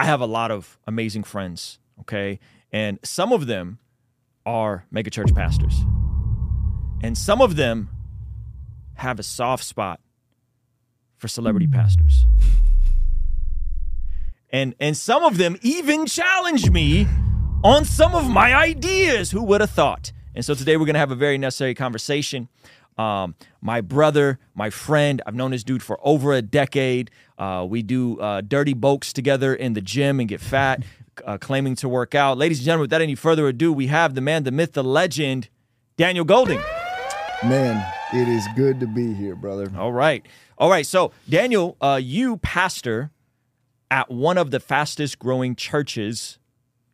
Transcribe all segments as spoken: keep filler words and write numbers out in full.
I have a lot of amazing friends, okay? And some of them are megachurch pastors. And some of them have a soft spot for celebrity pastors. And and some of them even challenge me on some of my ideas. Who would have thought? And so today we're going to have a very necessary conversation. Um, my brother, my friend, I've known this dude for over a decade. Uh, we do uh, dirty bulks together in the gym and get fat, uh, claiming to work out. Ladies and gentlemen, without any further ado, we have the man, the myth, the legend, Daniel Goulding. Man, it is good to be here, brother. All right. All right. So, Daniel, uh, you pastor at one of the fastest growing churches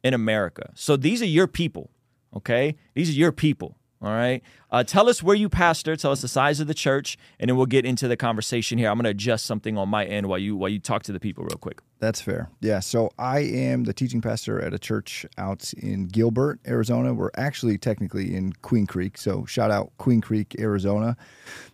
in America. So these are your people, okay? These are your people, all right? Uh, tell us where you pastor, tell us the size of the church, and then we'll get into the conversation here. I'm going to adjust something on my end while you while you talk to the people real quick. That's fair. Yeah, so I am the teaching pastor at a church out in Gilbert, Arizona. We're actually technically in Queen Creek, so shout out Queen Creek, Arizona,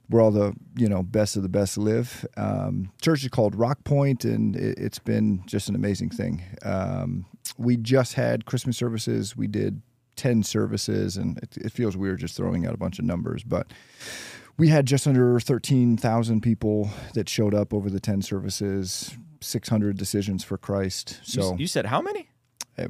where all the, you know, best of the best live. Um, church is called Rock Point, and it, it's been just an amazing thing. Um, we just had Christmas services. We did ten services, and it, it feels weird just throwing out a bunch of numbers, but we had just under thirteen thousand people that showed up over the ten services, six hundred decisions for Christ. So you, you said how many?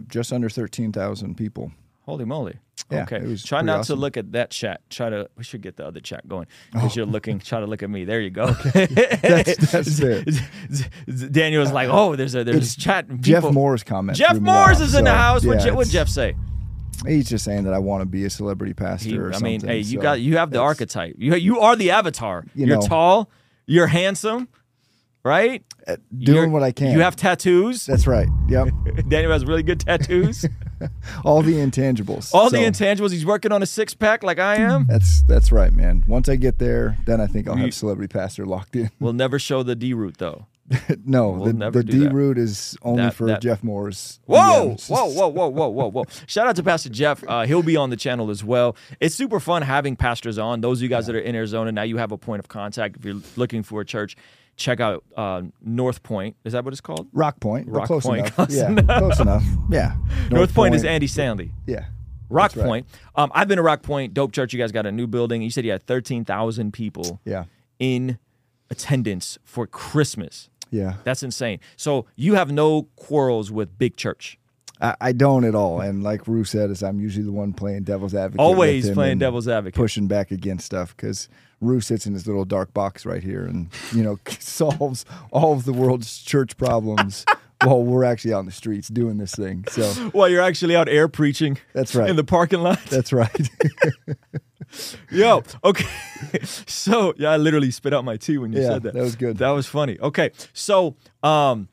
Just under thirteen thousand people. Holy moly. Yeah, okay. Try not awesome. to look at that chat. Try to, we should get the other chat going because oh. you're looking, try to look at me. There you go. Okay. That's, that's it. Daniel's like, oh, there's a, there's a chat. People. Jeff Moore's comment. Jeff Moore's is so, in the house. Yeah, what Jeff, what'd Jeff say? He's just saying that I want to be a celebrity pastor he, or I something. I mean, hey, you so got, you have the archetype. You you are the avatar. You you're know, tall. You're handsome. Right? Doing You're, what I can. You have tattoos. That's right. Yep. Daniel has really good tattoos. All the intangibles. All so. the intangibles. He's working on a six pack like I am. That's that's right, man. Once I get there, then I think I'll we, have celebrity pastor locked in. We'll never show the D route though. no, we'll the, never the D that. route is only that, for that. Jeff Moore's. Whoa, whoa, whoa, whoa, whoa, whoa, whoa! Shout out to Pastor Jeff. Uh, he'll be on the channel as well. It's super fun having pastors on. Those of you guys yeah. that are in Arizona now, you have a point of contact if you're looking for a church. Check out uh, North Point. Is that what it's called? Rock Point. Rock close Point. Enough. Close yeah, enough. close enough. Yeah. North, North Point, Point is Andy Stanley. Yeah. Rock That's Point. Right. Um, I've been to Rock Point. Dope church. You guys got a new building. You said you had thirteen thousand people yeah. in attendance for Christmas. Yeah. That's insane. So you have no quarrels with big church. I don't at all, and like Rue said, is I'm usually the one playing devil's advocate. Always playing devil's advocate, pushing back against stuff because Rue sits in his little dark box right here, and you know solves all of the world's church problems while we're actually out in the streets doing this thing. So while you're actually out air preaching, that's right, in the parking lot, that's right. Yo, okay, so yeah, I literally spit out my tea when you yeah, said that. That was good. That was funny. Okay, so um.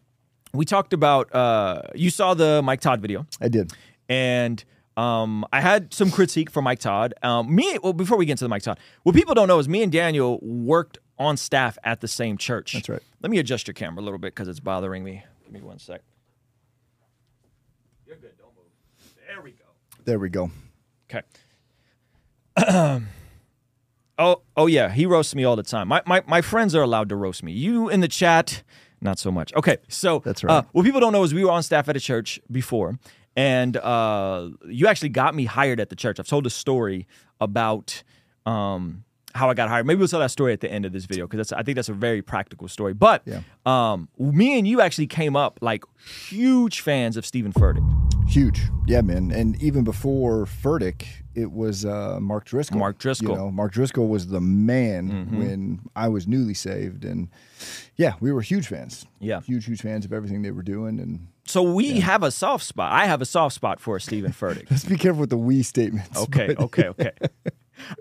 We talked about, uh, you saw the Mike Todd video. I did. And um, I had some critique for Mike Todd. Um, me, well, before we get into the Mike Todd, what people don't know is me and Daniel worked on staff at the same church. That's right. Let me adjust your camera a little bit because it's bothering me. Give me one sec. You're good. Don't move. There we go. There we go. Okay. oh, oh yeah. He roasts me all the time. My, my, my friends are allowed to roast me. You in the chat... Not so much. Okay, so That's right. uh, what people don't know is we were on staff at a church before, and uh, you actually got me hired at the church. I've told a story about um, how I got hired. Maybe we'll tell that story at the end of this video because I think that's a very practical story. But yeah. um, me and you actually came up like huge fans of Stephen Furtick. Huge. Yeah, man. And even before Furtick, it was uh, Mark Driscoll. Mark Driscoll. You know, Mark Driscoll was the man mm-hmm. when I was newly saved. And yeah, we were huge fans. Yeah. Huge, huge fans of everything they were doing. And so we yeah. have a soft spot. I have a soft spot for Stephen Furtick. Let's be careful with the we statements. Okay, but... okay, okay.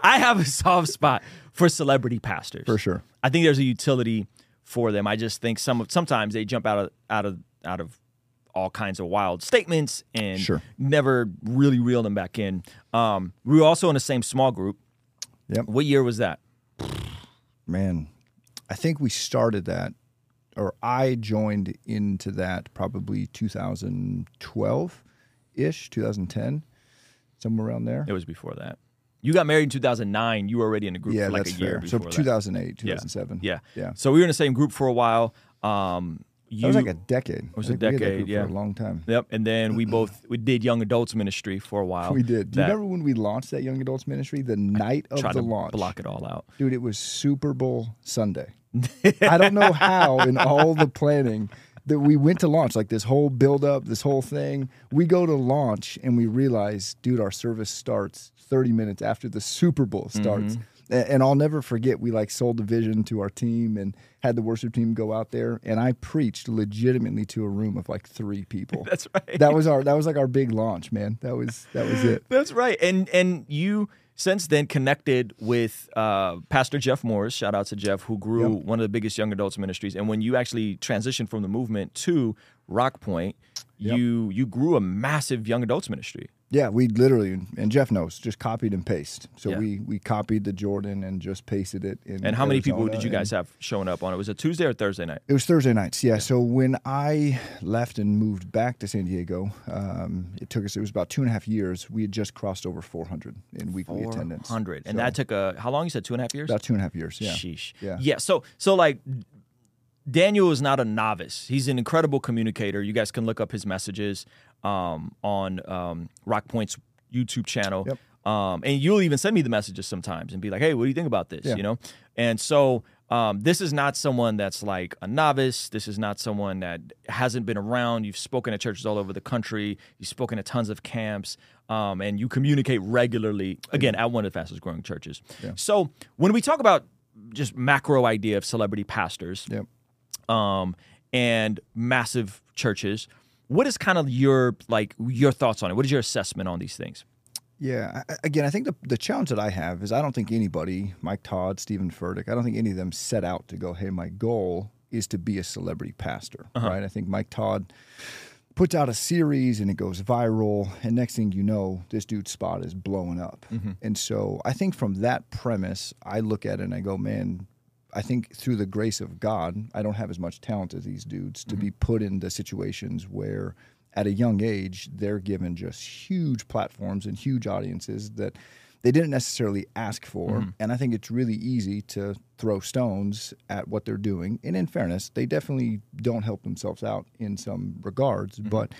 I have a soft spot for celebrity pastors. For sure. I think there's a utility for them. I just think some of, sometimes they jump out of out of out of all kinds of wild statements and sure. never really reeled them back in. Um, we were also in the same small group. Yep. What year was that? Man, I think we started that, or I joined into that probably twenty twelve-ish, twenty ten, somewhere around there. It was before that. You got married in two thousand nine. You were already in a group yeah, for like that's a year fair. before so that. So two thousand eight, two thousand seven. Yeah. yeah. yeah. So we were in the same group for a while. Um you, that was like a decade. It was a decade, yeah. For a long time. Yep. And then we both we did young adults ministry for a while. We did. Do you remember when we launched that young adults ministry? The night of the launch. Block it all out. Dude, it was Super Bowl Sunday. I don't know how in all the planning that we went to launch, like this whole build up, this whole thing. We go to launch and we realize, dude, our service starts thirty minutes after the Super Bowl starts. Mm-hmm. And I'll never forget, we like sold the vision to our team and had the worship team go out there, and I preached legitimately to a room of like three people. That's right. That was our that was like our big launch, man. That was that was it. That's right. And and you since then connected with uh, Pastor Jeff Morris. Shout out to Jeff, who grew yep. one of the biggest young adults ministries. And when you actually transitioned from the movement to Rock Point, yep. you you grew a massive young adults ministry. Yeah, we literally, and Jeff knows, just copied and pasted. So yeah. we we copied the Jordan and just pasted it. In and how Arizona many people did you guys have showing up on it? Was it Tuesday or Thursday night? It was Thursday nights, yeah. yeah. So when I left and moved back to San Diego, um, it took us, it was about two and a half years. We had just crossed over four hundred in weekly four hundred. Attendance. four hundred. And so, that took, a, how long you said, two and a half years? About two and a half years, yeah. Sheesh. Yeah, yeah so, so like... Daniel is not a novice. He's an incredible communicator. You guys can look up his messages um, on um, Rock Point's YouTube channel. Yep. Um, and you'll even send me the messages sometimes and be like, hey, what do you think about this? Yeah. You know? And so um, this is not someone that's like a novice. This is not someone that hasn't been around. You've spoken at churches all over the country. You've spoken at tons of camps. Um, and you communicate regularly, again, yeah. at one of the fastest growing churches. Yeah. So when we talk about just macro idea of celebrity pastors, yep. Um, and massive churches. What is kind of your like your thoughts on it? What is your assessment on these things? Yeah, again, I think the the challenge that I have is I don't think anybody, Mike Todd, Stephen Furtick, I don't think any of them set out to go, hey, my goal is to be a celebrity pastor, uh-huh. right? I think Mike Todd puts out a series and it goes viral, and next thing you know, this dude's spot is blowing up. Mm-hmm. And so I think from that premise, I look at it and I go, man, I think through the grace of God, I don't have as much talent as these dudes to mm-hmm. be put into situations where at a young age, they're given just huge platforms and huge audiences that they didn't necessarily ask for. Mm-hmm. And I think it's really easy to throw stones at what they're doing. And in fairness, they definitely don't help themselves out in some regards. Mm-hmm. But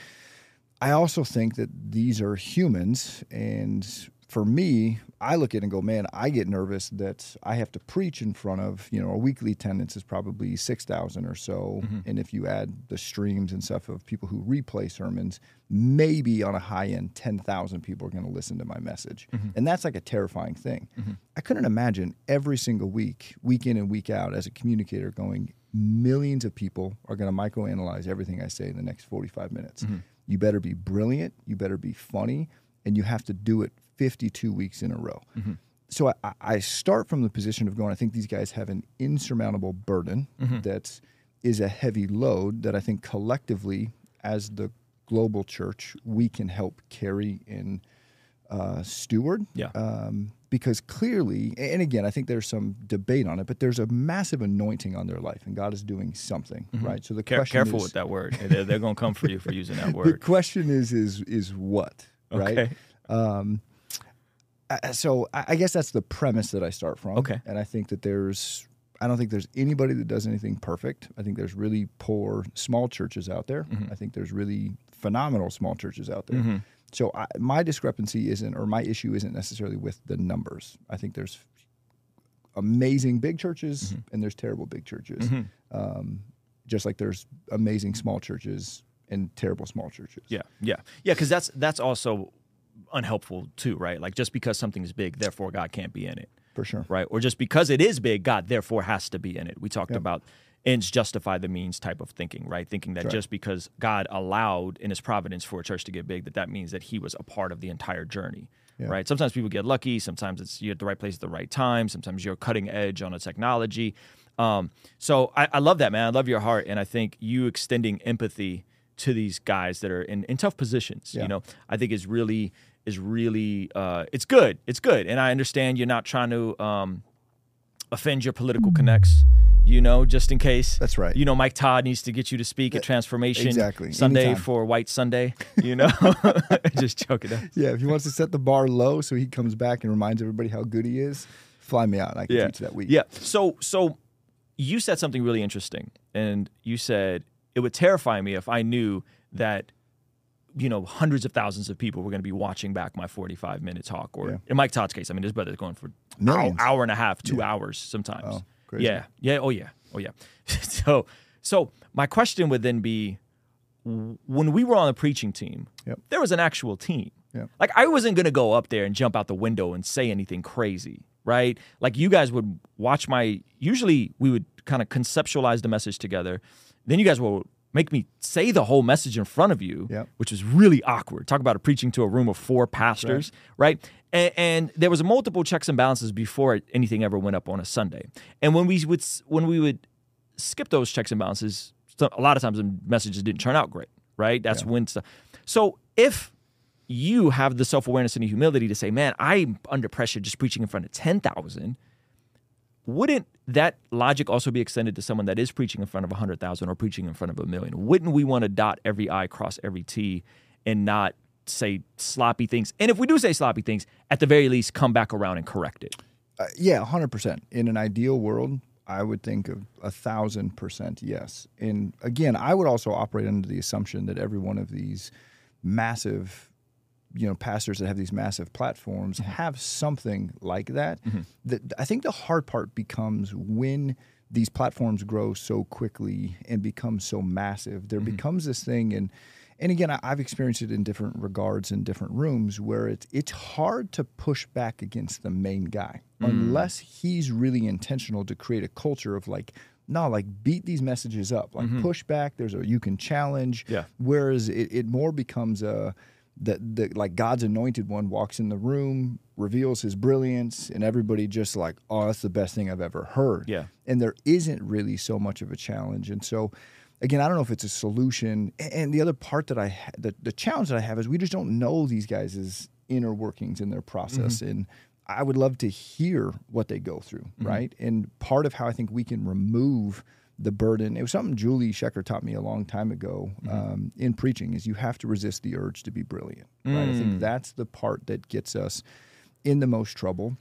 I also think that these are humans, and for me, I look at it and go, man, I get nervous that I have to preach in front of, you know, a weekly attendance is probably six thousand or so. Mm-hmm. And if you add the streams and stuff of people who replay sermons, maybe on a high end, ten thousand people are going to listen to my message. Mm-hmm. And that's like a terrifying thing. Mm-hmm. I couldn't imagine every single week, week in and week out as a communicator going, millions of people are going to microanalyze everything I say in the next forty-five minutes. Mm-hmm. You better be brilliant. You better be funny. And you have to do it fifty-two weeks in a row. Mm-hmm. So I, I start from the position of going, I think these guys have an insurmountable burden mm-hmm. that is a heavy load that I think collectively as the global church, we can help carry and uh, steward. Yeah. Um, because clearly, and again, I think there's some debate on it, but there's a massive anointing on their life, and God is doing something, mm-hmm. right? So the Care- question careful is, with that word. They're, they're going to come for you for using that word. The question is, is, is what, right? Okay. Um, So I guess that's the premise that I start from. Okay. And I think that there's, I don't think there's anybody that does anything perfect. I think there's really poor small churches out there. Mm-hmm. I think there's really phenomenal small churches out there. Mm-hmm. So I, my discrepancy isn't, or my issue isn't necessarily with the numbers. I think there's amazing big churches mm-hmm. and there's terrible big churches. Mm-hmm. Um, just like there's amazing small churches and terrible small churches. Yeah, yeah. Yeah, because that's that's also unhelpful too, right? Like just because something's big, therefore God can't be in it. For sure. Right? Or just because it is big, God therefore has to be in it. We talked yep. about ends justify the means type of thinking, right? Thinking that right. just because God allowed in his providence for a church to get big, that that means that he was a part of the entire journey, yeah. right? Sometimes people get lucky. Sometimes it's you're at the right place at the right time. Sometimes you're cutting edge on a technology. Um, so I, I love that, man. I love your heart. And I think you extending empathy to these guys that are in, in tough positions, yeah. you know, I think is really, is really, uh, it's good. It's good. And I understand you're not trying to um, offend your political connects, you know, just in case. That's right. You know, Mike Todd needs to get you to speak yeah, at Transformation exactly. Sunday Anytime. For White Sunday, you know, just joking. Up. Yeah, if he wants to set the bar low so he comes back and reminds everybody how good he is, fly me out and I can yeah. teach that week. Yeah. So, so you said something really interesting, and you said, it would terrify me if I knew that, you know, hundreds of thousands of people were going to be watching back my forty-five minute talk. Or yeah. in Mike Todd's case, I mean, his brother's going for an hour and a half, two yeah. hours sometimes. Oh, crazy. Yeah. Yeah. Oh, yeah. Oh, yeah. so, so my question would then be, when we were on the preaching team, yep. there was an actual team. Yep. Like, I wasn't going to go up there and jump out the window and say anything crazy, right? Like, you guys would watch my, usually we would kind of conceptualize the message together. Then you guys would make me say the whole message in front of you, yep. which was really awkward. Talk about preaching to a room of four pastors, right? right? And, and there was multiple checks and balances before anything ever went up on a Sunday. And when we would, when we would skip those checks and balances, so a lot of times the messages didn't turn out great, right? That's yeah. when stuff. So if you have the self-awareness and the humility to say, man, I'm under pressure just preaching in front of ten thousand, wouldn't that logic also be extended to someone that is preaching in front of one hundred thousand or preaching in front of a million? Wouldn't we want to dot every I, cross every T, and not say sloppy things? And if we do say sloppy things, at the very least, come back around and correct it. Uh, yeah, one hundred percent. In an ideal world, I would think of a thousand percent yes. And again, I would also operate under the assumption that every one of these massive, you know, pastors that have these massive platforms mm-hmm. have something like that. Mm-hmm. The, I think the hard part becomes when these platforms grow so quickly and become so massive, there mm-hmm. becomes this thing, and and again, I, I've experienced it in different regards in different rooms, where it's it's hard to push back against the main guy. Unless he's really intentional to create a culture of like, no, like beat these messages up, like mm-hmm. push back. There's a you can challenge. Yeah. Whereas it, it more becomes a the, the like God's anointed one walks in the room, reveals his brilliance, and everybody just like, oh, that's the best thing I've ever heard. Yeah. And there isn't really so much of a challenge, and so. Again, I don't know if it's a solution. And the other part that I, ha- the, the challenge that I have is we just don't know these guys' inner workings in their process. Mm-hmm. And I would love to hear what they go through, mm-hmm. right? And part of how I think we can remove the burden, it was something Julie Shecker taught me a long time ago mm-hmm. um, in preaching, is you have to resist the urge to be brilliant, mm-hmm. right? I think that's the part that gets us in the most trouble.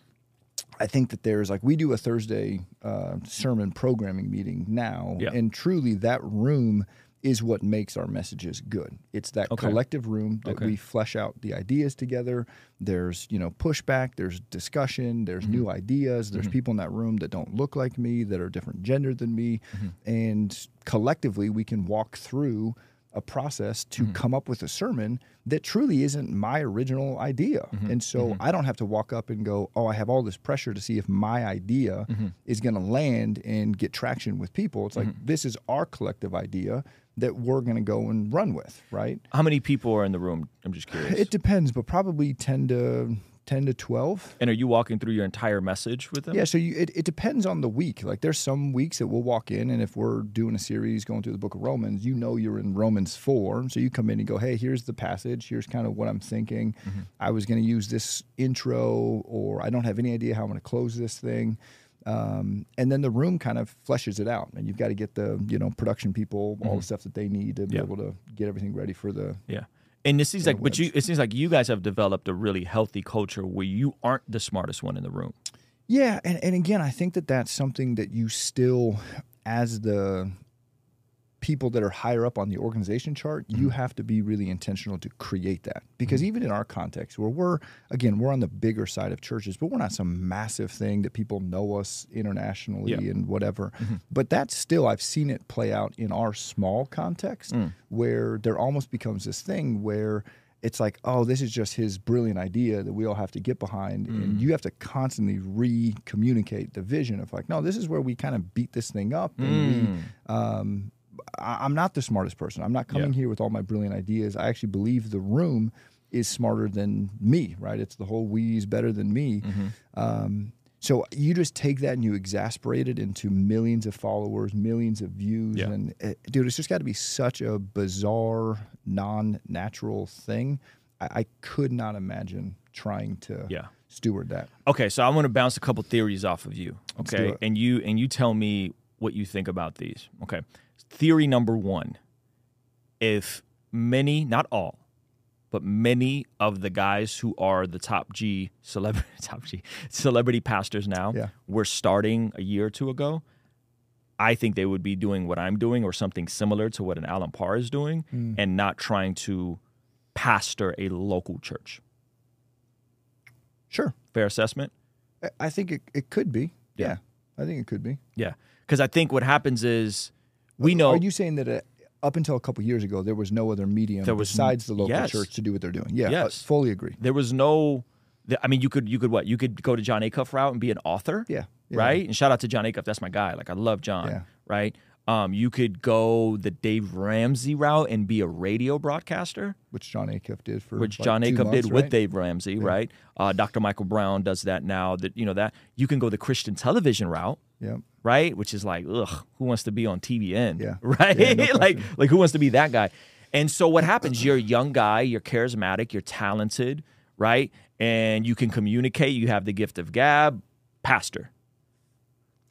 I think that there's like we do a Thursday uh, sermon programming meeting now, yeah. and truly that room is what makes our messages good. It's that okay. collective room that okay. we flesh out the ideas together. There's, you know, pushback, there's discussion, there's mm-hmm. new ideas, there's mm-hmm. people in that room that don't look like me, that are different gender than me, mm-hmm. and collectively we can walk through a process to mm-hmm. come up with a sermon that truly isn't my original idea. Mm-hmm. And so mm-hmm. I don't have to walk up and go, oh, I have all this pressure to see if my idea mm-hmm. is going to land and get traction with people. It's like, mm-hmm. this is our collective idea that we're going to go and run with, right? How many people are in the room? I'm just curious. It depends, but probably ten to twelve. And are you walking through your entire message with them? Yeah, so you, it, it depends on the week. Like there's some weeks that we'll walk in, and if we're doing a series going through the book of Romans, you know you're in Romans four. So you come in and go, hey, here's the passage. Here's kind of what I'm thinking. Mm-hmm. I was going to use this intro, or I don't have any idea how I'm going to close this thing. Um, and then the room kind of fleshes it out, and you've got to get the you know production people, mm-hmm. all the stuff that they need to yeah. be able to get everything ready for the yeah. And it seems like, but you, it seems like you guys have developed a really healthy culture where you aren't the smartest one in the room. Yeah, and, and again, I think that that's something that you still, as the people that are higher up on the organization chart, mm-hmm. you have to be really intentional to create that. Because mm-hmm. even in our context, where we're, again, we're on the bigger side of churches, but we're not some massive thing that people know us internationally yeah. and whatever. Mm-hmm. But that's still, I've seen it play out in our small context mm. where there almost becomes this thing where it's like, oh, this is just his brilliant idea that we all have to get behind. Mm-hmm. And you have to constantly re-communicate the vision of like, no, this is where we kind of beat this thing up. And mm. we, um, I'm not the smartest person. I'm not coming yeah. here with all my brilliant ideas. I actually believe the room is smarter than me, right? It's the whole we's better than me. Mm-hmm. Um, so you just take that and you exasperate it into millions of followers, millions of views. Yeah. And it, dude, it's just got to be such a bizarre, non-natural thing. I, I could not imagine trying to yeah. steward that. Okay, so I want to bounce a couple theories off of you. Okay, and you and you tell me what you think about these. Okay. Theory number one, if many, not all, but many of the guys who are the top G celebrity, top G celebrity pastors now yeah. were starting a year or two ago, I think they would be doing what I'm doing or something similar to what an Alan Parr is doing, mm. and not trying to pastor a local church. Sure. Fair assessment? I think it, it could be. Yeah. yeah. I think it could be. Yeah. Because I think what happens is we know— Are you saying that uh, up until a couple years ago, there was no other medium there was, besides the local yes. church to do what they're doing? Yeah. Yes. I fully agree. There was no— I mean, you could, you could what? You could go to John Acuff route and be an author, yeah, yeah. right? And shout out to John Acuff. That's my guy. Like, I love John, yeah. right? Um, you could go the Dave Ramsey route and be a radio broadcaster. Which John Acuff did for Which like John Acuff months, did right? with Dave Ramsey, yeah. right? Uh, Doctor Michael Brown does that now. That you know that You can go the Christian television route, yeah. right? Which is like, ugh, who wants to be on T V N, yeah. right? Yeah, no like, like, who wants to be that guy? And so what happens, you're a young guy, you're charismatic, you're talented, right? And you can communicate. You have the gift of gab, pastor.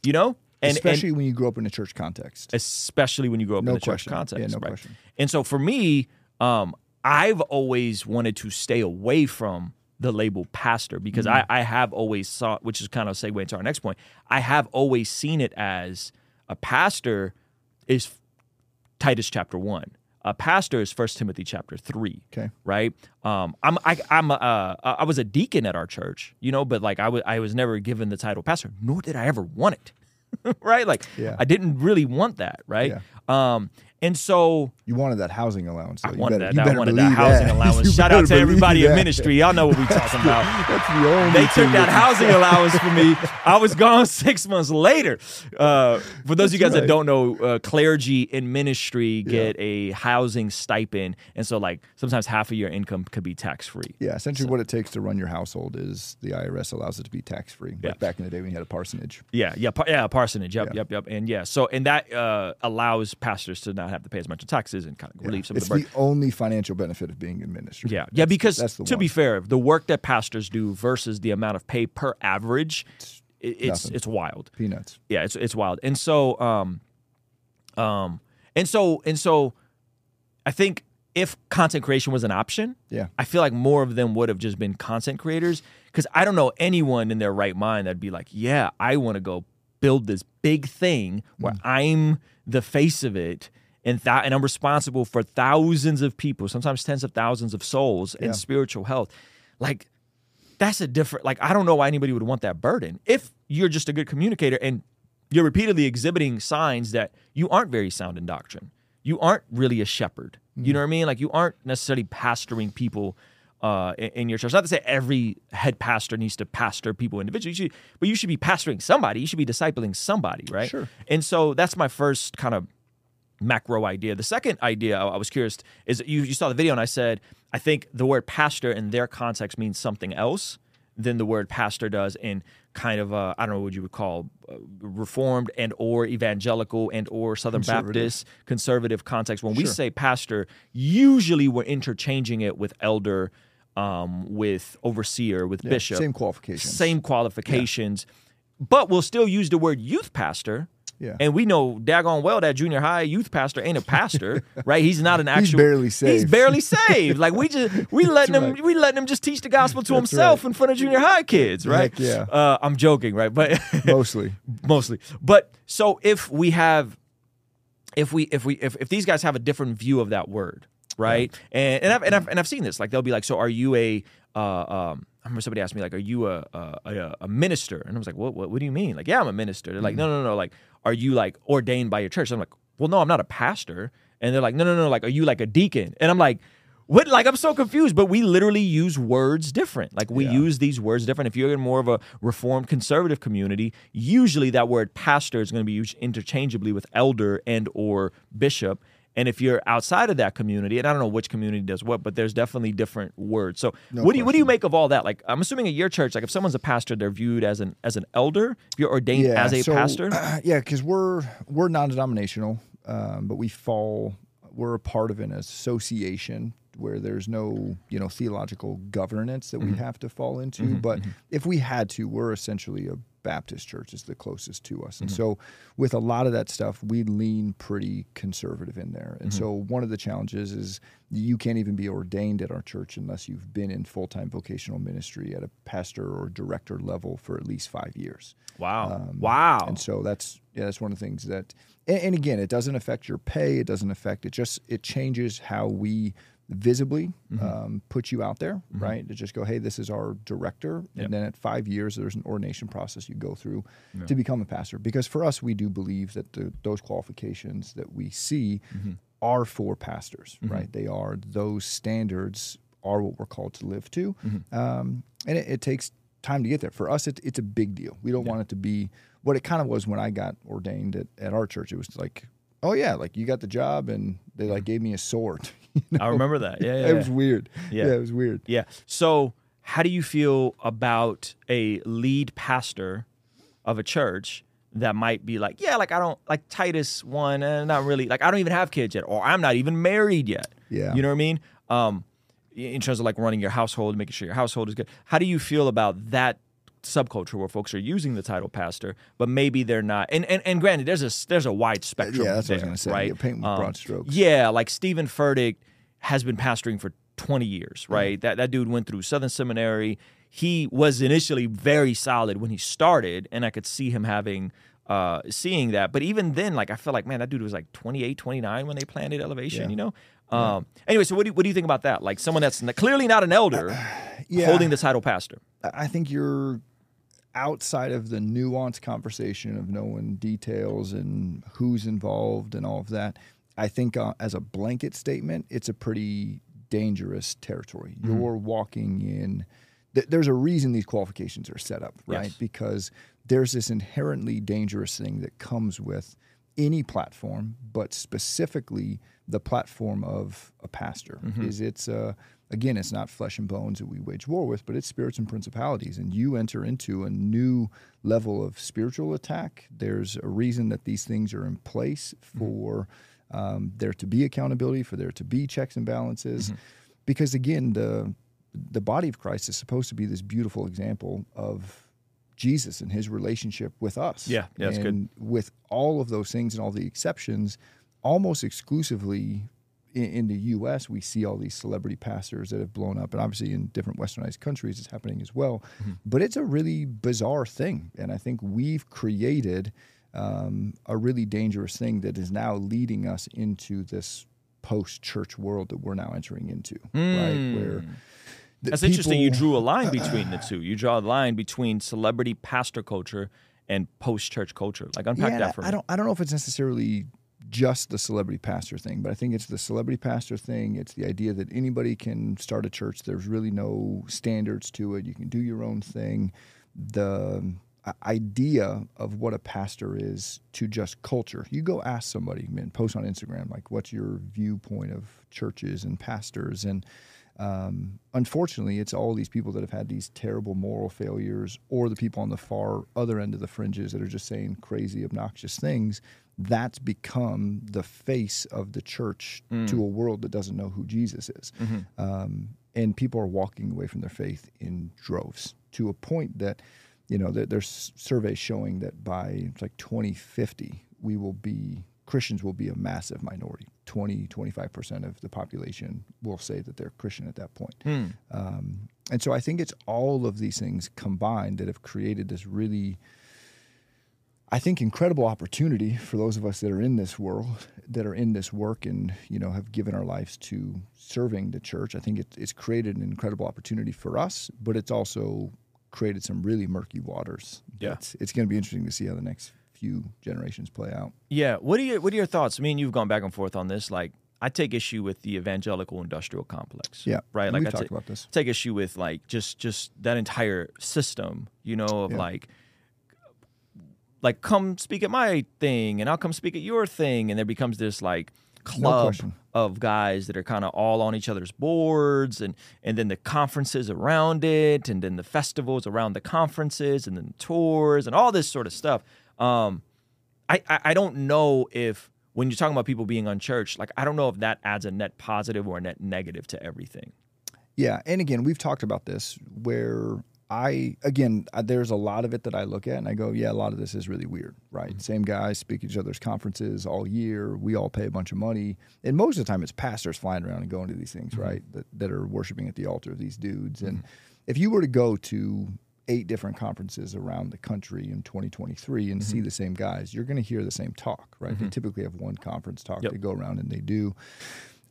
You know, and especially and when you grow up in a church context. Especially when you grow up no in a question. church context, yeah, no right? question. And so for me, um, I've always wanted to stay away from the label pastor because mm-hmm. I, I have always saw, which is kind of a segue into our next point. I have always seen it as a pastor is Titus chapter one. A pastor is First Timothy chapter three, okay. right? Um, I'm, I, I'm, uh, I was a deacon at our church, you know, but like I, w- I was never given the title pastor, nor did I ever want it, right? Like yeah. I didn't really want that, right? Yeah. Um, and so— You wanted that housing allowance. Though. I wanted better, that, I wanted that housing that. allowance. Shout out to everybody that. in ministry. Y'all know what we're talking about. That's the only they took that housing allowance from me. I was gone six months later. Uh, for those That's of you guys right. that don't know, uh, clergy in ministry get yeah. a housing stipend. And so like sometimes half of your income could be tax-free. Yeah, essentially so. what it takes to run your household is the I R S allows it to be tax-free. Yeah. Like back in the day when you had a parsonage. Yeah, yeah, par- yeah, parsonage. Yep, yeah. yep, yep. And yeah, so and that uh, allows pastors to not have to pay as much in taxes and kind of yeah. relieve some it's of the burden. It's the only financial benefit of being in ministry. Yeah, that's, yeah. Because that's the to one. be fair, the work that pastors do versus the amount of pay per average, it, it's it's wild. Peanuts. Yeah, it's it's wild. And so, um, um, and so and so, I think if content creation was an option, yeah, I feel like more of them would have just been content creators because I don't know anyone in their right mind that'd be like, yeah, I want to go build this big thing where mm. I'm the face of it. And, th- and I'm responsible for thousands of people, sometimes tens of thousands of souls and yeah. spiritual health. Like, that's a different, like, I don't know why anybody would want that burden. If you're just a good communicator and you're repeatedly exhibiting signs that you aren't very sound in doctrine, you aren't really a shepherd, mm-hmm. you know what I mean? Like, you aren't necessarily pastoring people uh, in, in your church. Not to say every head pastor needs to pastor people individually, you should, but you should be pastoring somebody. You should be discipling somebody, right? Sure. And so that's my first kind of macro idea. The second idea I was curious is you, you saw the video and I said, I think the word pastor in their context means something else than the word pastor does in kind of, a, I don't know what you would call uh, Reformed and or evangelical and or Southern conservative. Baptist conservative context. When sure. we say pastor, usually we're interchanging it with elder, um, with overseer, with yeah, bishop. Same qualifications. Same qualifications. Yeah. But we'll still use the word youth pastor. Yeah. And we know daggone well that junior high youth pastor ain't a pastor, right? He's not an actual. He's barely saved. He's barely saved. Like we just we letting right. him we letting him just teach the gospel to That's himself right. in front of junior high kids, right? Heck yeah. Uh, I'm joking, right? But mostly, mostly. But so if we have, if we if we if, if these guys have a different view of that word, right? Yeah. And and I've, and I've and I've seen this. Like they'll be like, so are you a? Uh, um, I remember somebody asked me like, are you a a, a minister? And I was like, what, what what do you mean? Like, yeah, I'm a minister. They're like, mm-hmm. no no no like. Are you like ordained by your church? I'm like, well, no, I'm not a pastor. And they're like, no, no, no. Like, are you like a deacon? And I'm like, what? Like, I'm so confused. But we literally use words different. Like, we yeah. use these words different. If you're in more of a Reformed conservative community, usually that word pastor is going to be used interchangeably with elder and or bishop. And if you're outside of that community, and I don't know which community does what, but there's definitely different words. So no what do you what do you make of all that? Like, I'm assuming at your church, like if someone's a pastor, they're viewed as an as an elder. If you're ordained yeah, as a so, pastor, uh, yeah, because we're we're non-denominational, um, but we fall we're a part of an association where there's no, you know, theological governance that mm-hmm. we have to fall into. Mm-hmm. But mm-hmm. if we had to, we're essentially a Baptist church is the closest to us. And mm-hmm. so with a lot of that stuff, we lean pretty conservative in there. And mm-hmm. so one of the challenges is you can't even be ordained at our church unless you've been in full-time vocational ministry at a pastor or director level for at least five years. Wow. Um, wow. And so that's, yeah, that's one of the things that, and, and again, it doesn't affect your pay. It doesn't affect, it just, it changes how we visibly mm-hmm. um, put you out there, mm-hmm. right? To just go, hey, this is our director. Yep. And then at five years, there's an ordination process you go through yeah. to become a pastor. Because for us, we do believe that the, those qualifications that we see mm-hmm. are for pastors, mm-hmm. right? They are, those standards are what we're called to live to. Mm-hmm. Um, and it, it takes time to get there. For us, it, it's a big deal. We don't yeah. want it to be, what it kind of was when I got ordained at, at our church, it was like, oh yeah, like you got the job and they like gave me a sword. You know? I remember that. Yeah, yeah. It was weird. Yeah. yeah, it was weird. Yeah. So how do you feel about a lead pastor of a church that might be like, yeah, like I don't, like Titus one, eh, not really, like I don't even have kids yet, or I'm not even married yet. Yeah. You know what I mean? Um, in terms of like running your household, making sure your household is good. How do you feel about that subculture where folks are using the title pastor, but maybe they're not? And and, and granted, there's a there's a wide spectrum. Yeah, that's there, what I was going right? to say. Paint with um, broad strokes. Yeah, like Stephen Furtick has been pastoring for twenty years, right? Mm. That that dude went through Southern Seminary. He was initially very solid when he started, and I could see him having uh, seeing that. But even then, like I felt like, man, that dude was like twenty-eight, twenty-nine when they planted Elevation, yeah. you know? Um, yeah. Anyway, so what do you, what do you think about that? Like someone that's clearly not an elder uh, yeah. holding the title pastor. I think you're outside of the nuanced conversation of knowing details and who's involved and all of that, I think uh, as a blanket statement, it's a pretty dangerous territory. Mm-hmm. You're walking in, th- there's a reason these qualifications are set up, right? Yes. Because there's this inherently dangerous thing that comes with any platform, but specifically the platform of a pastor. Mm-hmm. Is it's a... Again, it's not flesh and bones that we wage war with, but it's spirits and principalities. And you enter into a new level of spiritual attack. There's a reason that these things are in place for mm-hmm. um, there to be accountability, for there to be checks and balances. Mm-hmm. Because again, the the body of Christ is supposed to be this beautiful example of Jesus and his relationship with us. Yeah, yeah that's and good. With all of those things and all the exceptions, almost exclusively in the U S, we see all these celebrity pastors that have blown up. And obviously in different westernized countries, it's happening as well. Mm-hmm. But it's a really bizarre thing. And I think we've created um, a really dangerous thing that is now leading us into this post-church world that we're now entering into, mm. right? Where That's people, interesting. You drew a line between uh, the two. You draw a line between celebrity pastor culture and post-church culture. Like unpack yeah, that for me. I don't, I don't know if it's necessarily just the celebrity pastor thing, but I think it's the celebrity pastor thing. It's the idea that anybody can start a church. There's really no standards to it. You can do your own thing. The idea of what a pastor is to just culture. You go ask somebody, man, post on Instagram, like, what's your viewpoint of churches and pastors? And um, unfortunately, it's all these people that have had these terrible moral failures, or the people on the far other end of the fringes that are just saying crazy, obnoxious things. That's become the face of the church mm. to a world that doesn't know who Jesus is. Mm-hmm. Um, and people are walking away from their faith in droves to a point that, you know, there, there's surveys showing that by like twenty fifty, we will be, Christians will be a massive minority. twenty, twenty-five percent of the population will say that they're Christian at that point. Mm. Um, and so I think it's all of these things combined that have created this really, I think, incredible opportunity for those of us that are in this world, that are in this work and, you know, have given our lives to serving the church. I think it, it's created an incredible opportunity for us, but it's also created some really murky waters. Yeah. It's, it's going to be interesting to see how the next few generations play out. Yeah. What are your, what are your thoughts? I mean, you've gone back and forth on this. Like, I take issue with the evangelical industrial complex. Yeah. Right? Like, I ta- about this. take issue with, like, just just that entire system, you know, of, yeah. like... like, come speak at my thing, and I'll come speak at your thing. And there becomes this, like, club no of guys that are kind of all on each other's boards, and, and then the conferences around it, and then the festivals around the conferences, and then tours, and all this sort of stuff. Um, I, I, I don't know if when you're talking about people being unchurched, like, I don't know if that adds a net positive or a net negative to everything. Yeah. And again, we've talked about this where I, again, there's a lot of it that I look at and I go, yeah, a lot of this is really weird, right? Mm-hmm. Same guys speak at each other's conferences all year. We all pay a bunch of money. And most of the time it's pastors flying around and going to these things, mm-hmm. right, that, that are worshiping at the altar of these dudes. Mm-hmm. And if you were to go to eight different conferences around the country in twenty twenty-three and mm-hmm. see the same guys, you're going to hear the same talk, right? Mm-hmm. They typically have one conference talk. Yep. They go around and they do.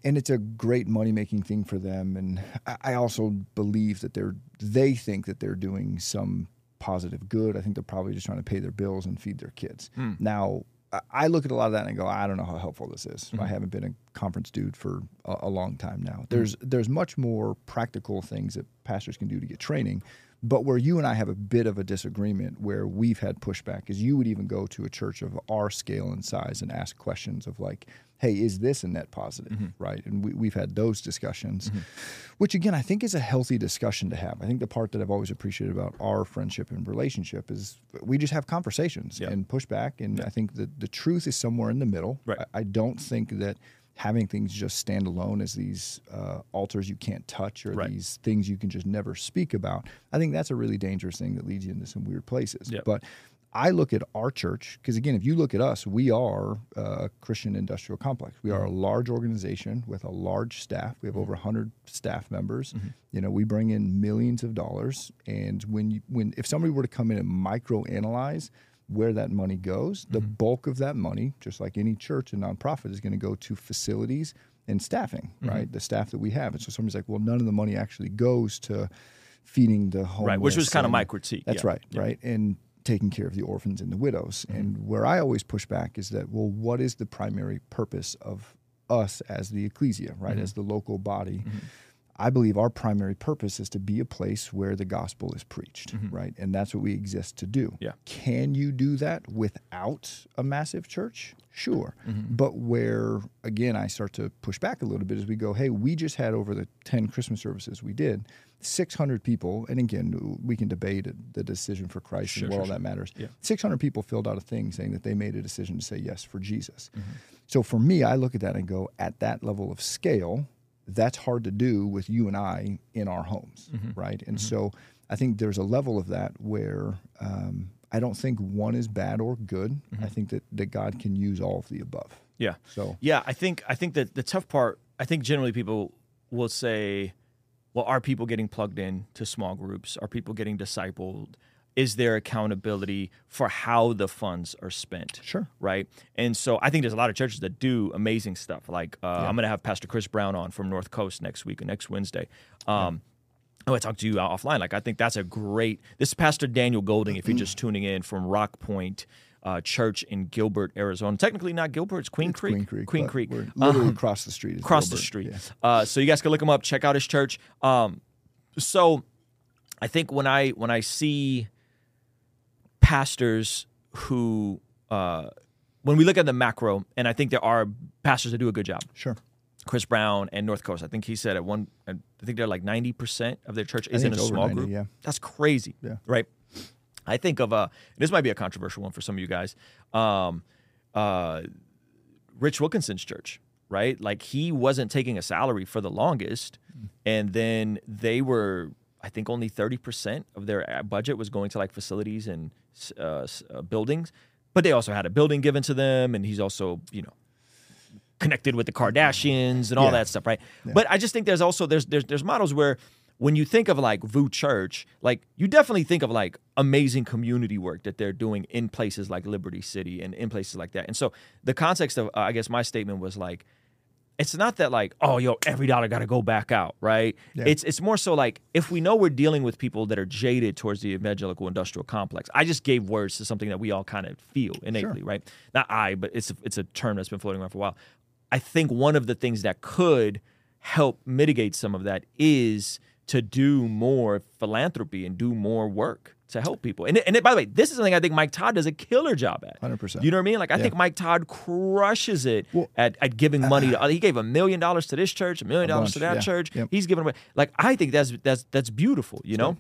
And it's a great money-making thing for them. And I also believe that they're they think that they're doing some positive good. I think they're probably just trying to pay their bills and feed their kids. Mm. Now, I look at a lot of that and I go, I don't know how helpful this is. Mm-hmm. I haven't been a conference dude for a, a long time now. There's, there's much more practical things that pastors can do to get training. But where you and I have a bit of a disagreement where we've had pushback is you would even go to a church of our scale and size and ask questions of like, hey, is this a net positive, mm-hmm. right? And we, we've had those discussions, mm-hmm. which again, I think is a healthy discussion to have. I think the part that I've always appreciated about our friendship and relationship is we just have conversations yeah. and pushback. And yeah. I think that the truth is somewhere in the middle. Right. I, I don't think that having things just stand alone as these uh, altars you can't touch or right. these things you can just never speak about. I think that's a really dangerous thing that leads you into some weird places. Yep. But I look at our church, because again, if you look at us, we are a Christian industrial complex. We are a large organization with a large staff. We have over one hundred staff members. Mm-hmm. You know, we bring in millions of dollars. And when you, when if somebody were to come in and micro-analyze where that money goes, the mm-hmm. bulk of that money, just like any church and nonprofit, is going to go to facilities and staffing, mm-hmm. right? The staff that we have. And so somebody's like, well, none of the money actually goes to feeding the homeless. Right, which was kind and, of my critique. That's yeah. right, yeah. right? And taking care of the orphans and the widows. Mm-hmm. And where I always push back is that, well, what is the primary purpose of us as the ecclesia, right? Mm-hmm. As the local body. Mm-hmm. I believe our primary purpose is to be a place where the gospel is preached, mm-hmm. right? And that's what we exist to do. Yeah. Can you do that without a massive church? Sure. Mm-hmm. But where, again, I start to push back a little bit is we go, hey, we just had over the ten Christmas services we did, six hundred people, and again, we can debate the decision for Christ sure, and what sure, all that matters. Yeah. six hundred people filled out a thing saying that they made a decision to say yes for Jesus. Mm-hmm. So for me, I look at that and go, at that level of scale, that's hard to do with you and I in our homes, mm-hmm. right? And mm-hmm. so I think there's a level of that where um, I don't think one is bad or good. Mm-hmm. I think that, that God can use all of the above. Yeah. So yeah, I think I think that the tough part, I think generally people will say, well, are people getting plugged in to small groups? Are people getting discipled? Is there accountability for how the funds are spent? Sure. Right? And so I think there's a lot of churches that do amazing stuff. Like uh, yeah. I'm going to have Pastor Chris Brown on from North Coast next week, next Wednesday. Um, yeah. Oh, I talked to you offline. Like I think that's a great – this is Pastor Daniel Goulding, if you're just tuning in, from Rock Point uh, Church in Gilbert, Arizona. Technically not Gilbert. It's Queen it's Creek. Queen Creek. Queen Creek. We're literally um, across the street. Across Gilbert. the street. Yeah. Uh, so you guys can look him up. Check out his church. Um, so I think when I when I see – pastors who, uh, when we look at the macro, and I think there are pastors that do a good job. Sure. Chris Brown and North Coast, I think he said at one, I think they're like ninety percent of their church is in a small ninety, group. Yeah. That's crazy, yeah. right? I think of, a, this might be a controversial one for some of you guys, um, uh, Rich Wilkinson's church, right? Like he wasn't taking a salary for the longest, mm. and then they were, I think only thirty percent of their budget was going to like facilities and uh, uh, buildings, but they also had a building given to them, and he's also, you know, connected with the Kardashians and all yeah. that stuff, right? Yeah. But I just think there's also there's, there's there's models where when you think of like Vous Church, like you definitely think of like amazing community work that they're doing in places like Liberty City and in places like that. And so the context of uh, I guess my statement was like, it's not that like, oh, yo, every dollar got to go back out, right? Yeah. It's it's more so like if we know we're dealing with people that are jaded towards the evangelical industrial complex, I just gave words to something that we all kind of feel innately, sure. right? Not I, but it's a, it's a term that's been floating around for a while. I think one of the things that could help mitigate some of that is to do more philanthropy and do more work to help people. And, and by the way, this is something I think Mike Todd does a killer job at. one hundred percent. You know what I mean? Like, I yeah. think Mike Todd crushes it well, at, at giving money. to. He gave a million dollars to this church, a million dollars to that yeah. church. Yep. He's giving away. Like, I think that's that's that's beautiful, you know?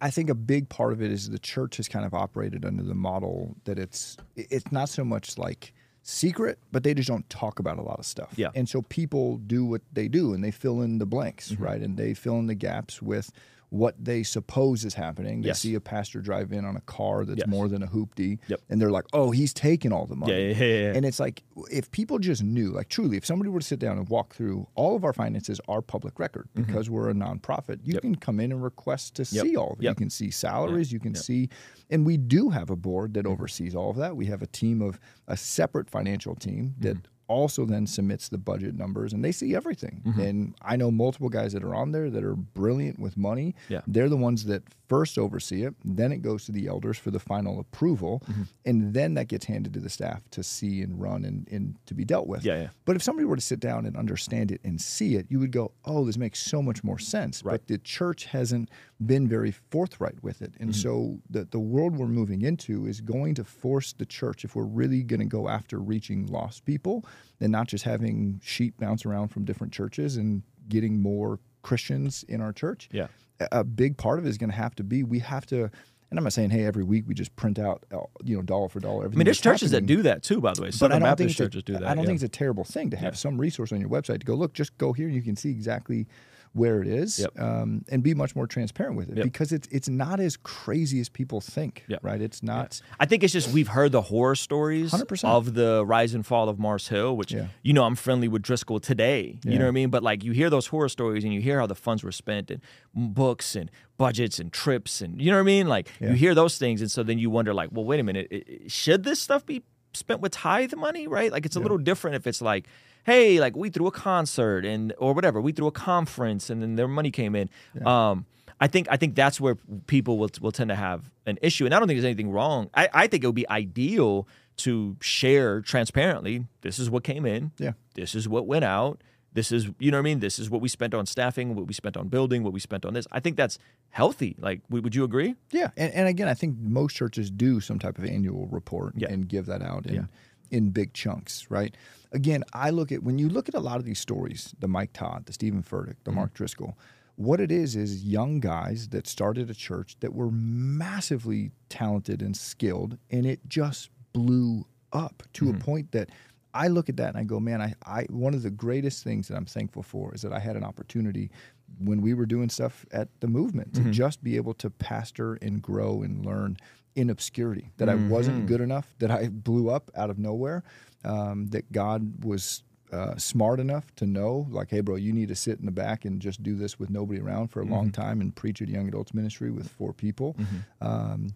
I think a big part of it is the church has kind of operated under the model that it's it's not so much like secret, but they just don't talk about a lot of stuff. Yeah. And so people do what they do, and they fill in the blanks, mm-hmm. right? And they fill in the gaps with what they suppose is happening. They yes. see a pastor drive in on a car that's yes. more than a hoopty, yep. and they're like, oh, he's taking all the money. Yeah, yeah, yeah, yeah. And it's like, if people just knew, like truly, if somebody were to sit down and walk through, all of our finances are public record because mm-hmm. we're a nonprofit. You yep. can come in and request to yep. see all of it. Yep. You can see salaries, yep. you can yep. see, and we do have a board that oversees all of that. We have a team of, a separate financial team that mm-hmm. also then submits the budget numbers, and they see everything. Mm-hmm. And I know multiple guys that are on there that are brilliant with money. Yeah. They're the ones that first oversee it, then it goes to the elders for the final approval, mm-hmm. and then that gets handed to the staff to see and run and, and to be dealt with. Yeah, yeah. But if somebody were to sit down and understand it and see it, you would go, oh, this makes so much more sense. Right. But the church hasn't been very forthright with it. And mm-hmm. so the, the world we're moving into is going to force the church, if we're really going to go after reaching lost people, and not just having sheep bounce around from different churches and getting more Christians in our church. Yeah. A big part of it is going to have to be, we have to, and I'm not saying, hey, every week we just print out, you know, dollar for dollar. Everything I mean, there's churches happening. That do that too, by the way. Southern Baptist churches do that. I don't yeah. think it's a terrible thing to have yeah. some resource on your website to go, look, just go here and you can see exactly where it is, yep. um, and be much more transparent with it yep. because it's it's not as crazy as people think, yep. right? It's not. Yeah. I think it's just we've heard the horror stories one hundred percent of the rise and fall of Mars Hill, which, yeah. you know, I'm friendly with Driscoll today, yeah. you know what I mean? But like you hear those horror stories and you hear how the funds were spent and books and budgets and trips and, you know what I mean? Like yeah. you hear those things and so then you wonder like, well, wait a minute, should this stuff be spent with tithe money, right? Like it's a yeah. little different if it's like, hey, like we threw a concert and or whatever, we threw a conference and then their money came in. Yeah. Um, I think I think that's where people will will tend to have an issue. And I don't think there's anything wrong. I, I think it would be ideal to share transparently, this is what came in, yeah. this is what went out, this is, you know what I mean? This is what we spent on staffing, what we spent on building, what we spent on this. I think that's healthy. Like, would you agree? Yeah. And, and again, I think most churches do some type of annual report yeah. and give that out. And, yeah. in big chunks, right? Again, I look at, when you look at a lot of these stories, the Mike Todd, the Stephen Furtick, the mm-hmm. Mark Driscoll, what it is is young guys that started a church that were massively talented and skilled, and it just blew up to mm-hmm. a point that I look at that and I go, man, I, I one of the greatest things that I'm thankful for is that I had an opportunity when we were doing stuff at the Movement mm-hmm. to just be able to pastor and grow and learn in obscurity, that mm-hmm. I wasn't good enough, that I blew up out of nowhere, um, that God was uh, smart enough to know, like, hey, bro, you need to sit in the back and just do this with nobody around for a mm-hmm. long time and preach at young adults ministry with four people. Mm-hmm. Um,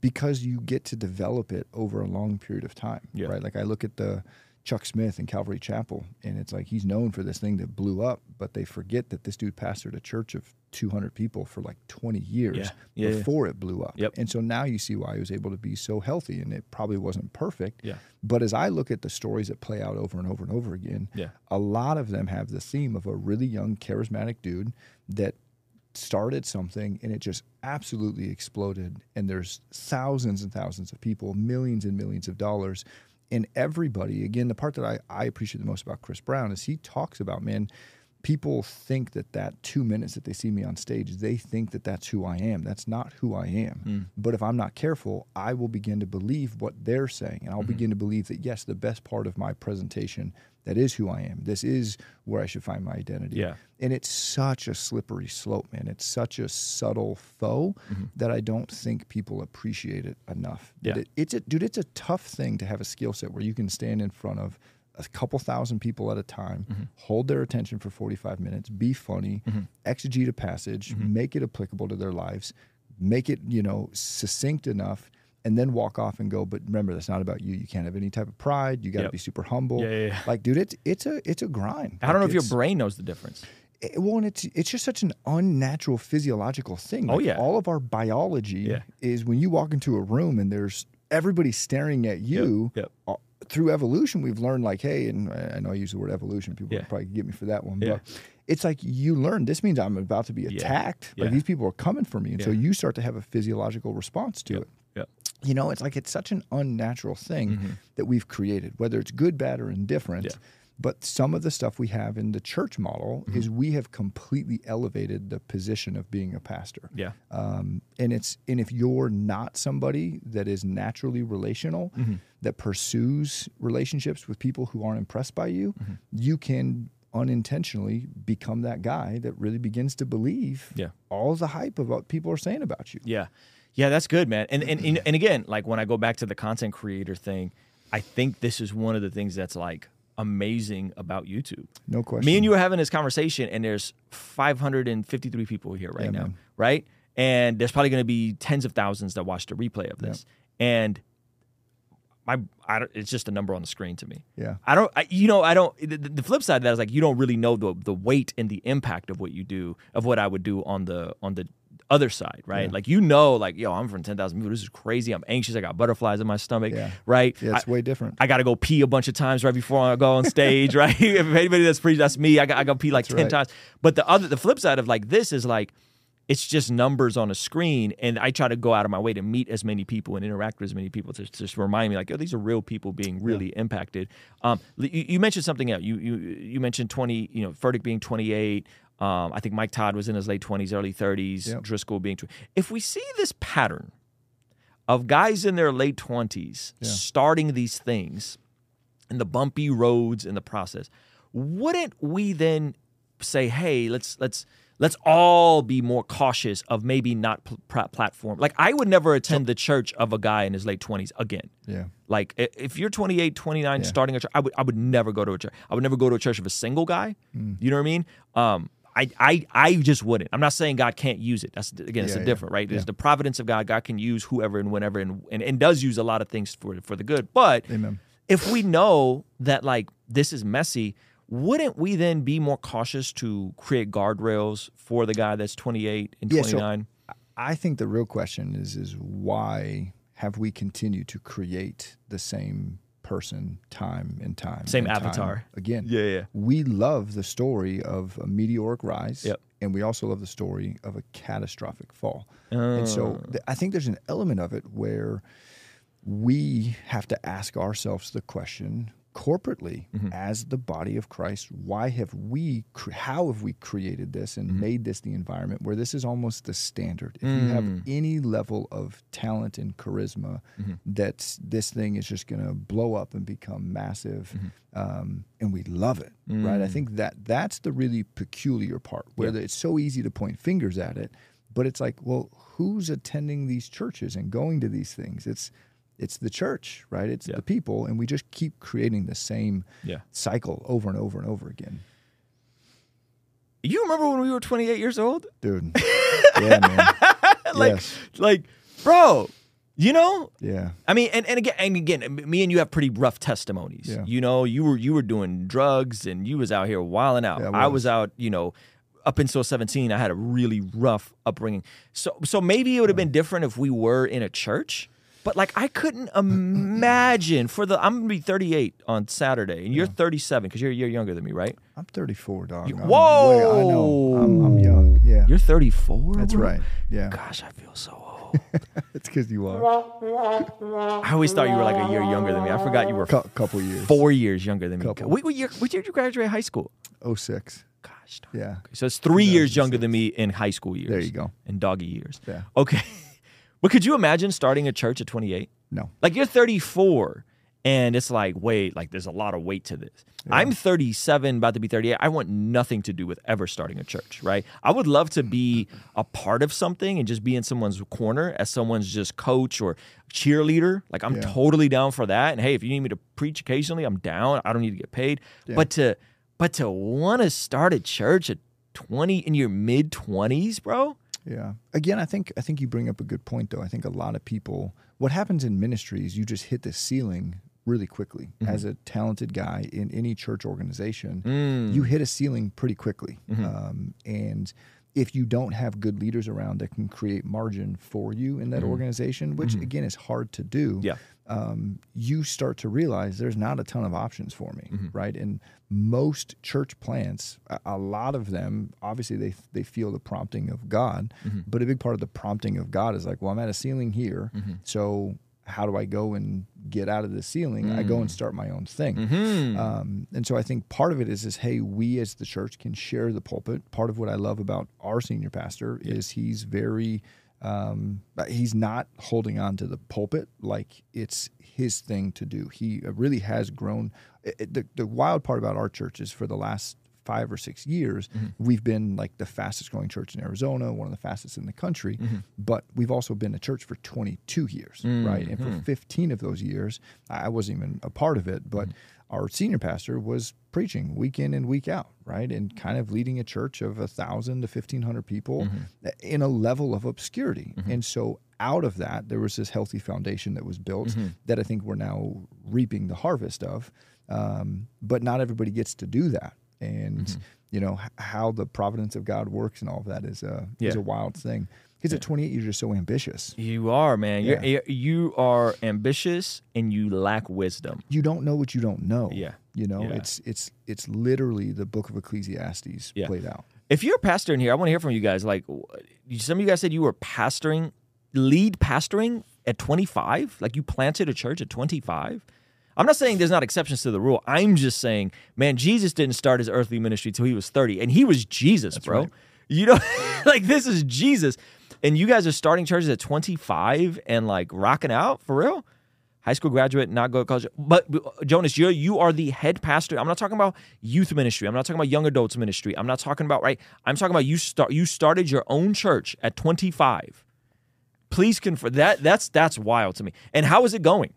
because you get to develop it over a long period of time, yeah. right? Like I look at the Chuck Smith in Calvary Chapel, and it's like he's known for this thing that blew up, but they forget that this dude pastored a church of two hundred people for like twenty years yeah. Yeah, before yeah. it blew up. Yep. And so now you see why he was able to be so healthy, and it probably wasn't perfect. Yeah. But as I look at the stories that play out over and over and over again, yeah. a lot of them have the theme of a really young, charismatic dude that started something, and it just absolutely exploded, and there's thousands and thousands of people, millions and millions of dollars. And everybody, again, the part that I, I appreciate the most about Chris Brown is he talks about, man, people think that that two minutes that they see me on stage, they think that that's who I am. That's not who I am. Mm. But if I'm not careful, I will begin to believe what they're saying. And I'll mm-hmm. begin to believe that, yes, the best part of my presentation, that is who I am. This is where I should find my identity. Yeah. And it's such a slippery slope, man. It's such a subtle foe mm-hmm. that I don't think people appreciate it enough. Yeah. It, it's a, dude, it's a tough thing to have a skill set where you can stand in front of a couple thousand people at a time, mm-hmm. hold their attention for forty-five minutes, be funny, mm-hmm. exegete a passage, mm-hmm. make it applicable to their lives, make it, you know, succinct enough, and then walk off and go, but remember, that's not about you. You can't have any type of pride. You got to yep. be super humble. Yeah, yeah, yeah. Like, dude, it's it's a it's a grind. I don't like, know if your brain knows the difference. It, well, and it's it's just such an unnatural physiological thing. Like, oh yeah. all of our biology yeah. is when you walk into a room and there's everybody staring at you. Yep, yep. Uh, through evolution, we've learned like, hey, and I know I use the word evolution. People yeah. probably get me for that one, yeah. but it's like you learn this means I'm about to be attacked. Yeah. Like yeah. these people are coming for me, and yeah. so you start to have a physiological response to yep. it. Yep. You know, it's like it's such an unnatural thing mm-hmm. that we've created, whether it's good, bad, or indifferent. Yeah. But some of the stuff we have in the church model mm-hmm. is we have completely elevated the position of being a pastor. Yeah. Um, and it's and if you're not somebody that is naturally relational, mm-hmm. that pursues relationships with people who aren't impressed by you, mm-hmm. you can unintentionally become that guy that really begins to believe yeah. all the hype of what people are saying about you. Yeah. Yeah, that's good, man. And, and and and again, like when I go back to the content creator thing, I think this is one of the things that's like amazing about YouTube. No question. Me and you are having this conversation, and there's five hundred fifty-three people here right yeah, now, man. Right? And there's probably going to be tens of thousands that watch the replay of this. Yeah. And my, I don't, it's just a number on the screen to me. Yeah. I don't, I, you know, I don't, the, the flip side of that is like, you don't really know the the weight and the impact of what you do, of what I would do on the, on the other side, right? Yeah. Like, you know, like, yo, I'm from ten thousand people. This is crazy. I'm anxious. I got butterflies in my stomach, yeah. right? Yeah, it's I, way different. I got to go pee a bunch of times right before I go on stage, right? If anybody that's preached, that's me. I got I got to pee like that's ten right. times. But the other, the flip side of like this is like, it's just numbers on a screen, and I try to go out of my way to meet as many people and interact with as many people to just remind me, like, oh, these are real people being really yeah. impacted. Um, you, you mentioned something else. You you you mentioned twenty, you know, Furtick being twenty-eight. Um, I think Mike Todd was in his late twenties, early thirties. Yep. Driscoll being twenty. If we see this pattern of guys in their late twenties yeah. starting these things and the bumpy roads in the process, wouldn't we then say, hey, let's let's. Let's all be more cautious of maybe not pl- platform. Like, I would never attend the church of a guy in his late twenties again. Yeah. Like, if you're twenty-eight, twenty-nine, yeah. starting a church, I would I would never go to a church. I would never go to a church of a single guy. Mm. You know what I mean? Um, I I I just wouldn't. I'm not saying God can't use it. That's again, it's yeah, a different, yeah. right? There's yeah. the providence of God. God can use whoever and whenever, and and, and does use a lot of things for for the good. But Amen. If we know that like this is messy, wouldn't we then be more cautious to create guardrails for the guy that's twenty-eight and twenty-nine? Yeah, so I think the real question is, is why have we continued to create the same person time and time? Same and avatar. Time again. Yeah, yeah. We love the story of a meteoric rise, yep. and we also love the story of a catastrophic fall. Uh. And so th- I think there's an element of it where we have to ask ourselves the question, corporately, mm-hmm. as the body of Christ, why have we, cre- how have we created this and mm-hmm. made this the environment where this is almost the standard? If mm. you have any level of talent and charisma, mm-hmm. that this thing is just going to blow up and become massive, mm-hmm. um, and we love it, mm. right? I think that that's the really peculiar part, where yeah. it's so easy to point fingers at it, but it's like, well, who's attending these churches and going to these things? It's It's the church, right? It's yeah. the people, and we just keep creating the same yeah. cycle over and over and over again. You remember when we were twenty-eight years old? Dude. Yeah, man. like, yes. like, bro, you know? Yeah. I mean, and, and again, and again, me and you have pretty rough testimonies. Yeah. You know, you were you were doing drugs, and you was out here wilding out. Yeah, I, was. I was out, you know, up until seventeen, I had a really rough upbringing. So, so maybe it would have yeah. been different if we were in a church. But, like, I couldn't imagine for the – I'm going to be thirty-eight on Saturday, and you're yeah. thirty-seven because you're you're younger than me, right? I'm thirty-four, dog. You, whoa! Way, I know. I'm, I'm young, yeah. You're thirty-four? That's right, yeah. Gosh, I feel so old. It's because you are. I always thought you were, like, a year younger than me. I forgot you were Co- couple years. four years younger than me. Couple. What year did you graduate high school? oh six. Gosh. Dog. Yeah. Okay, so it's three yeah, years younger six. Than me in high school years. There you go. In doggy years. Yeah. Okay. But could you imagine starting a church at twenty-eight? No. Like, you're thirty-four, and it's like, wait, like, there's a lot of weight to this. Yeah. I'm thirty-seven, about to be thirty-eight. I want nothing to do with ever starting a church, right? I would love to be a part of something and just be in someone's corner as someone's just coach or cheerleader. Like, I'm yeah. totally down for that. And, hey, if you need me to preach occasionally, I'm down. I don't need to get paid. Yeah. But to but to want to start a church at twenty, in your mid-twenties, bro? Yeah. Again, I think I think you bring up a good point, though. I think a lot of people, what happens in ministry is you just hit the ceiling really quickly. Mm-hmm. As a talented guy in any church organization, mm. you hit a ceiling pretty quickly. Mm-hmm. Um, and if you don't have good leaders around that can create margin for you in that mm-hmm. organization, which, mm-hmm. again, is hard to do, yeah. um, you start to realize there's not a ton of options for me, mm-hmm. right? And most church plants, a, a lot of them, obviously they they feel the prompting of God, mm-hmm. but a big part of the prompting of God is like, well, I'm at a ceiling here, mm-hmm. so how do I go and get out of the ceiling? Mm-hmm. I go and start my own thing. Mm-hmm. Um, and so I think part of it is, is, hey, we as the church can share the pulpit. Part of what I love about our senior pastor yeah. is he's very Um, but he's not holding on to the pulpit like it's his thing to do. He really has grown. It, it, the, the wild part about our church is for the last five or six years, mm-hmm. we've been like the fastest growing church in Arizona, one of the fastest in the country, mm-hmm. but we've also been a church for twenty-two years, mm-hmm. right? And for fifteen of those years, I wasn't even a part of it, but mm-hmm. our senior pastor was preaching week in and week out, right? And kind of leading a church of a thousand to fifteen hundred people mm-hmm. in a level of obscurity. Mm-hmm. And so out of that, there was this healthy foundation that was built mm-hmm. that I think we're now reaping the harvest of, um, but not everybody gets to do that. And, mm-hmm. you know, how the providence of God works and all of that is a, yeah. is a wild thing. Because yeah. at twenty-eight, you're just so ambitious. You are, man. Yeah. You're, you are ambitious and you lack wisdom. You don't know what you don't know. Yeah. You know, yeah. it's it's it's literally the book of Ecclesiastes yeah. played out. If you're a pastor in here, I want to hear from you guys. Like, some of you guys said you were pastoring, lead pastoring at twenty-five? Like, you planted a church at twenty-five? I'm not saying there's not exceptions to the rule. I'm just saying, man, Jesus didn't start his earthly ministry till he was thirty, and he was Jesus, That's bro. Right. You know, like, this is Jesus, and you guys are starting churches at twenty-five and, like, rocking out, for real? High school graduate, not go to college. But, Jonas, you're, you are the head pastor. I'm not talking about youth ministry. I'm not talking about young adults ministry. I'm not talking about, right? I'm talking about you start. You started your own church at twenty-five. Please confirm. That, that's, that's wild to me. And how is it going?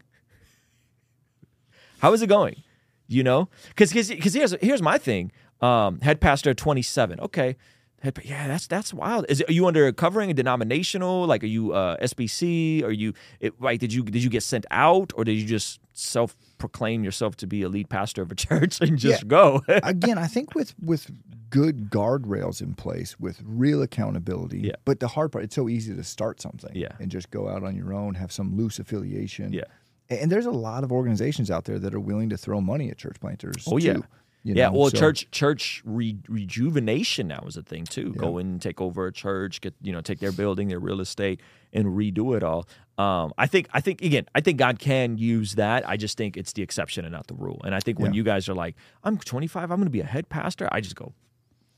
How is it going? You know? Because here's here's my thing. Um, head pastor at twenty-seven. Okay. Head, yeah, that's that's wild. Is it, are you under covering a denominational? Like, are you uh, S B C? Are you it, right? Did you did you get sent out, or did you just self-proclaim yourself to be a lead pastor of a church and just yeah. go? Again, I think with with good guardrails in place, with real accountability. Yeah. But the hard part, it's so easy to start something yeah. and just go out on your own, have some loose affiliation. Yeah. And there's a lot of organizations out there that are willing to throw money at church planters. Oh, yeah. Too, you yeah, know? Well, so, church church re- rejuvenation now is a thing, too. Yeah. Go in and take over a church, get, you know, take their building, their real estate, and redo it all. Um, I think, I think again, I think God can use that. I just think it's the exception and not the rule. And I think when yeah. you guys are like, I'm twenty-five, I'm going to be a head pastor, I just go,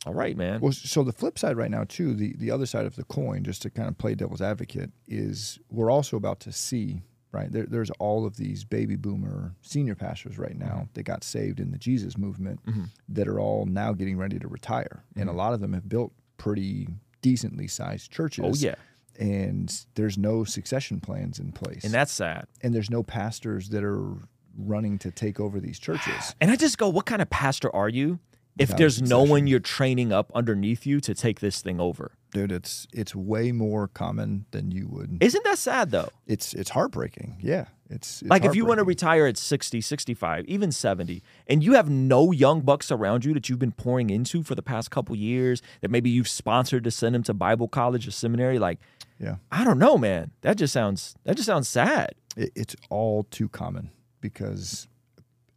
all right, man. Well, so the flip side right now, too, the, the other side of the coin, just to kind of play devil's advocate, is we're also about to see— Right there, there's all of these baby boomer senior pastors right now mm-hmm. that got saved in the Jesus movement mm-hmm. that are all now getting ready to retire, mm-hmm. and a lot of them have built pretty decently sized churches. Oh yeah, and there's no succession plans in place, and that's sad. And there's no pastors that are running to take over these churches. And I just go, what kind of pastor are you if Without there's succession. No one you're training up underneath you to take this thing over? Dude, it's it's way more common than you would. Isn't that sad, though? It's it's heartbreaking. Yeah. It's, it's like, if you want to retire at sixty, sixty-five, even seventy, and you have no young bucks around you that you've been pouring into for the past couple years, that maybe you've sponsored to send them to Bible college or seminary, like, yeah, I don't know, man. That just sounds that just sounds sad. It, it's all too common because,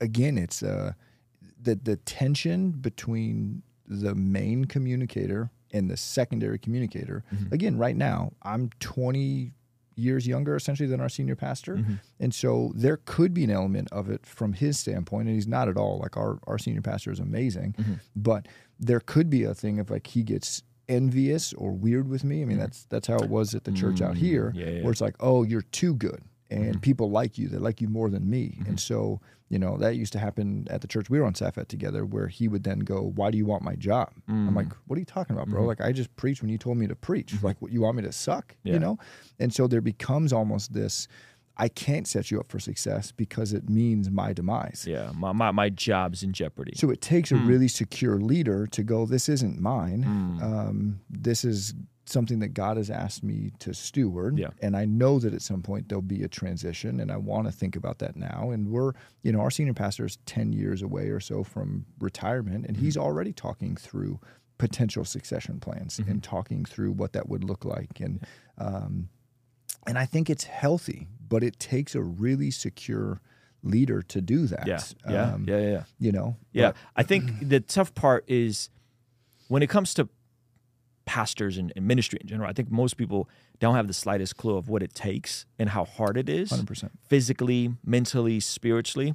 again, it's uh, the the tension between the main communicator and the secondary communicator. Mm-hmm. Again, right now, I'm twenty years younger, essentially, than our senior pastor. Mm-hmm. And so there could be an element of it from his standpoint, and he's not at all. Like, our, our senior pastor is amazing. Mm-hmm. But there could be a thing of, like, he gets envious or weird with me. I mean, mm-hmm. that's that's how it was at the church mm-hmm. out here, yeah, yeah. where it's like, oh, you're too good. And mm-hmm. people like you. They like you more than me. Mm-hmm. And so, you know, that used to happen at the church we were on staff at together, where he would then go, why do you want my job? Mm-hmm. I'm like, what are you talking about, bro? Mm-hmm. Like, I just preached when you told me to preach. Mm-hmm. Like, what, you want me to suck? Yeah. You know? And so there becomes almost this, I can't set you up for success because it means my demise. Yeah, my my, my job's in jeopardy. So it takes mm. a really secure leader to go, this isn't mine. Mm. Um, this is something that God has asked me to steward. Yeah. And I know that at some point there'll be a transition, and I want to think about that now. And we're, you know, our senior pastor is ten years away or so from retirement, and mm-hmm. he's already talking through potential succession plans mm-hmm. and talking through what that would look like. And, um, and I think it's healthy, but it takes a really secure leader to do that. Yeah, yeah, um, yeah, yeah, yeah. You know? Yeah, but I think the tough part is when it comes to pastors and, and ministry in general, I think most people don't have the slightest clue of what it takes and how hard it is, one hundred percent. Physically, mentally, spiritually.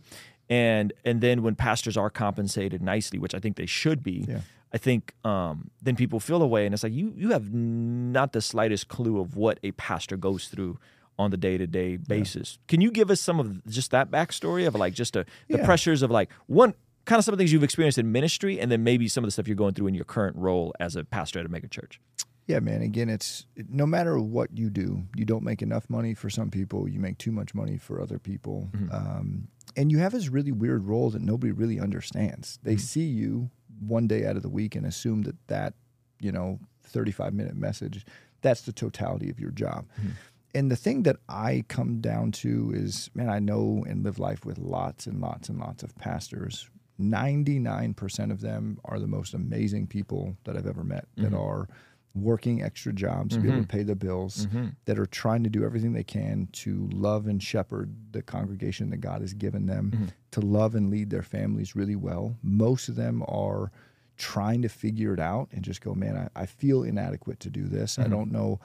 And and then when pastors are compensated nicely, which I think they should be, yeah. I think um, then people feel away, and it's like you you have not the slightest clue of what a pastor goes through on the day-to-day basis. Yeah. Can you give us some of just that backstory of like just a, the yeah. pressures of like one kind of some of the things you've experienced in ministry, and then maybe some of the stuff you're going through in your current role as a pastor at a mega church? Yeah, man. Again, it's no matter what you do, you don't make enough money for some people. You make too much money for other people. Mm-hmm. Um, and you have this really weird role that nobody really understands. They mm-hmm. see you one day out of the week and assume that that, you know, thirty-five minute message, that's the totality of your job. Mm-hmm. And the thing that I come down to is, man, I know and live life with lots and lots and lots of pastors. ninety-nine percent of them are the most amazing people that I've ever met mm-hmm. that are working extra jobs mm-hmm. to be able to pay the bills, mm-hmm. that are trying to do everything they can to love and shepherd the congregation that God has given them, mm-hmm. to love and lead their families really well. Most of them are trying to figure it out and just go, man, I, I feel inadequate to do this. Mm-hmm. I don't know,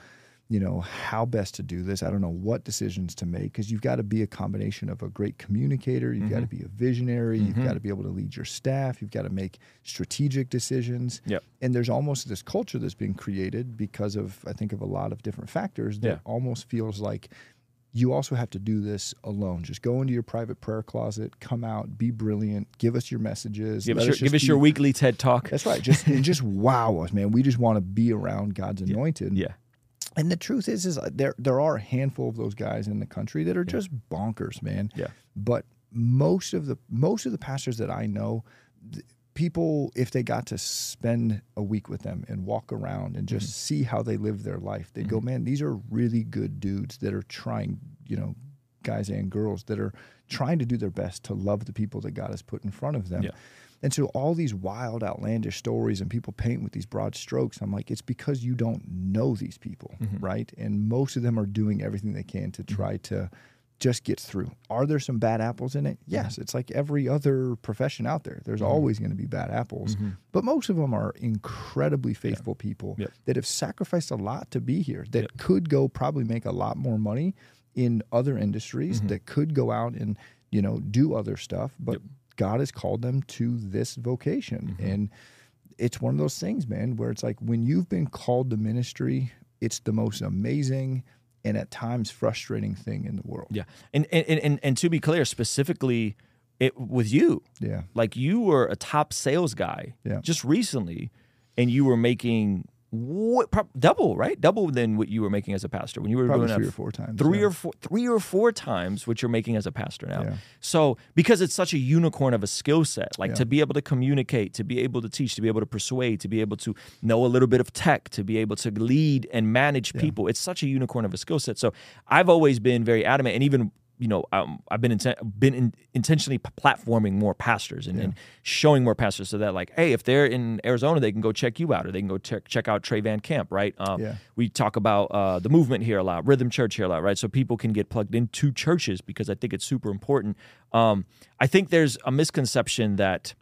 you know, how best to do this. I don't know what decisions to make, because you've got to be a combination of a great communicator. You've mm-hmm. got to be a visionary. Mm-hmm. You've got to be able to lead your staff. You've got to make strategic decisions. Yep. And there's almost this culture that's been created because of, I think, of a lot of different factors that yeah. almost feels like you also have to do this alone. Just go into your private prayer closet, come out, be brilliant, give us your messages. Give us your, us give us your weekly TED Talk. That's right. Just, and just wow us, man. We just want to be around God's anointed. Yeah. yeah. And the truth is, is there there are a handful of those guys in the country that are yeah. just bonkers, man. Yeah. But most of the most of the pastors that I know, th- people, if they got to spend a week with them and walk around and just mm-hmm. see how they live their life, they mm-hmm. go, man, these are really good dudes that are trying, you know, guys and girls that are trying to do their best to love the people that God has put in front of them. Yeah. And so all these wild, outlandish stories and people paint with these broad strokes, I'm like, it's because you don't know these people, mm-hmm. right? And most of them are doing everything they can to try to just get through. Are there some bad apples in it? Yes. It's like every other profession out there. There's mm-hmm. always going to be bad apples. Mm-hmm. But most of them are incredibly faithful yeah. people yep. that have sacrificed a lot to be here, that yep. could go probably make a lot more money in other industries, mm-hmm. that could go out and, you know, do other stuff, but... Yep. God has called them to this vocation. Mm-hmm. And it's one of those things, man, where it's like when you've been called to ministry, it's the most amazing and at times frustrating thing in the world. Yeah. And and and, and to be clear, specifically it with you. Yeah. Like you were a top sales guy yeah. just recently, and you were making what, pro- double, right? Double than what you were making as a pastor when you were probably doing three or four times, three yeah. or four, three or four times what you're making as a pastor now. Yeah. So because it's such a unicorn of a skill set, like yeah. to be able to communicate, to be able to teach, to be able to persuade, to be able to know a little bit of tech, to be able to lead and manage yeah. people. It's such a unicorn of a skill set. So I've always been very adamant, and even you know, um, I've been inten- been in, intentionally platforming more pastors and, yeah. and showing more pastors so that like, hey, if they're in Arizona, they can go check you out, or they can go check check out Trey Van Camp, right? Um, yeah. We talk about uh, the movement here a lot, Rhythm Church here a lot, right? So people can get plugged into churches, because I think it's super important. Um, I think there's a misconception that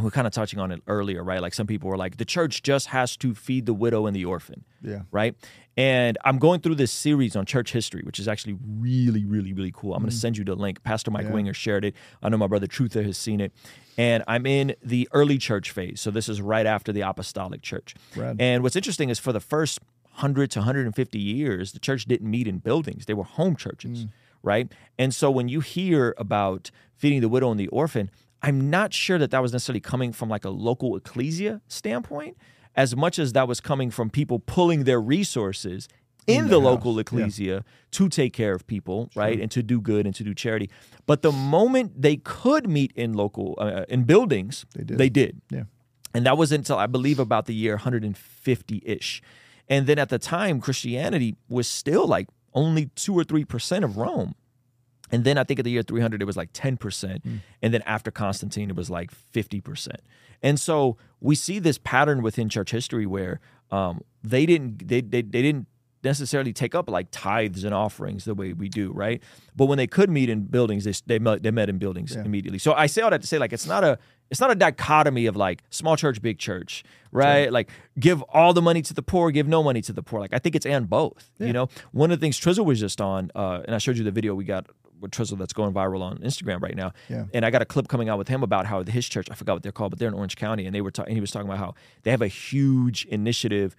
we're kind of touching on it earlier, right? Like some people were like, the church just has to feed the widow and the orphan, yeah, right? And I'm going through this series on church history, which is actually really, really, really cool. I'm mm-hmm. going to send you the link. Pastor Mike yeah. Winger shared it. I know my brother Truther has seen it. And I'm in the early church phase. So this is right after the apostolic church. Right. And what's interesting is for the first one hundred to one hundred fifty years, the church didn't meet in buildings. They were home churches, mm. right? And so when you hear about feeding the widow and the orphan, I'm not sure that that was necessarily coming from like a local ecclesia standpoint, as much as that was coming from people pulling their resources in, in the local ecclesia yeah. to take care of people, sure. right, and to do good and to do charity. But the moment they could meet in local uh, in buildings, they did. they did. Yeah, and that wasn't until I believe about the year one hundred fifty-ish, and then at the time Christianity was still like only two or three percent of Rome. And then I think at the year three hundred, it was like ten percent. Mm. And then after Constantine, it was like fifty percent. And so we see this pattern within church history where um, they didn't they, they they didn't necessarily take up like tithes and offerings the way we do, right? But when they could meet in buildings, they they met, they met in buildings yeah. immediately. So I say all that to say, like, it's not a it's not a dichotomy of like small church, big church, right? Yeah. Like give all the money to the poor, give no money to the poor. Like I think it's and both, yeah. you know? One of the things Trizzle was just on, uh, and I showed you the video we got Tristle that's going viral on Instagram right now. Yeah. And I got a clip coming out with him about how his church, I forgot what they're called, but they're in Orange County, and they were talking. He was talking about how they have a huge initiative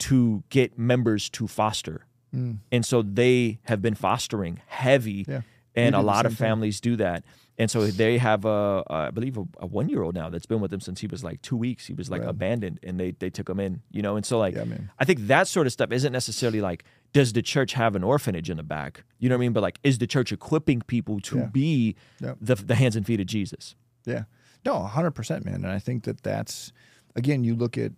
to get members to foster, mm. and so they have been fostering heavy, yeah. and a lot of families thing. do that. And so they have, a, I believe, a, a one-year-old now that's been with him since he was like two weeks. He was like right. abandoned, and they they took him in, you know. And so like, yeah, I think that sort of stuff isn't necessarily like, does the church have an orphanage in the back? You know what I mean? But like, is the church equipping people to yeah. be yep. the the hands and feet of Jesus? Yeah, no, one hundred percent, man. And I think that that's, again, you look at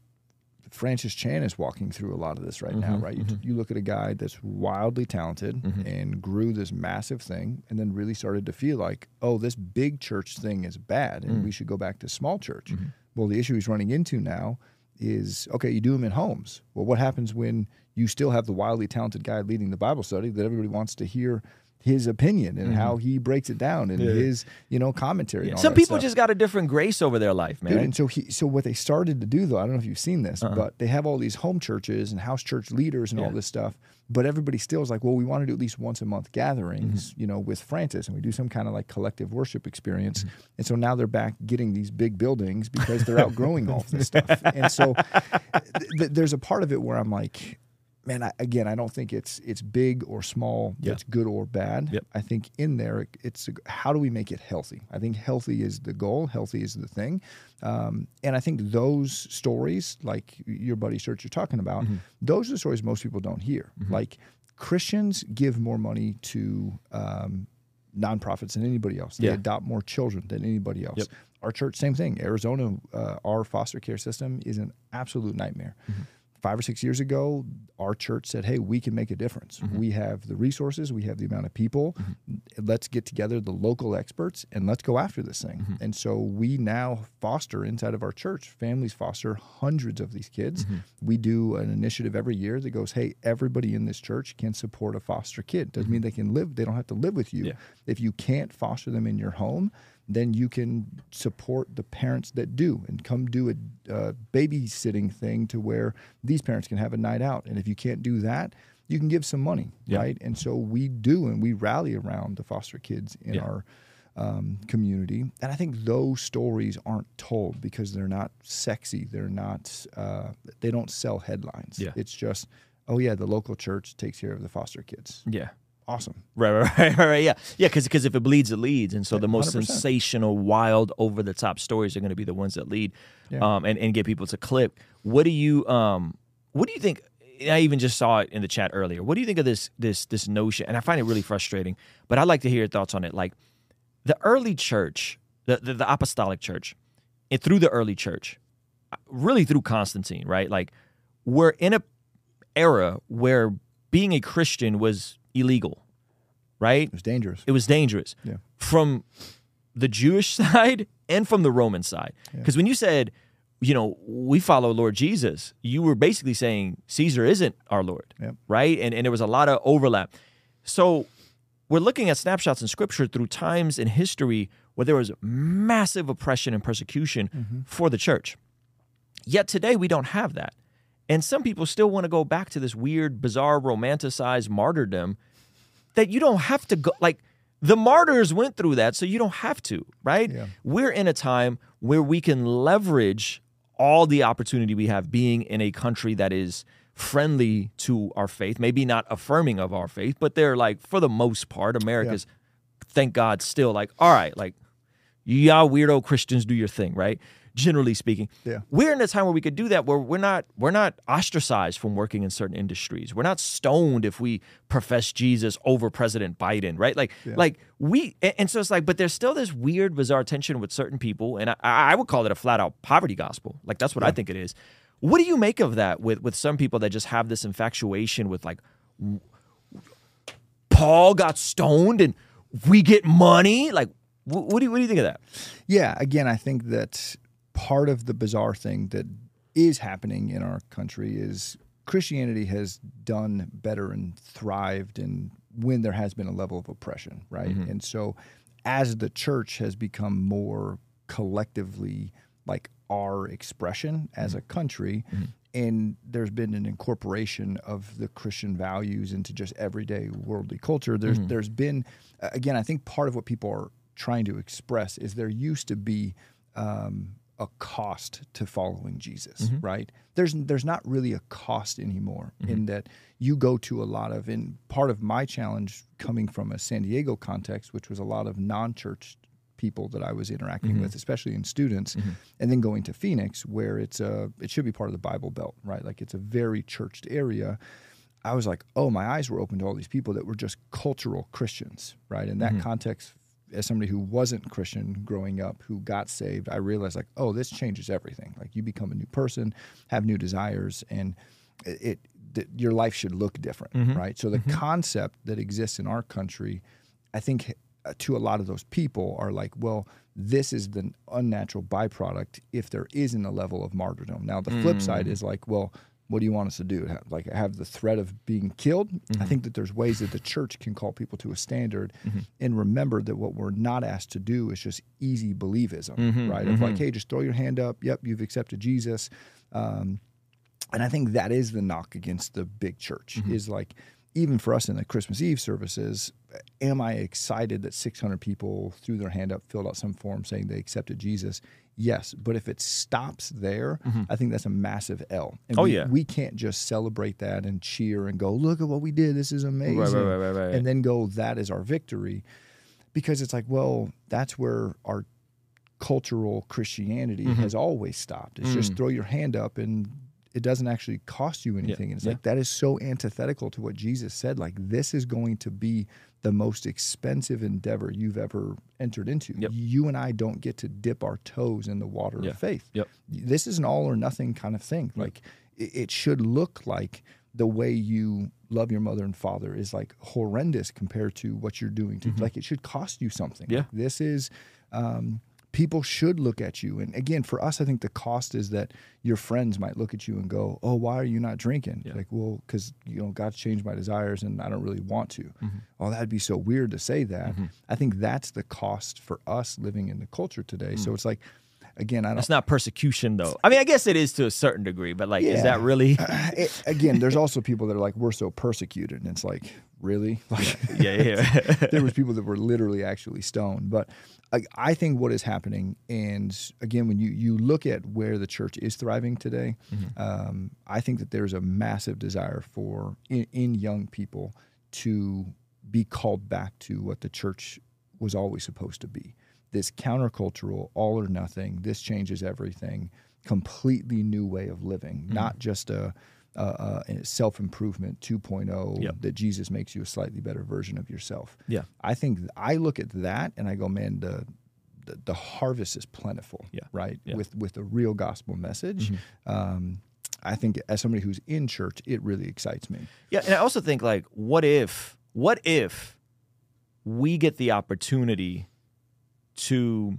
Francis Chan is walking through a lot of this right mm-hmm, now, right? Mm-hmm. You, you look at a guy that's wildly talented mm-hmm. and grew this massive thing, and then really started to feel like, oh, this big church thing is bad, and mm-hmm. we should go back to small church. Mm-hmm. Well, the issue he's running into now is, okay, you do them in homes. Well, what happens when you still have the wildly talented guy leading the Bible study that everybody wants to hear his opinion and mm-hmm. how he breaks it down and yeah. his, you know, commentary. Yeah. And all Some that people stuff. just got a different grace over their life, man. Dude, and so he, so what they started to do, though, I don't know if you've seen this, uh-huh. but they have all these home churches and house church leaders and yeah. all this stuff. But everybody still is like, well, we want to do at least once a month gatherings, mm-hmm. you know, with Francis, and we do some kind of like collective worship experience. Mm-hmm. And so now they're back getting these big buildings because they're outgrowing all this stuff. And so th- th- there's a part of it where I'm like, man, I, again, I don't think it's it's big or small, yeah. it's good or bad. Yep. I think in there, it's how do we make it healthy? I think healthy is the goal. Healthy is the thing. Um, and I think those stories, like your buddy's church you're talking about, mm-hmm. those are the stories most people don't hear. Mm-hmm. Like Christians give more money to um, nonprofits than anybody else. They yeah. adopt more children than anybody else. Yep. Our church, same thing. Arizona, uh, our foster care system is an absolute nightmare. Mm-hmm. Five or six years ago, our church said, hey, we can make a difference. Mm-hmm. We have the resources. We have the amount of people. Mm-hmm. Let's get together the local experts, and let's go after this thing. Mm-hmm. And so we now foster inside of our church. Families foster hundreds of these kids. Mm-hmm. We do an initiative every year that goes, hey, everybody in this church can support a foster kid. Doesn't mm-hmm. mean they can live. They don't have to live with you. Yeah. If you can't foster them in your home, then you can support the parents that do and come do a uh, babysitting thing to where these parents can have a night out. And if you can't do that, you can give some money, yeah. right? And so we do, and we rally around the foster kids in yeah. our um, community. And I think those stories aren't told because they're not sexy. They're not, uh, they don't sell headlines. Yeah. It's just, oh yeah, the local church takes care of the foster kids. Yeah. Awesome. Right, right, right, right, right. Yeah, yeah. Because because if it bleeds, it leads, and so the most one hundred percent sensational, wild, over the top stories are going to be the ones that lead, yeah. um, and and get people to click. What do you um, what do you think? I even just saw it in the chat earlier. What do you think of this this this notion? And I find it really frustrating, but I'd like to hear your thoughts on it. Like the early church, the the, the apostolic church, and through the early church, really through Constantine, right? Like we're in a era where being a Christian was illegal, right? It was dangerous. It was dangerous yeah. from the Jewish side and from the Roman side. Because yeah. when you said, you know, we follow Lord Jesus, you were basically saying Caesar isn't our Lord, yeah. right? And and there was a lot of overlap. So we're looking at snapshots in Scripture through times in history where there was massive oppression and persecution mm-hmm. for the church. Yet today we don't have that. And some people still want to go back to this weird, bizarre, romanticized martyrdom that you don't have to go. Like, the martyrs went through that, so you don't have to, right? Yeah. We're in a time where we can leverage all the opportunity we have being in a country that is friendly to our faith, maybe not affirming of our faith, but they're like, for the most part, America's, yeah. thank God, still like, all right, like, y'all weirdo Christians, do your thing, right? Generally speaking, yeah. we're in a time where we could do that, where we're not we're not ostracized from working in certain industries. We're not stoned if we profess Jesus over President Biden, right? Like, yeah. like we, and so it's like, but there's still this weird, bizarre tension with certain people, and I, I would call it a flat-out poverty gospel. Like, that's what yeah. I think it is. What do you make of that with, with some people that just have this infatuation with, like, Paul got stoned and we get money? Like, wh- what do you, what do you think of that? Yeah, again, I think that part of the bizarre thing that is happening in our country is Christianity has done better and thrived and when there has been a level of oppression, right? Mm-hmm. And so as the church has become more collectively like our expression as a country, mm-hmm. And there's been an incorporation of the Christian values into just everyday worldly culture. There's mm-hmm. there's been, again, I think part of what people are trying to express is there used to be um, a cost to following Jesus, mm-hmm. right? There's there's not really a cost anymore mm-hmm. in that you go to a lot of, and part of my challenge coming from a San Diego context, which was a lot of non-church people that I was interacting mm-hmm. with, especially in students, mm-hmm. and then going to Phoenix, where it's a, it should be part of the Bible Belt, right? Like it's a very churched area. I was like, oh, my eyes were open to all these people that were just cultural Christians, right? In that mm-hmm. context, as somebody who wasn't Christian growing up, who got saved, I realized like, oh, this changes everything. Like you become a new person, have new desires, and it, it your life should look different, mm-hmm. right? So the mm-hmm. concept that exists in our country, I think, to a lot of those people are like, well, this is the unnatural byproduct if there isn't a level of martyrdom. Now, the mm. flip side is like, well, what do you want us to do? Like, have the threat of being killed? Mm-hmm. I think that there's ways that the church can call people to a standard mm-hmm. and remember that what we're not asked to do is just easy believism, mm-hmm. right? Mm-hmm. Of like, hey, just throw your hand up. Yep, you've accepted Jesus. Um, and I think that is the knock against the big church mm-hmm. is like, even for us in the Christmas Eve services, am I excited that six hundred people threw their hand up, filled out some form saying they accepted Jesus? Yes. But if it stops there, mm-hmm. I think that's a massive L. And oh, we, yeah. we can't just celebrate that and cheer and go, look at what we did. This is amazing. Right, right, right, right, right. And then go, that is our victory. Because it's like, well, that's where our cultural Christianity mm-hmm. has always stopped. It's mm. just throw your hand up and it doesn't actually cost you anything. Yeah. And it's yeah. like, that is so antithetical to what Jesus said. Like, this is going to be the most expensive endeavor you've ever entered into. Yep. You and I don't get to dip our toes in the water yeah. of faith. Yep. This is an all or nothing kind of thing. Yep. Like, it should look like the way you love your mother and father is like horrendous compared to what you're doing to, mm-hmm. like, it should cost you something. Yeah. Like, this is, um, people should look at you. And again, for us, I think the cost is that your friends might look at you and go, oh, why are you not drinking? Yeah. Like, well, because, you know, God's changed my desires and I don't really want to. Mm-hmm. Oh, that'd be so weird to say that. Mm-hmm. I think that's the cost for us living in the culture today. Mm-hmm. So it's like, again, I don't... It's not persecution, though. I mean, I guess it is to a certain degree, but, like, yeah. is that really... uh, it, again, there's also people that are like, we're so persecuted. And it's like, really? Like, yeah, yeah. yeah. There was people that were literally actually stoned. But... I think what is happening, and again, when you, you look at where the church is thriving today, mm-hmm. um, I think that there's a massive desire for, in, in young people, to be called back to what the church was always supposed to be. This countercultural, all or nothing, this changes everything, completely new way of living, mm-hmm. not just a... Uh, uh, self-improvement two point oh, yep. that Jesus makes you a slightly better version of yourself. Yeah, I think th- I look at that and I go, man, the the, the harvest is plentiful, yeah. right? Yeah. With with a real gospel message. Mm-hmm. Um, I think as somebody who's in church, it really excites me. Yeah, and I also think like, what if, what if we get the opportunity to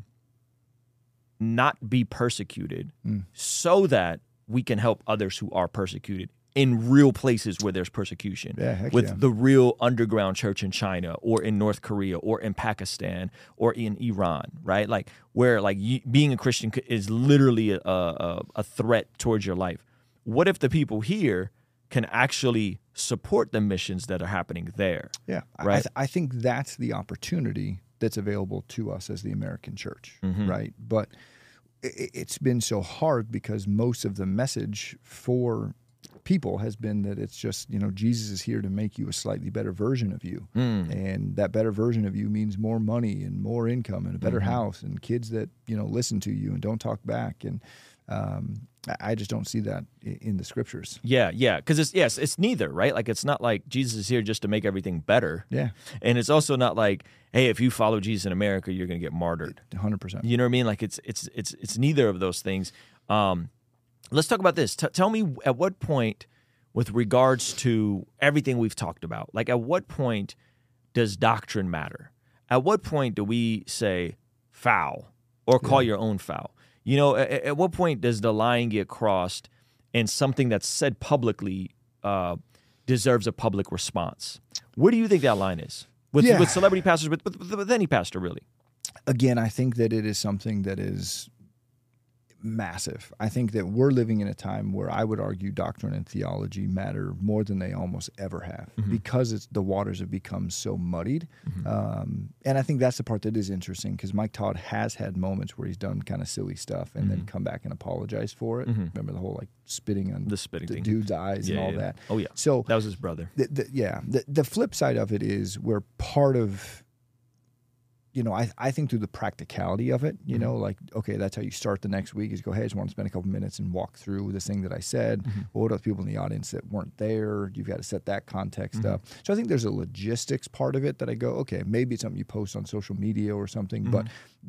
not be persecuted mm. so that we can help others who are persecuted in real places where there's persecution, yeah, heck with yeah. the real underground church in China or in North Korea or in Pakistan or in Iran, right? Like where like you, being a Christian is literally a, a, a threat towards your life. What if the people here can actually support the missions that are happening there? Yeah, right. I, th- I think that's the opportunity that's available to us as the American church, mm-hmm. right? But it's been so hard because most of the message for people has been that it's just, you know, Jesus is here to make you a slightly better version of you. Mm. And that better version of you means more money and more income and a better mm-hmm. house and kids that, you know, listen to you and don't talk back. And um, I just don't see that in the scriptures. Yeah, yeah. Because it's, yes, it's neither, right? Like, it's not like Jesus is here just to make everything better. Yeah. And it's also not like, hey, if you follow Jesus in America, you're going to get martyred. one hundred percent. You know what I mean? Like, it's it's it's it's neither of those things. Um, let's talk about this. T- tell me at what point, with regards to everything we've talked about, like, at what point does doctrine matter? At what point do we say foul or call yeah. your own foul? You know, at, at what point does the line get crossed and something that's said publicly uh, deserves a public response? Where do you think that line is? With, yeah. with celebrity pastors, with, with, with any pastor, really? Again, I think that it is something that is massive. I think that we're living in a time where I would argue doctrine and theology matter more than they almost ever have, mm-hmm. because it's, the waters have become so muddied. Mm-hmm. Um, and I think that's the part that is interesting, because Mike Todd has had moments where he's done kind of silly stuff and mm-hmm. then come back and apologize for it. Mm-hmm. Remember the whole like spitting on the, spitting the dude's eyes yeah, and all yeah. that. Oh yeah, so that was his brother. The, the, yeah, the, the flip side of it is we're part of. You know, I, I think through the practicality of it, you mm-hmm. know, like, okay, that's how you start the next week is go, hey, I just want to spend a couple minutes and walk through this thing that I said. Mm-hmm. Well, what are the people in the audience that weren't there? You've got to set that context mm-hmm. up. So I think there's a logistics part of it that I go, okay, maybe it's something you post on social media or something. Mm-hmm. But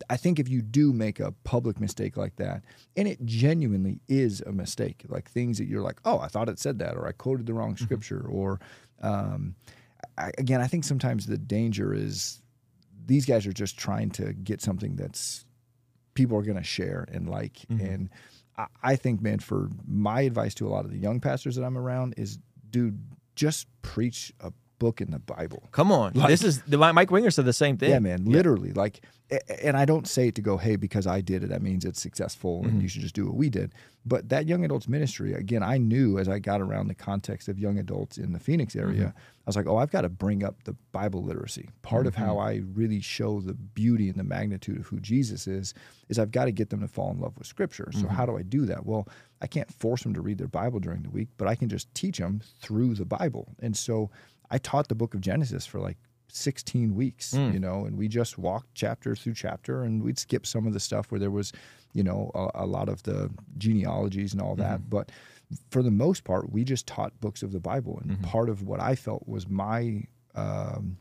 I think if you do make a public mistake like that, and it genuinely is a mistake, like things that you're like, oh, I thought it said that, or I quoted the wrong mm-hmm. scripture, or um, I, again, I think sometimes the danger is, these guys are just trying to get something that's people are going to share and like. Mm-hmm. And I, I think, man, for my advice to a lot of the young pastors that I'm around is, dude, just preach a book in the Bible. Come on. Like, this is the, Mike Winger said the same thing. Yeah, man, yeah. literally. Like, and I don't say it to go, hey, because I did it, that means it's successful and mm-hmm. you should just do what we did. But that young adults ministry, again, I knew as I got around the context of young adults in the Phoenix area, mm-hmm. I was like, oh, I've got to bring up the Bible literacy. Part mm-hmm. of how I really show the beauty and the magnitude of who Jesus is, is I've got to get them to fall in love with Scripture. So mm-hmm. how do I do that? Well, I can't force them to read their Bible during the week, but I can just teach them through the Bible. And so I taught the book of Genesis for like sixteen weeks, mm. you know, and we just walked chapter through chapter, and we'd skip some of the stuff where there was, you know, a, a lot of the genealogies and all that, mm-hmm. but for the most part, we just taught books of the Bible, and mm-hmm. part of what I felt was my um,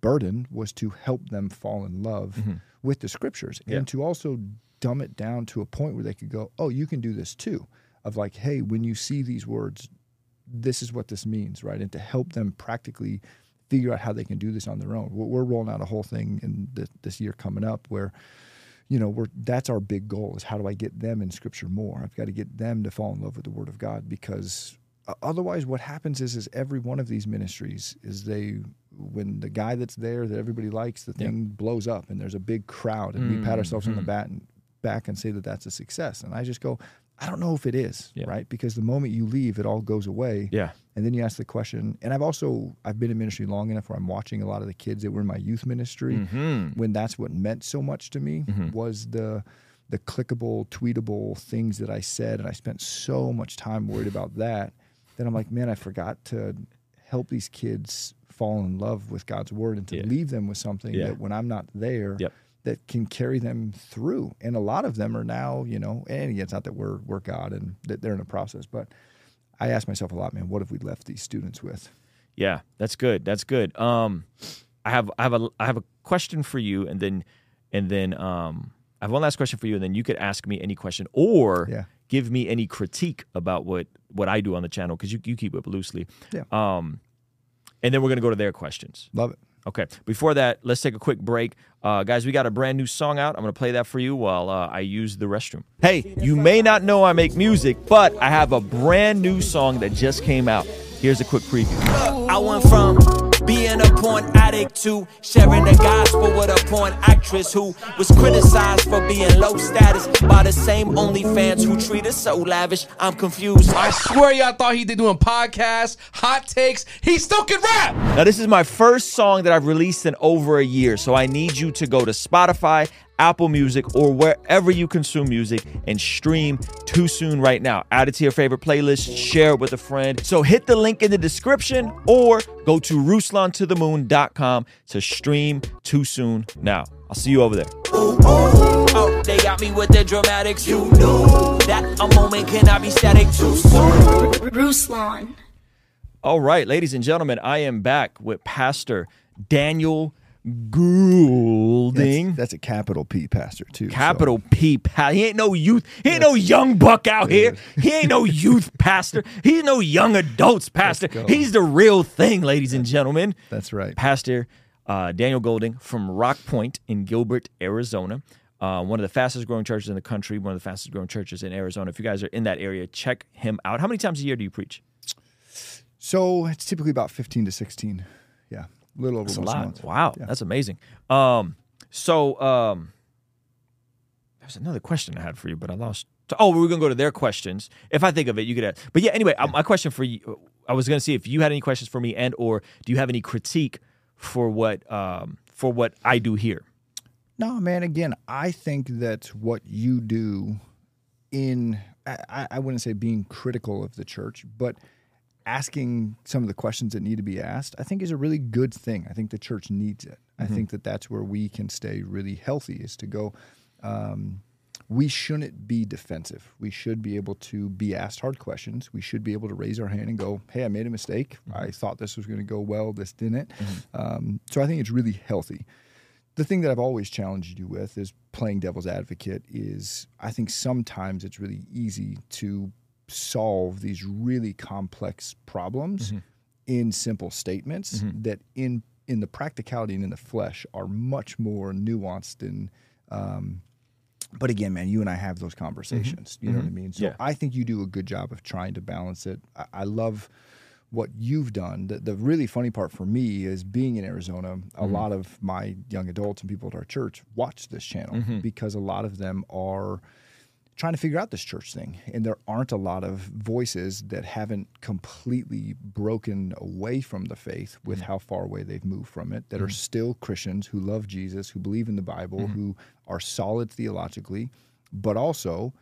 burden was to help them fall in love mm-hmm. with the Scriptures, yeah. and to also dumb it down to a point where they could go, oh, you can do this too, of like, hey, when you see these words, this is what this means, right? And to help them practically figure out how they can do this on their own. We're rolling out a whole thing in th- this year coming up where, you know, we're, that's our big goal is how do I get them in Scripture more? I've got to get them to fall in love with the Word of God, because otherwise what happens is is every one of these ministries is they, when the guy that's there that everybody likes, the thing yeah. blows up and there's a big crowd and mm-hmm. we pat ourselves on the back and, back and say that that's a success. And I just go, I don't know if it is, yeah. right? Because the moment you leave, it all goes away. Yeah. And then you ask the question. And I've also, I've been in ministry long enough where I'm watching a lot of the kids that were in my youth ministry mm-hmm. when that's what meant so much to me mm-hmm. was the the clickable, tweetable things that I said. And I spent so much time worried about that. Then I'm like, man, I forgot to help these kids fall in love with God's Word and to yeah. leave them with something yeah. that when I'm not there, yep. that can carry them through. And a lot of them are now, you know, and again, it's not that we're, we're God and that they're in a process, but I ask myself a lot, man, what have we left these students with? Yeah, that's good. That's good. Um, I have, I have a, I have a question for you, and then, and then um, I have one last question for you, and then you could ask me any question or yeah. give me any critique about what, what I do on the channel, because you, you keep it loosely. Yeah. Um, and then we're going to go to their questions. Love it. Okay, before that, let's take a quick break. Uh, guys, we got a brand new song out. I'm going to play that for you while uh, I use the restroom. Hey, you may not know I make music, but I have a brand new song that just came out. Here's a quick preview. I went from being a porn addict to sharing the gospel with a porn actress who was criticized for being low status by the same OnlyFans who treat us so lavish. I'm confused. I swear y'all thought he did doing podcasts, hot takes. He still can rap. Now, this is my first song that I've released in over a year, so I need you to go to Spotify, Apple Music, or wherever you consume music and stream Too Soon right now. Add it to your favorite playlist, share it with a friend. So hit the link in the description or go to ruslan to the moon dot com to stream Too Soon now. I'll see you over there. Ooh, ooh, oh, they got me with their dramatics. You know that a moment cannot be static too soon. Ruslan. All right, ladies and gentlemen, I am back with Pastor Daniel Goulding. That's, that's a capital P pastor too. Capital so. P pastor. He ain't no youth. He ain't that's, no young buck out here. He ain't no youth pastor. He's no young adults pastor. He's the real thing, ladies and gentlemen. That's right. Pastor uh, Daniel Goulding from Rock Point in Gilbert, Arizona. Uh, one of the fastest growing churches in the country. One of the fastest growing churches in Arizona. If you guys are in that area, check him out. How many times a year do you preach? So it's typically about fifteen to sixteen. Yeah. A little over that's a lot. Month. Wow, yeah. That's amazing. Um, so um, there's another question I had for you, but I lost to, oh, we were going to go to their questions. If I think of it, you could ask. But yeah, anyway, yeah. I, my question for you, I was going to see if you had any questions for me, and or do you have any critique for what um, for what I do here? No, man, again, I think that what you do in, I, I wouldn't say being critical of the church, but asking some of the questions that need to be asked, I think is a really good thing. I think the church needs it. Mm-hmm. I think that that's where we can stay really healthy, is to go, um, we shouldn't be defensive. We should be able to be asked hard questions. We should be able to raise our hand and go, hey, I made a mistake. Mm-hmm. I thought this was going to go well. This didn't. Mm-hmm. Um, so I think it's really healthy. The thing that I've always challenged you with is playing devil's advocate is I think sometimes it's really easy to solve these really complex problems mm-hmm. in simple statements mm-hmm. that in in the practicality and in the flesh are much more nuanced. And um, but again, man, you and I have those conversations. Mm-hmm. You know mm-hmm. what I mean? So yeah. I think you do a good job of trying to balance it. I, I love what you've done. The, the really funny part for me is being in Arizona, a mm-hmm. lot of my young adults and people at our church watch this channel mm-hmm. because a lot of them are trying to figure out this church thing. And there aren't a lot of voices that haven't completely broken away from the faith with mm-hmm. how far away they've moved from it, that mm-hmm. are still Christians who love Jesus, who believe in the Bible, mm-hmm. who are solid theologically, but also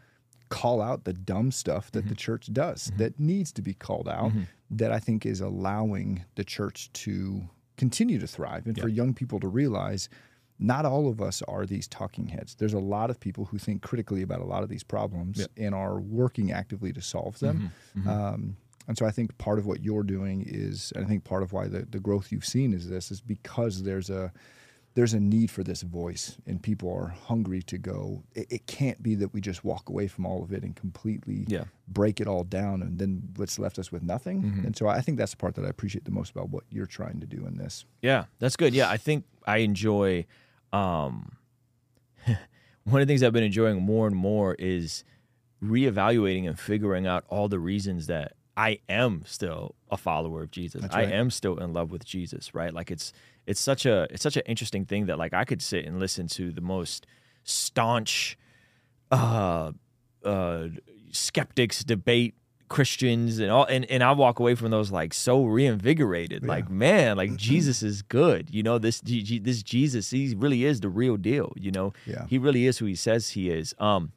call out the dumb stuff that mm-hmm. the church does mm-hmm. that needs to be called out mm-hmm. that I think is allowing the church to continue to thrive and yep. for young people to realize not all of us are these talking heads. There's a lot of people who think critically about a lot of these problems yep. and are working actively to solve them. Mm-hmm. Mm-hmm. Um, and so I think part of what you're doing is, and I think part of why the, the growth you've seen is this, is because there's a There's a need for this voice, and people are hungry to go. It, it can't be that we just walk away from all of it and completely yeah. break it all down, and then what's left us with nothing. Mm-hmm. And so I think that's the part that I appreciate the most about what you're trying to do in this. Yeah, that's good. Yeah, I think I enjoy um, – one of the things I've been enjoying more and more is reevaluating and figuring out all the reasons that I am still a follower of Jesus. That's right. I am still in love with Jesus, right? Like it's – It's such a it's such an interesting thing that like I could sit and listen to the most staunch uh, uh, skeptics debate Christians and all, and, and I walk away from those like so reinvigorated, yeah. like man, like Jesus is good, you know, this this Jesus, he really is the real deal, you know, yeah. he really is who he says he is. Um,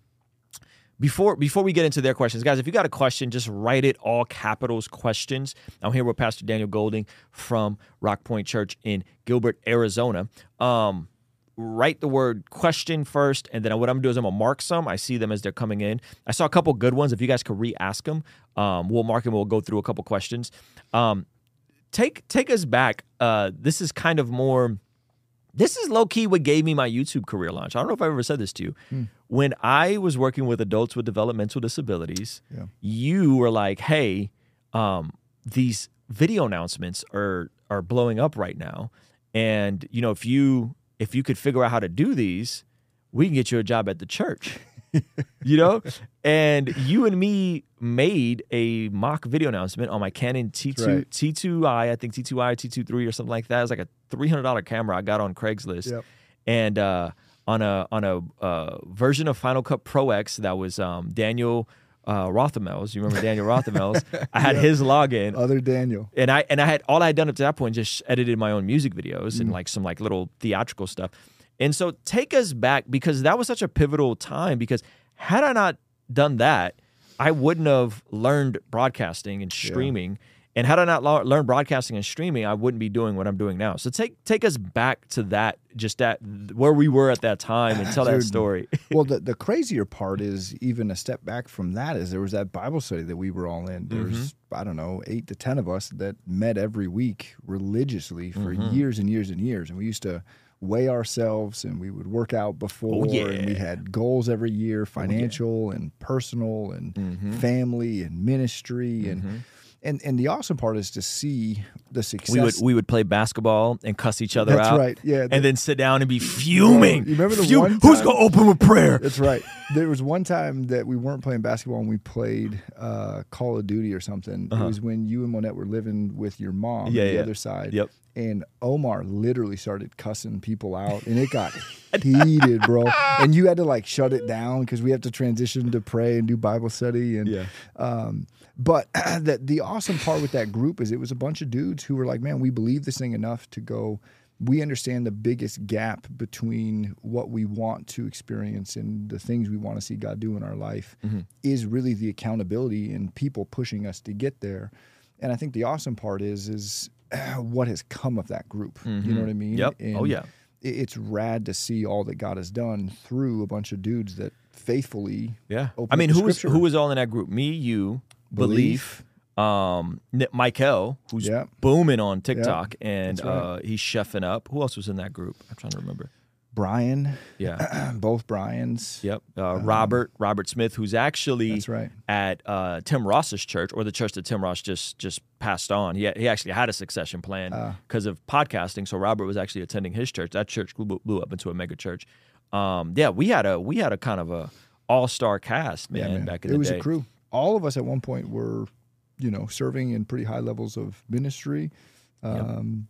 Before before we get into their questions, guys, if you got a question, just write it, all capitals, questions. I'm here with Pastor Daniel Goulding from Rock Point Church in Gilbert, Arizona. Um, write the word question first, and then what I'm going to do is I'm going to mark some. I see them as they're coming in. I saw a couple good ones. If you guys could re-ask them, um, we'll mark them. We'll go through a couple questions. Um, take, take us back. Uh, this is kind of more... This is low-key what gave me my YouTube career launch. I don't know if I've ever said this to you. Mm. When I was working with adults with developmental disabilities, yeah. you were like, hey, um, these video announcements are are blowing up right now. And you know, if you if you could figure out how to do these, we can get you a job at the church. You know? And you and me made a mock video announcement on my Canon T two, right. T two I, I think T two I, T two three or something like that. It was like a three hundred dollars camera I got on Craigslist. Yep. And uh, on a on a uh, version of Final Cut Pro X that was um, Daniel uh, Rothamels. You remember Daniel Rothamels? I had yep. his login. Other Daniel. And I and I had all I had done up to that point just edited my own music videos mm. and like some like little theatrical stuff. And so take us back, because that was such a pivotal time, because had I not done that, I wouldn't have learned broadcasting and streaming. Yeah. And had I not lo- learned broadcasting and streaming, I wouldn't be doing what I'm doing now. So take take us back to that, just that where we were at that time, and tell Dude, that story. Well, the, the crazier part is even a step back from that is there was that Bible study that we were all in. There's, mm-hmm. I don't know, eight to ten of us that met every week religiously for mm-hmm. years and years and years. And we used to weigh ourselves, and we would work out before, oh, yeah. and we had goals every year, financial oh, yeah. and personal and mm-hmm. family and ministry. Mm-hmm. And And and the awesome part is to see the success. We would we would play basketball and cuss each other that's out. That's right. Yeah. And the, then sit down and be fuming. Oh, you remember the Fum- one time, who's gonna open with prayer? That's right. There was one time that we weren't playing basketball and we played uh, Call of Duty or something. Uh-huh. It was when you and Monette were living with your mom yeah, on the yeah. other side. Yep. And Omar literally started cussing people out, and it got heated, bro. And you had to like shut it down because we have to transition to pray and do Bible study. And yeah. um, but the, the awesome part with that group is it was a bunch of dudes who were like, man, we believe this thing enough to go. We understand the biggest gap between what we want to experience and the things we want to see God do in our life mm-hmm. is really the accountability and people pushing us to get there. And I think the awesome part is is. what has come of that group. Mm-hmm. You know what I mean? Yep. And oh, yeah. It's rad to see all that God has done through a bunch of dudes that faithfully yeah. open I mean, who was, who was all in that group? Me, you, Belief, Belief um, Michael, who's yeah. booming on TikTok, yeah. and right. uh, he's chefing up. Who else was in that group? I'm trying to remember. Brian. Yeah. Both Brians. Yep. Uh, um, Robert, Robert Smith, who's actually that's right. at uh, Tim Ross's church, or the church that Tim Ross just just passed on. He, he actually had a succession plan because uh, of podcasting, so Robert was actually attending his church. That church blew, blew up into a mega church. Um, yeah, we had a we had a kind of a all-star cast, man, yeah, man. back in it the day. It was a crew. All of us at one point were, you know, serving in pretty high levels of ministry. Um yep.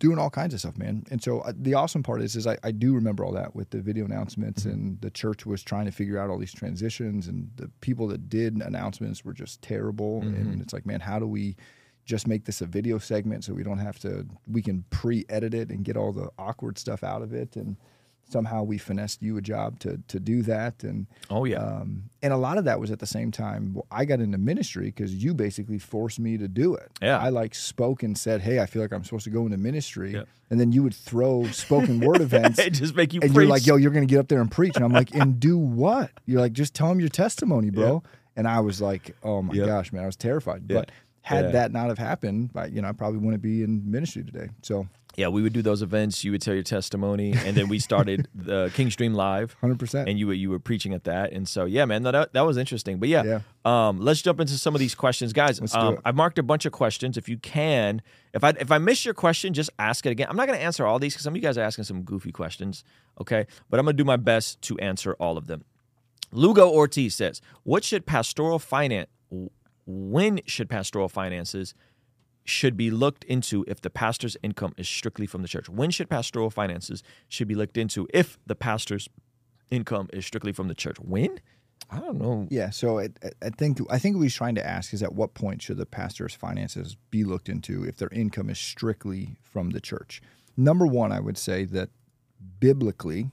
Doing all kinds of stuff, man. And so uh, the awesome part is is I, I do remember all that with the video announcements, mm-hmm. and the church was trying to figure out all these transitions, and the people that did announcements were just terrible. Mm-hmm. And it's like, man, how do we just make this a video segment so we don't have to, we can pre-edit it and get all the awkward stuff out of it? And somehow we finessed you a job to to do that. And oh, yeah. Um, and a lot of that was at the same time. Well, I got into ministry because you basically forced me to do it. Yeah. I like spoke and said, hey, I feel like I'm supposed to go into ministry. Yeah. And then you would throw spoken word events. It just make you and preach. You're like, yo, you're going to get up there and preach. And I'm like, and do what? You're like, just tell them your testimony, bro. Yeah. And I was like, oh my yeah. gosh, man, I was terrified. Yeah. But had yeah. that not have happened, I, you know, I probably wouldn't be in ministry today. So. Yeah, we would do those events. You would tell your testimony, and then we started the King's Dream Live, hundred percent. And you were you were preaching at that, and so yeah, man, that that was interesting. But yeah, yeah. Um, let's jump into some of these questions, guys. Um, I marked a bunch of questions. If you can, if I if I miss your question, just ask it again. I'm not going to answer all these because some of you guys are asking some goofy questions, okay? But I'm going to do my best to answer all of them. Lugo Ortiz says, "What should pastoral finance? When should pastoral finances?" should be looked into if the pastor's income is strictly from the church? When should pastoral finances should be looked into if the pastor's income is strictly from the church? When? I don't know. Yeah, so I, I think I think what he's trying to ask is at what point should the pastor's finances be looked into if their income is strictly from the church? Number one, I would say that biblically,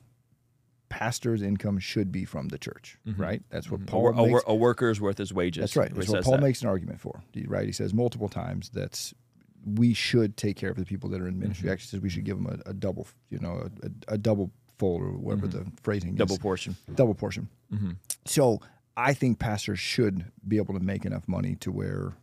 pastor's income should be from the church, mm-hmm. right? That's what mm-hmm. Paul a, makes. A, a worker's worth his wages. That's right. That's what Paul that. makes an argument for, right? He says multiple times that we should take care of the people that are in ministry. Mm-hmm. Actually, says we should give them a, a double, you know, a, a double fold or whatever mm-hmm. the phrasing double is. Double portion. Double portion. Mm-hmm. So I think pastors should be able to make enough money to where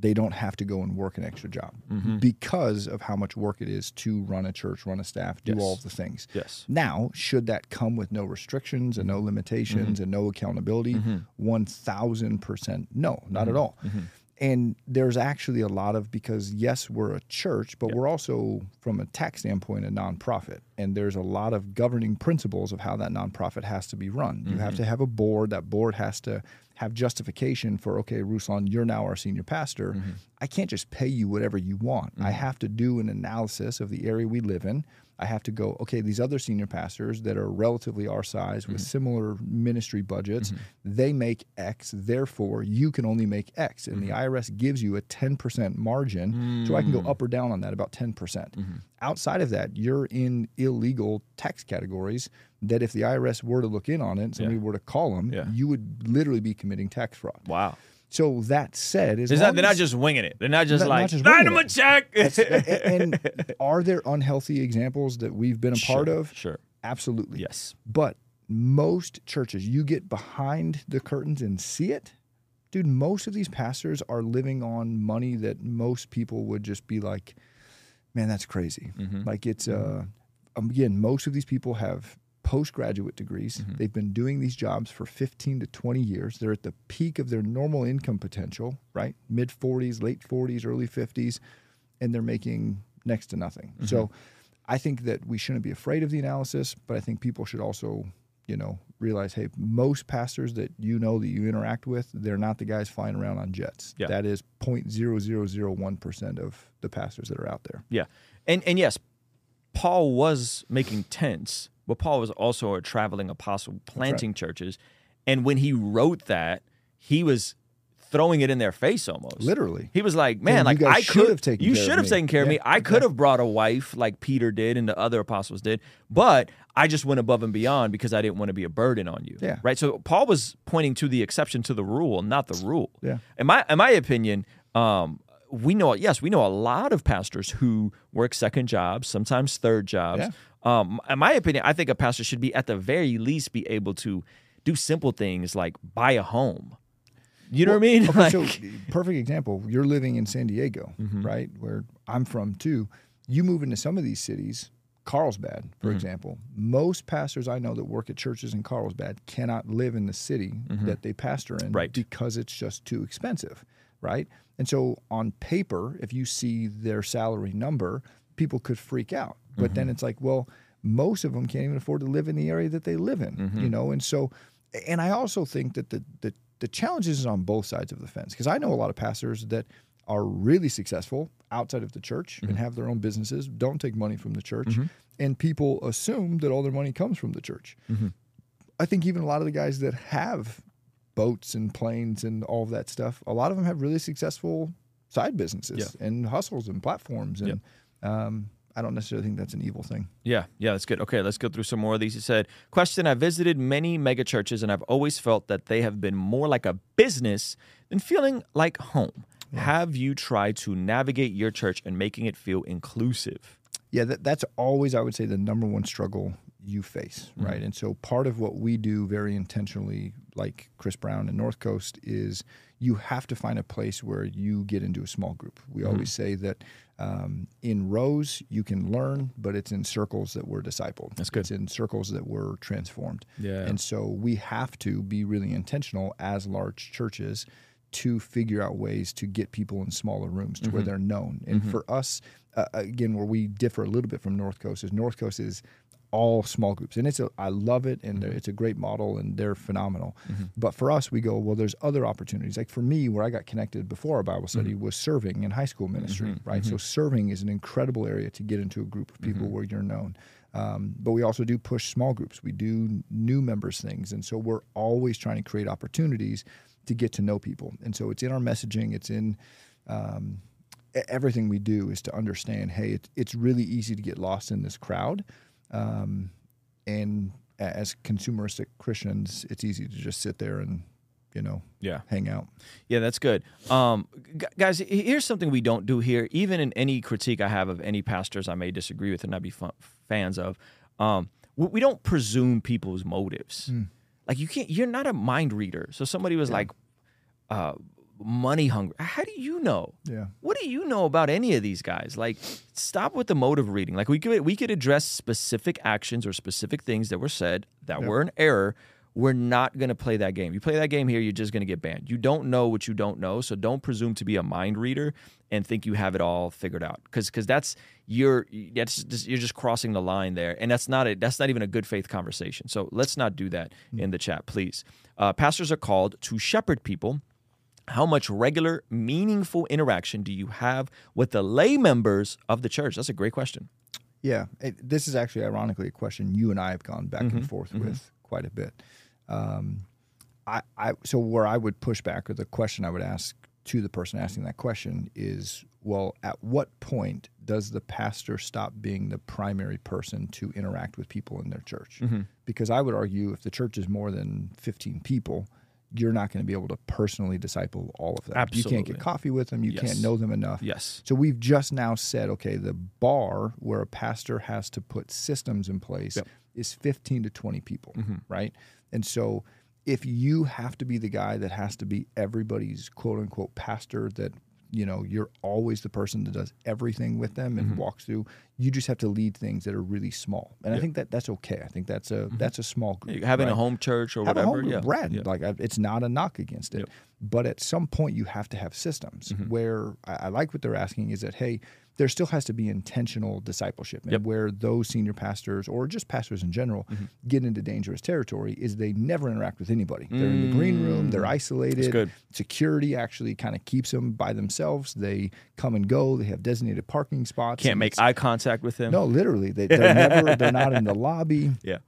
they don't have to go and work an extra job mm-hmm. because of how much work it is to run a church, run a staff, do yes. all of the things. Yes. Now, should that come with no restrictions and no limitations mm-hmm. and no accountability? Mm-hmm. one thousand percent no, not mm-hmm. at all. Mm-hmm. And there's actually a lot of, because yes, we're a church, but yep. we're also, from a tax standpoint, a nonprofit. And there's a lot of governing principles of how that nonprofit has to be run. Mm-hmm. You have to have a board. That board has to have justification for, okay, Ruslan, you're now our senior pastor. Mm-hmm. I can't just pay you whatever you want. Mm-hmm. I have to do an analysis of the area we live in. I have to go, okay, these other senior pastors that are relatively our size with mm-hmm. similar ministry budgets, mm-hmm. they make X, therefore you can only make X. And mm-hmm. the I R S gives you a ten percent margin, mm-hmm. so I can go up or down on that, about ten percent. Mm-hmm. Outside of that, you're in illegal tax categories that if the I R S were to look in on it, somebody yeah. were to call them, yeah. you would literally be committing tax fraud. Wow. So that said, is they're not just winging it. They're not just not, like, sign them a check. And are there unhealthy examples that we've been a sure, part of? Sure. Absolutely. Yes. But most churches, you get behind the curtains and see it. Dude, most of these pastors are living on money that most people would just be like, man, that's crazy. Mm-hmm. Like it's, mm-hmm. uh, again, most of these people have postgraduate degrees. Mm-hmm. They've been doing these jobs for fifteen to twenty years. They're at the peak of their normal income potential, right? mid forties, late forties, early fifties, and they're making next to nothing. Mm-hmm. So I think that we shouldn't be afraid of the analysis, but I think people should also, you know, realize, hey, most pastors that you know that you interact with, they're not the guys flying around on jets. Yeah. That is zero point zero zero zero one percent of the pastors that are out there. Yeah. And, and yes, Paul was making tents, but Paul was also a traveling apostle planting right. churches. And when he wrote that, he was throwing it in their face almost. Literally. He was like, man, like I could have taken you should have taken care of me. I could have brought a wife like Peter did and the other apostles did, but I just went above and beyond because I didn't want to be a burden on you. Yeah. Right. So Paul was pointing to the exception to the rule, not the rule. Yeah. In my in my opinion, um, we know yes, we know a lot of pastors who work second jobs, sometimes third jobs. Yeah. Um, in my opinion, I think a pastor should be, at the very least, be able to do simple things like buy a home. You know well, what I mean? Okay, like, so perfect example. You're living in San Diego, mm-hmm. right, where I'm from too. You move into some of these cities, Carlsbad, for mm-hmm. example. Most pastors I know that work at churches in Carlsbad cannot live in the city mm-hmm. that they pastor in right. because it's just too expensive, right? And so on paper, if you see their salary number, people could freak out. But mm-hmm. then it's like, well, most of them can't even afford to live in the area that they live in, mm-hmm. you know? And so, and I also think that the, the, the challenge is on both sides of the fence, because I know a lot of pastors that are really successful outside of the church mm-hmm. and have their own businesses, don't take money from the church, mm-hmm. and people assume that all their money comes from the church. Mm-hmm. I think even a lot of the guys that have boats and planes and all of that stuff, a lot of them have really successful side businesses yeah. and hustles and platforms and, yeah. um, I don't necessarily think that's an evil thing. Yeah, yeah, that's good. Okay, let's go through some more of these. He said, question, I visited many mega churches, and I've always felt that they have been more like a business than feeling like home. Yeah. Have you tried to navigate your church and making it feel inclusive? Yeah, that, that's always, I would say, the number one struggle you face, right? Mm-hmm. And so part of what we do very intentionally, like Chris Brown and North Coast, is you have to find a place where you get into a small group. We mm-hmm. always say that um, in rows you can learn, but it's in circles that we're discipled. That's good. It's in circles that we're transformed. Yeah. And so we have to be really intentional as large churches to figure out ways to get people in smaller rooms to mm-hmm. where they're known. And mm-hmm. for us, uh, again, where we differ a little bit from North Coast is North Coast is all small groups, and it's a, I love it, and mm-hmm. it's a great model, and they're phenomenal. Mm-hmm. But for us, we go, well, there's other opportunities. Like for me, where I got connected before our Bible study mm-hmm. was serving in high school ministry, mm-hmm. right? Mm-hmm. So serving is an incredible area to get into a group of people mm-hmm. where you're known. Um, but we also do push small groups. We do new members things, and so we're always trying to create opportunities to get to know people. And so it's in our messaging, it's in um, everything we do is to understand, hey, it, it's really easy to get lost in this crowd. Um, and as consumeristic Christians, it's easy to just sit there and, you know, yeah. hang out. Yeah, that's good. Um, guys, here's something we don't do here. Even in any critique I have of any pastors I may disagree with and I'd be fun, fans of, um, we don't presume people's motives. Mm. Like you can't, you're not a mind reader. So somebody was yeah. like, uh, money hungry. How do you know? Yeah. What do you know about any of these guys? Like, stop with the motive reading. Like, we could we could address specific actions or specific things that were said that yeah. were an error. We're not going to play that game. You play that game here, you're just going to get banned. You don't know what you don't know, so don't presume to be a mind reader and think you have it all figured out, because because that's you're that's just, you're just crossing the line there, and that's not a, that's not even a good faith conversation. So let's not do that mm-hmm. in the chat, please. Uh, pastors are called to shepherd people. How much regular, meaningful interaction do you have with the lay members of the church? That's a great question. Yeah. It, this is actually, ironically, a question you and I have gone back mm-hmm. and forth mm-hmm. with quite a bit. Um, I, I So where I would push back, or the question I would ask to the person asking that question is, well, at what point does the pastor stop being the primary person to interact with people in their church? Mm-hmm. Because I would argue if the church is more than fifteen people— you're not going to be able to personally disciple all of them. Absolutely. You can't get coffee with them. You yes. can't know them enough. Yes. So we've just now said, okay, the bar where a pastor has to put systems in place yep. is fifteen to twenty people, mm-hmm. right? And so if you have to be the guy that has to be everybody's quote-unquote pastor that you know, you're always the person that does everything with them and mm-hmm. walks through. You just have to lead things that are really small. And yeah. I think that that's okay. I think that's a mm-hmm. that's a small group. Yeah, having right? a home church or have whatever. A home group, yeah. Brad, yeah. Like, it's not a knock against it. Yep. But at some point, you have to have systems mm-hmm. where I, I like what they're asking is that, hey, there still has to be intentional discipleship. And yep. where those senior pastors or just pastors in general mm-hmm. get into dangerous territory is they never interact with anybody. Mm. They're in the green room. They're isolated. That's good. Security actually kind of keeps them by themselves. They come and go. They have designated parking spots. Can't make eye contact with them. No, literally. They, they're never, they're not in the lobby. Yeah.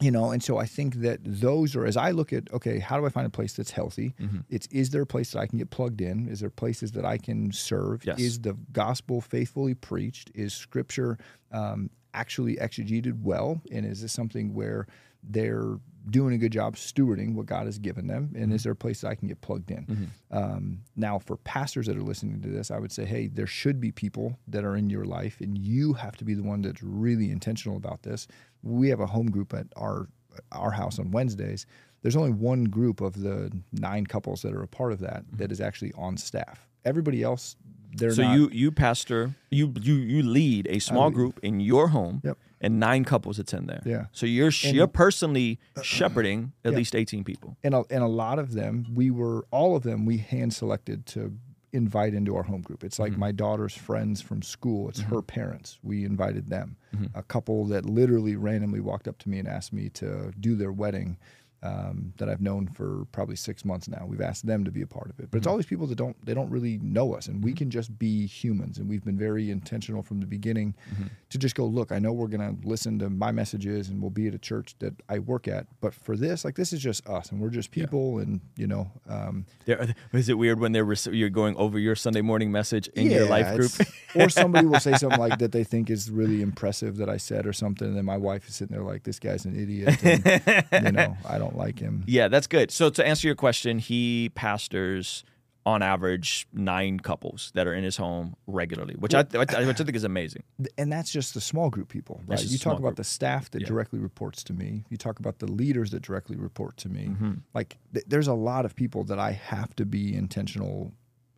You know, and so I think that those are, as I look at, okay, how do I find a place that's healthy? Mm-hmm. It's, is there a place that I can get plugged in? Is there places that I can serve? Yes. Is the gospel faithfully preached? Is scripture um, actually exegeted well? And is this something where they're doing a good job stewarding what God has given them? And mm-hmm. is there a place that I can get plugged in? Mm-hmm. Um, now, for pastors that are listening to this, I would say, hey, there should be people that are in your life, and you have to be the one that's really intentional about this. We have a home group at our our house on Wednesdays. There's only one group of the nine couples that are a part of that mm-hmm. that is actually on staff. Everybody else, they're so not. So you you pastor, you you you lead a small group in your home. Yep. And nine couples attend there. Yeah. So you're and, you're personally shepherding at yeah. least eighteen people. And a, and a lot of them, we were, all of them, we hand-selected to invite into our home group. It's like mm-hmm. my daughter's friends from school. It's mm-hmm. her parents. We invited them. Mm-hmm. A couple that literally randomly walked up to me and asked me to do their wedding um, that I've known for probably six months now. We've asked them to be a part of it. But mm-hmm. it's all these people that don't, they don't really know us, and we can just be humans. And we've been very intentional from the beginning mm-hmm. to just go, look, I know we're going to listen to my messages and we'll be at a church that I work at. But for this, like, this is just us, and we're just people. Yeah. And, you know, um, there, is it weird when they're rec- you're going over your Sunday morning message in yeah, your life group? Or somebody will say something like that they think is really impressive that I said or something. And then my wife is sitting there like, this guy's an idiot. And, you know, I don't like him. Yeah, that's good. So to answer your question, he pastors on average nine couples that are in his home regularly, which well, I, I which I think is amazing. And that's just the small group people, right? You talk about group. The staff that yeah. directly reports to me. You talk about the leaders that directly report to me. Mm-hmm. Like th- there's a lot of people that I have to be intentional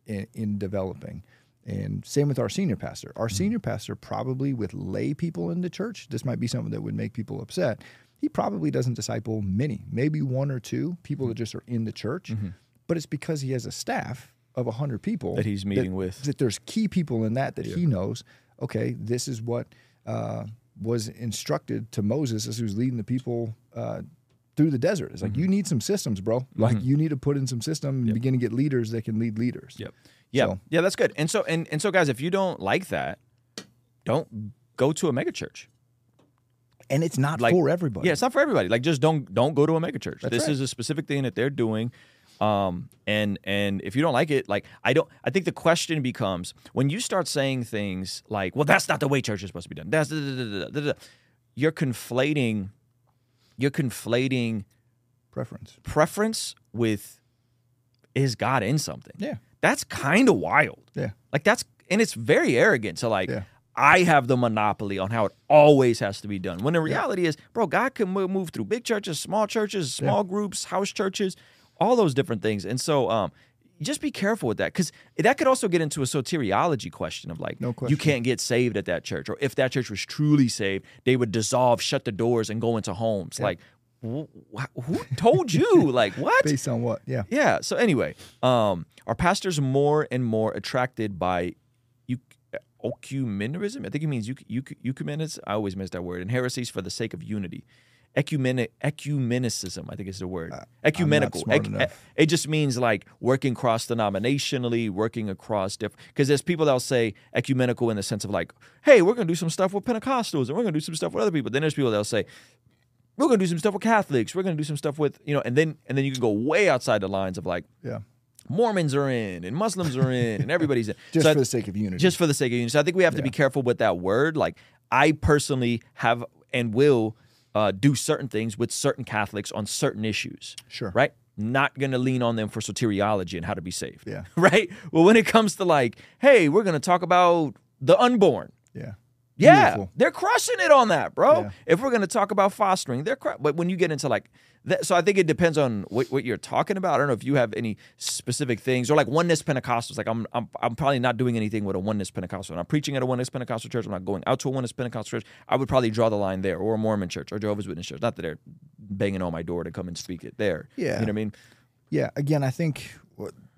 in, in developing. And same with our senior pastor. Our mm-hmm. senior pastor probably with lay people in the church, this might be something that would make people upset. He probably doesn't disciple many, maybe one or two people that just are in the church, mm-hmm. but it's because he has a staff of one hundred people that he's meeting that, with. That there's key people in that that yeah. he knows, okay, this is what uh, was instructed to Moses as he was leading the people uh, through the desert. It's like, mm-hmm. you need some systems, bro. Like, mm-hmm. you need to put in some system and yep. begin to get leaders that can lead leaders. Yep. Yeah. So, yeah, that's good. And so, and, and so, guys, if you don't like that, don't go to a megachurch. And it's not like, for everybody. Yeah, it's not for everybody. Like, just don't don't go to a megachurch. This right. is a specific thing that they're doing, um, and and if you don't like it, like I don't. I think the question becomes when you start saying things like, "Well, that's not the way church is supposed to be done." That's da, da, da, da, da, da. You're conflating, you're conflating preference preference with is God in something? Yeah, that's kind of wild. Yeah, like that's and it's very arrogant to like. Yeah. I have the monopoly on how it always has to be done. When the reality yeah. is, bro, God can move through big churches, small churches, small yeah. groups, house churches, all those different things. And so um, just be careful with that, because that could also get into a soteriology question of like, no question. You can't get saved at that church. Or if that church was truly saved, they would dissolve, shut the doors, and go into homes. Yeah. Like, wh- wh- who told you? Like, what? Based on what? Yeah. Yeah. So anyway, um, are pastors more and more attracted by you? Ecumenism? I think it means ecumenism. I always miss that word. And heresies for the sake of unity. Ecumeni- ecumenicism, I think is the word. Uh, Ecumenical. E- it just means like working cross-denominationally, working across different... Because there's people that'll say ecumenical in the sense of like, hey, we're going to do some stuff with Pentecostals, and we're going to do some stuff with other people. Then there's people that'll say, we're going to do some stuff with Catholics, we're going to do some stuff with... you know, And then and then you can go way outside the lines of like... yeah. Mormons are in, and Muslims are in, and everybody's in. just so for I, the sake of unity. Just for the sake of unity. So I think we have to yeah. be careful with that word. Like, I personally have and will uh, do certain things with certain Catholics on certain issues. Sure. Right? Not going to lean on them for soteriology and how to be saved. Yeah. Right? Well, when it comes to like, hey, we're going to talk about the unborn. Yeah. Yeah, Beautiful. They're crushing it on that, bro. Yeah. If we're going to talk about fostering, they're cru but when you get into like, that, so I think it depends on what, what you're talking about. I don't know if you have any specific things or like oneness Pentecostals. Like I'm, I'm, I'm probably not doing anything with a oneness Pentecostal. When I'm preaching at a oneness Pentecostal church, I'm not going out to a oneness Pentecostal church. I would probably draw the line there, or a Mormon church or Jehovah's Witness church. Not that they're banging on my door to come and speak it there. Yeah, you know what I mean. Yeah. Again, I think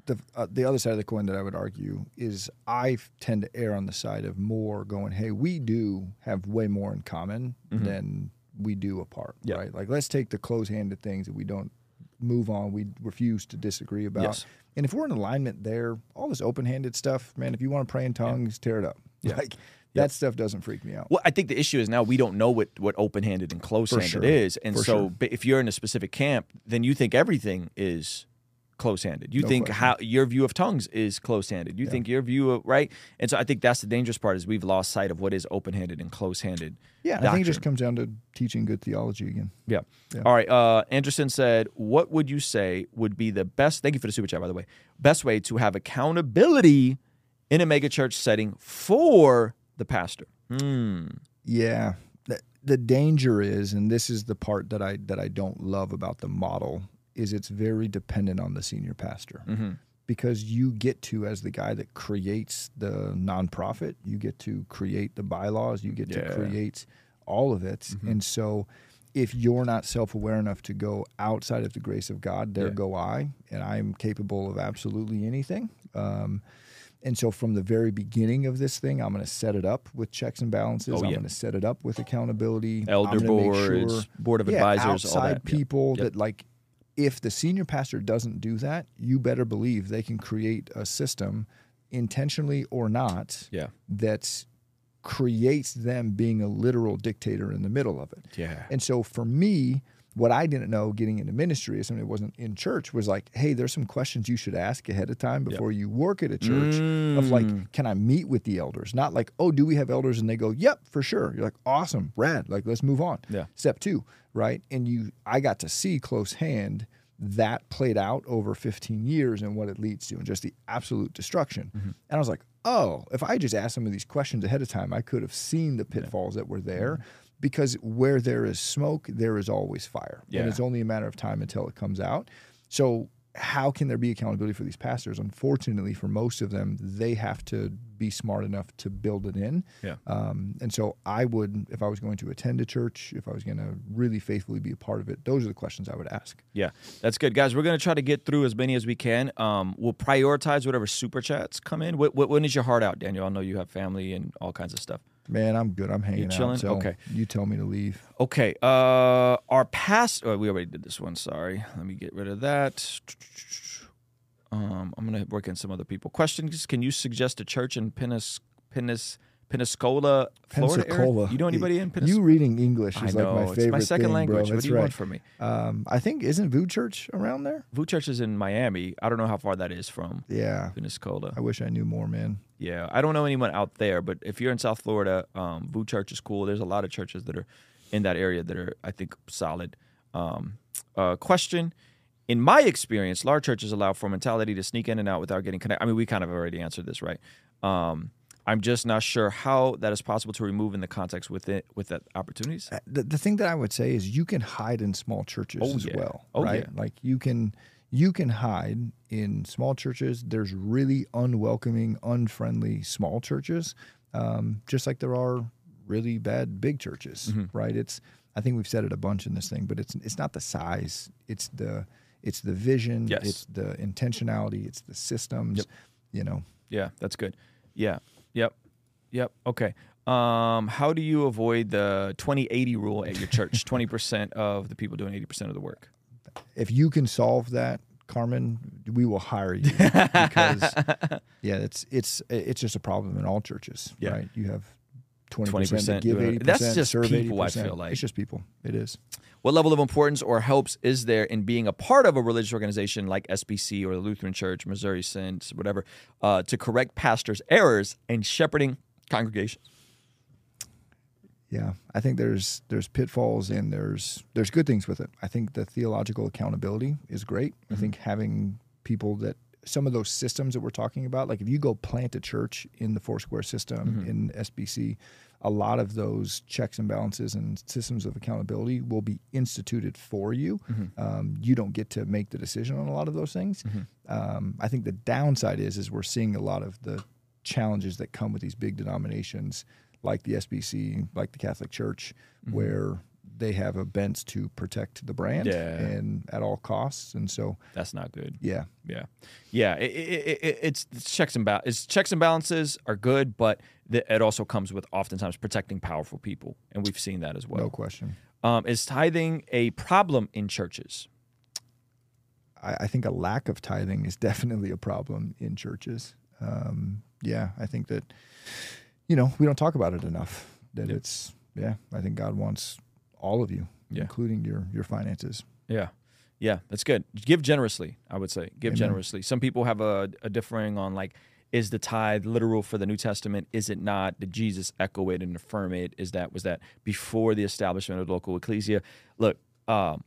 the uh, the other side of the coin that I would argue is I tend to err on the side of more going, hey, we do have way more in common mm-hmm. than we do apart, yep. right? Like, let's take the close-handed things that we don't move on, we refuse to disagree about. Yes. And if we're in alignment there, all this open-handed stuff, man, if you want to pray in tongues, yeah. tear it up. Yeah. Like, That yep. stuff doesn't freak me out. Well, I think the issue is now we don't know what, what open-handed and close-handed sure. is. And For so sure. if you're in a specific camp, then you think everything is close-handed. You no think question. how your view of tongues is close-handed. You yeah. think your view of, right? And so I think that's the dangerous part is we've lost sight of what is open-handed and close-handed Yeah, doctrine. I think it just comes down to teaching good theology again. Yeah. yeah. All right. Uh, Anderson said, what would you say would be the best, thank you for the super chat, by the way, best way to have accountability in a megachurch setting for the pastor? Mm. Yeah, the, the danger is, and this is the part that I that I don't love about the model, is it's very dependent on the senior pastor, mm-hmm. because you get to, as the guy that creates the nonprofit, you get to create the bylaws, you get yeah. to create all of it, mm-hmm. and so if you're not self-aware enough to go outside of the grace of God, there yeah. go I, and I'm capable of absolutely anything. Um, And so from the very beginning of this thing, I'm going to set it up with checks and balances. Oh, yeah. I'm going to set it up with accountability. Elder boards, sure, board of yeah, advisors, outside all that. people yep. that like, if the senior pastor doesn't do that, you better believe they can create a system, intentionally or not, yeah. that creates them being a literal dictator in the middle of it. Yeah. And so for me, what I didn't know getting into ministry as somebody who wasn't in church was like, hey, there's some questions you should ask ahead of time before yep. you work at a church mm. of like, can I meet with the elders? Not like, oh, do we have elders? And they go, yep, for sure. You're like, awesome, rad, like, let's move on. Yeah. Step two, right? And you, I got to see close hand that played out over fifteen years and what it leads to and just the absolute destruction. Mm-hmm. And I was like, oh, if I just asked some of these questions ahead of time, I could have seen the pitfalls yeah. that were there. Mm-hmm. Because where there is smoke, there is always fire. Yeah. And it's only a matter of time until it comes out. So how can there be accountability for these pastors? Unfortunately, for most of them, they have to be smart enough to build it in. Yeah. Um, and so I would, if I was going to attend a church, if I was going to really faithfully be a part of it, those are the questions I would ask. Yeah, that's good. Guys, we're going to try to get through as many as we can. Um, we'll prioritize whatever super chats come in. What, what, when is your heart out, Daniel? I know you have family and all kinds of stuff. Man, I'm good. I'm hanging you chilling? out. So okay. You tell me to leave. Okay. Uh, our past. Oh, we already did this one. Sorry. Let me get rid of that. Um, I'm going to work in some other people. Questions. Can you suggest a church in Penis, Penis, Pensacola, Florida? Pensacola. You know anybody in Pensacola? You reading English is I know. like my favorite thing, It's my second thing, language. What do you right. want from me? Um, I think, isn't Vous Church around there? Vous Church is in Miami. I don't know how far that is from yeah. Pensacola. I wish I knew more, man. Yeah, I don't know anyone out there, but if you're in South Florida, um, Vous Church is cool. There's a lot of churches that are in that area that are, I think, solid. Um, uh, question. In my experience, large churches allow for mentality to sneak in and out without getting connected. I mean, we kind of already answered this, right? Um, I'm just not sure how that is possible to remove in the context with it, with that opportunities. The, the thing that I would say is you can hide in small churches oh, as yeah. well. Oh, right? yeah. Like you can you can hide in small churches. There's really unwelcoming, unfriendly small churches, um, just like there are really bad big churches, mm-hmm. right? It's I think we've said it a bunch in this thing, but it's it's not the size. It's the it's the vision. Yes. It's the intentionality. It's the systems. Yep. You know. Yeah, that's good. Yeah. Yep. Yep. Okay. Um, how do you avoid the twenty eighty rule at your church? twenty percent of the people doing eighty percent of the work. If you can solve that, Carmen, we will hire you. Because yeah, it's it's it's just a problem in all churches, yeah. right? You have twenty percent that give eighty percent. That's just serve people, eighty percent. I feel like. It's just people. It is. What level of importance or helps is there in being a part of a religious organization like S B C or the Lutheran Church, Missouri Synod, whatever, uh, to correct pastors' errors and shepherding congregations? Yeah, I think there's there's pitfalls and there's there's good things with it. I think the theological accountability is great. Mm-hmm. I think having people that some of those systems that we're talking about, like if you go plant a church in the Foursquare system, mm-hmm. in S B C, a lot of those checks and balances and systems of accountability will be instituted for you. Mm-hmm. Um, you don't get to make the decision on a lot of those things. Mm-hmm. Um, I think the downside is, is we're seeing a lot of the challenges that come with these big denominations like the S B C, like the Catholic Church, mm-hmm. where they have a bent to protect the brand, yeah. and at all costs, and so that's not good. Yeah, yeah, yeah. It, it, it, it's, it's checks and ba- it's checks and balances are good, but the, it also comes with oftentimes protecting powerful people, and we've seen that as well. No question. Um, is tithing a problem in churches? I, I think a lack of tithing is definitely a problem in churches. Um, yeah, I think that you know we don't talk about it enough. That yep. it's yeah. I think God wants all of you, yeah. including your your finances. Yeah, yeah, that's good. Give generously, I would say. Give Amen. generously. Some people have a, a differing on, like, is the tithe literal for the New Testament? Is it not? Did Jesus echo it and affirm it? Is that was that before the establishment of the local ecclesia? Look, um,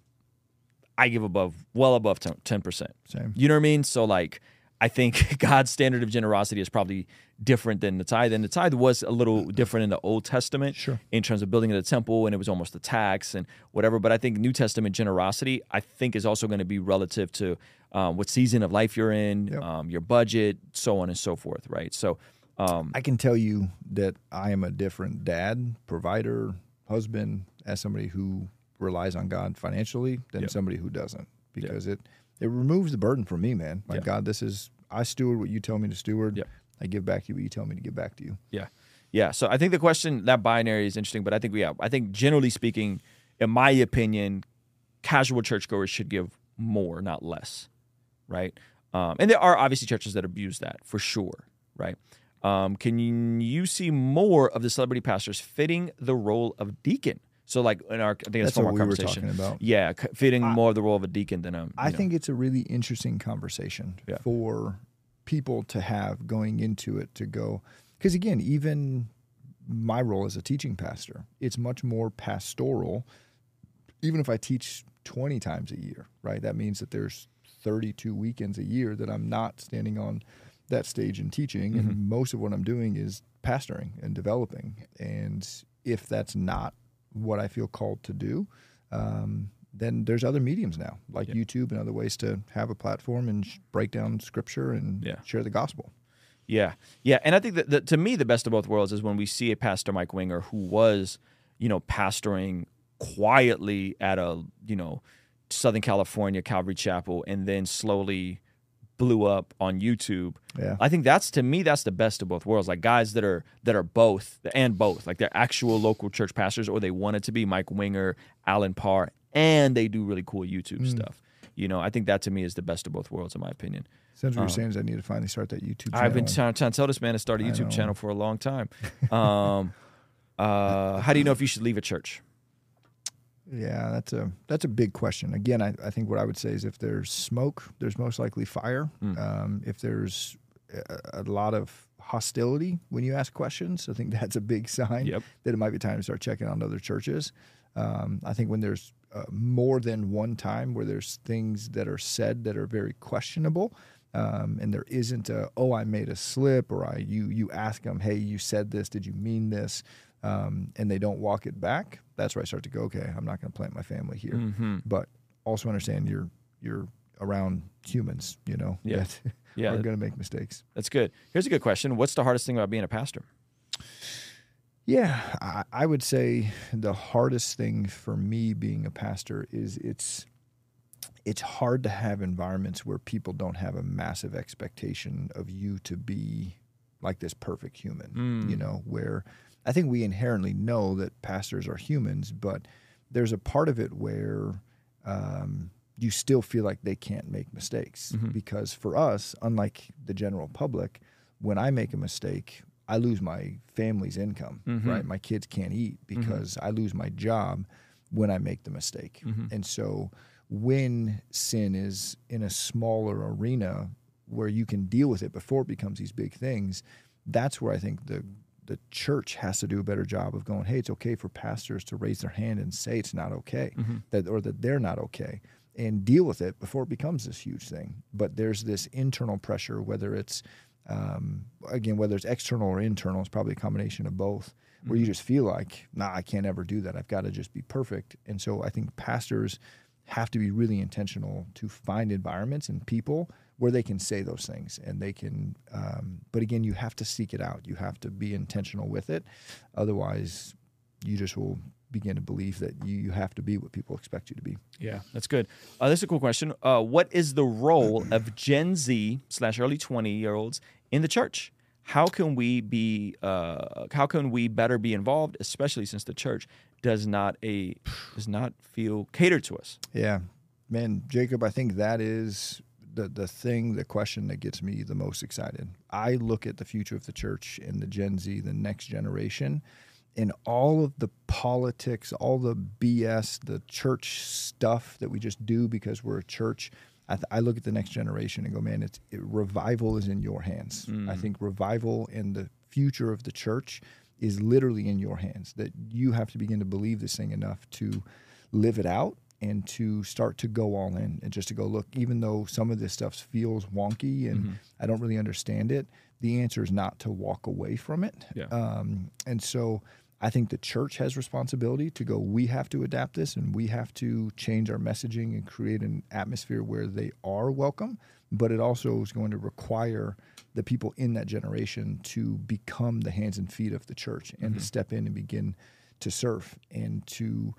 I give above, well above ten percent. Same. You know what I mean? So, like, I think God's standard of generosity is probably different than the tithe. And the tithe was a little different in the Old Testament, sure. in terms of building the temple, and it was almost a tax and whatever. But I think New Testament generosity, I think, is also going to be relative to um, what season of life you're in, yep. um, your budget, so on and so forth, right? So um, I can tell you that I am a different dad, provider, husband, as somebody who relies on God financially than yep. somebody who doesn't, because yep. it— It removes the burden from me, man. Like, yeah. God, this is, I steward what you tell me to steward. Yeah. I give back to you what you tell me to give back to you. Yeah. Yeah. So I think the question, that binary is interesting, but I think we have, I think generally speaking, in my opinion, casual churchgoers should give more, not less, right? Um, and there are obviously churches that abuse that for sure, right? Um, can you, you see more of the celebrity pastors fitting the role of deacon? So, like, in our, I think that's from our conversation. We were talking about. Yeah, fitting I, more of the role of a deacon than a. I know. think it's a really interesting conversation yeah. for people to have going into it, to go, because again, even my role as a teaching pastor, it's much more pastoral. Even if I teach twenty times a year, right? That means that there's thirty-two weekends a year that I'm not standing on that stage and teaching, mm-hmm. and most of what I'm doing is pastoring and developing. And if that's not what I feel called to do, um, then there's other mediums now, like yeah. YouTube and other ways to have a platform and sh- break down scripture and yeah. share the gospel. Yeah, yeah, and I think that, that to me, the best of both worlds is when we see a pastor, Mike Winger, who was, you know, pastoring quietly at a, you know, Southern California Calvary Chapel, and then slowly blew up on YouTube. Yeah. I think that's, to me, that's the best of both worlds. Like, guys that are that are both, and both. Like, they're actual local church pastors, or they wanted to be Mike Winger, Alan Parr, and they do really cool YouTube mm. stuff. You know, I think that, to me, is the best of both worlds, in my opinion. Sounds what um, you're saying is I need to finally start that YouTube channel. I've been trying, trying to tell this man to start a YouTube channel for a long time. Um, uh, how do you know if you should leave a church? Yeah, that's a that's a big question. Again, I, I think what I would say is, if there's smoke, there's most likely fire. Mm. Um, if there's a, a lot of hostility when you ask questions, I think that's a big sign yep. that it might be time to start checking on other churches. Um, I think when there's uh, more than one time where there's things that are said that are very questionable, um, and there isn't a, oh, I made a slip, or I you you ask them, hey, you said this, did you mean this? Um, and they don't walk it back, that's where I start to go, okay, I'm not going to plant my family here. Mm-hmm. But also understand you're you're around humans, you know, yeah. that yeah. are going to make mistakes. That's good. Here's a good question. What's the hardest thing about being a pastor? Yeah, I, I would say the hardest thing for me being a pastor is it's it's hard to have environments where people don't have a massive expectation of you to be like this perfect human, mm. you know, where... I think we inherently know that pastors are humans, but there's a part of it where um, you still feel like they can't make mistakes. Mm-hmm. Because for us, unlike the general public, when I make a mistake, I lose my family's income, mm-hmm. right? My kids can't eat because mm-hmm. I lose my job when I make the mistake. Mm-hmm. And so when sin is in a smaller arena where you can deal with it before it becomes these big things, that's where I think the The church has to do a better job of going, hey, it's okay for pastors to raise their hand and say it's not okay, mm-hmm. that or that they're not okay. and deal with it before it becomes this huge thing. But there's this internal pressure, whether it's, um, again, whether it's external or internal, it's probably a combination of both, mm-hmm. where you just feel like, nah, I can't ever do that. I've got to just be perfect. And so I think pastors have to be really intentional to find environments and people where they can say those things and they can, um, but again, you have to seek it out. You have to be intentional with it. Otherwise, you just will begin to believe that you have to be what people expect you to be. Yeah, that's good. Uh, this is a cool question. Uh, what is the role of Gen Z slash early twenty-year-olds in the church? How can we be? Uh, how can we better be involved, especially since the church does not a does not feel catered to us? Yeah, man, Jacob, I think that is the the thing, the question that gets me the most excited. I look at the future of the church and the Gen Z, the next generation, and all of the politics, all the B S, the church stuff that we just do because we're a church. I, th- I look at the next generation and go, man, it's, it, revival is in your hands. Mm. I think revival and the future of the church is literally in your hands, that you have to begin to believe this thing enough to live it out and to start to go all in and just to go, look, even though some of this stuff feels wonky and mm-hmm. I don't really understand it, the answer is not to walk away from it. Yeah. Um, and so I think the church has responsibility to go, we have to adapt this and we have to change our messaging and create an atmosphere where they are welcome. But it also is going to require the people in that generation to become the hands and feet of the church and mm-hmm. to step in and begin to serve and to,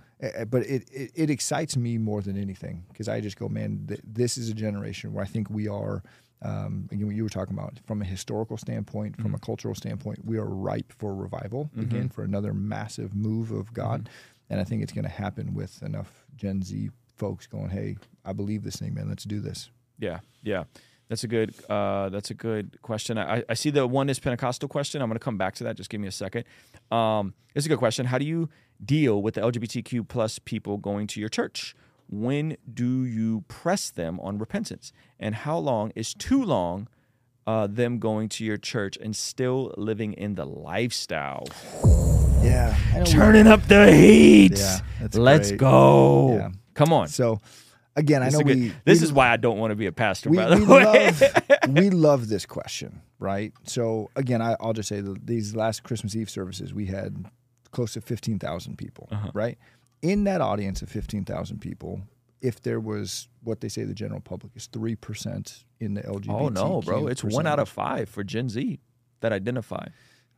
but it, it, it excites me more than anything because I just go, man, th- this is a generation where I think we are, um, again, what you were talking about, from a historical standpoint, from mm-hmm. a cultural standpoint, we are ripe for revival, mm-hmm. again, for another massive move of God. Mm-hmm. And I think it's going to happen with enough Gen Z folks going, hey, I believe this thing, man, let's do this. Yeah, yeah. That's a good uh, that's a good question. I, I see the one is Pentecostal question. I'm going to come back to that. Just give me a second. Um, it's a good question. How do you deal with the L G B T Q plus people going to your church? When do you press them on repentance? And how long is too long uh, them going to your church and still living in the lifestyle? Yeah. Turning up the heat. Yeah, Let's great. go. Yeah. Come on. So... Again, I know we... This is why I don't want to be a pastor, by the way. We love this question, right? So, again, I, I'll just say that these last Christmas Eve services, we had close to fifteen thousand people, uh-huh. right? In that audience of fifteen thousand people, if there was what they say the general public is three percent in the L G B T Q. Oh, no, bro. It's percentage. One out of five for Gen Z that identify.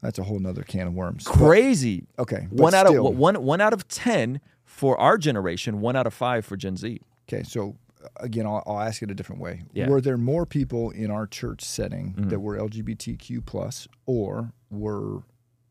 That's a whole nother can of worms. Crazy. But, okay. One out, still, of, one, one out of ten for our generation, one out of five for Gen Z. Okay, so again, I'll, I'll ask it a different way. Yeah. Were there more people in our church setting mm-hmm. that were L G B T Q plus or were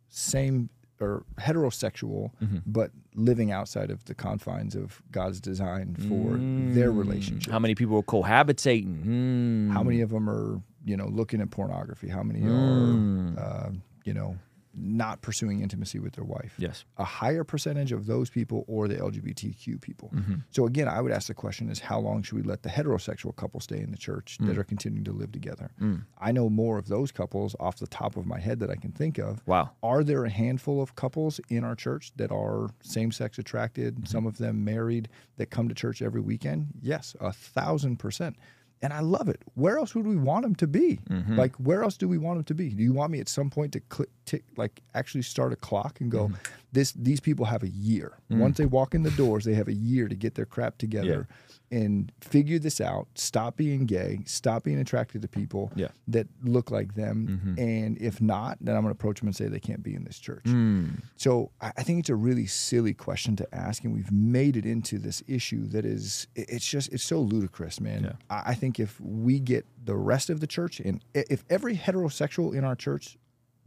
same or heterosexual mm-hmm. but living outside of the confines of God's design for mm. their relationship? How many people were cohabitating? Mm. How many of them are, you know, looking at pornography? How many mm. are, uh, you know, not pursuing intimacy with their wife? Yes. A higher percentage of those people or the L G B T Q people. Mm-hmm. So again, I would ask the question is how long should we let the heterosexual couple stay in the church mm. that are continuing to live together? Mm. I know more of those couples off the top of my head that I can think of. Wow. Are there a handful of couples in our church that are same-sex attracted, mm-hmm. some of them married, that come to church every weekend? Yes, a thousand percent. And I love it. Where else would we want them to be? Mm-hmm. Like, where else do we want them to be? Do you want me at some point to click, tick, like actually start a clock and go, mm-hmm. this? These people have a year. Mm-hmm. Once they walk in the doors, they have a year to get their crap together yeah. and figure this out, stop being gay, stop being attracted to people yeah. that look like them. Mm-hmm. And if not, then I'm going to approach them and say they can't be in this church. Mm. So I think it's a really silly question to ask, and we've made it into this issue that is, it's just, it's so ludicrous, man. Yeah. I, I think if we get the rest of the church, and if every heterosexual in our church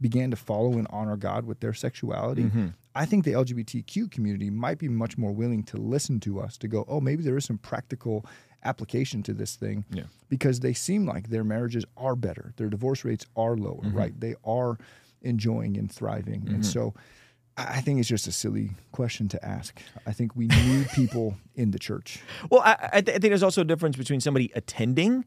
began to follow and honor God with their sexuality, mm-hmm. I think the L G B T Q community might be much more willing to listen to us to go, oh, maybe there is some practical application to this thing yeah. because they seem like their marriages are better. Their divorce rates are lower, mm-hmm. right? They are enjoying and thriving. Mm-hmm. And so I think it's just a silly question to ask. I think we need people in the church. Well, I, I, th- I think there's also a difference between somebody attending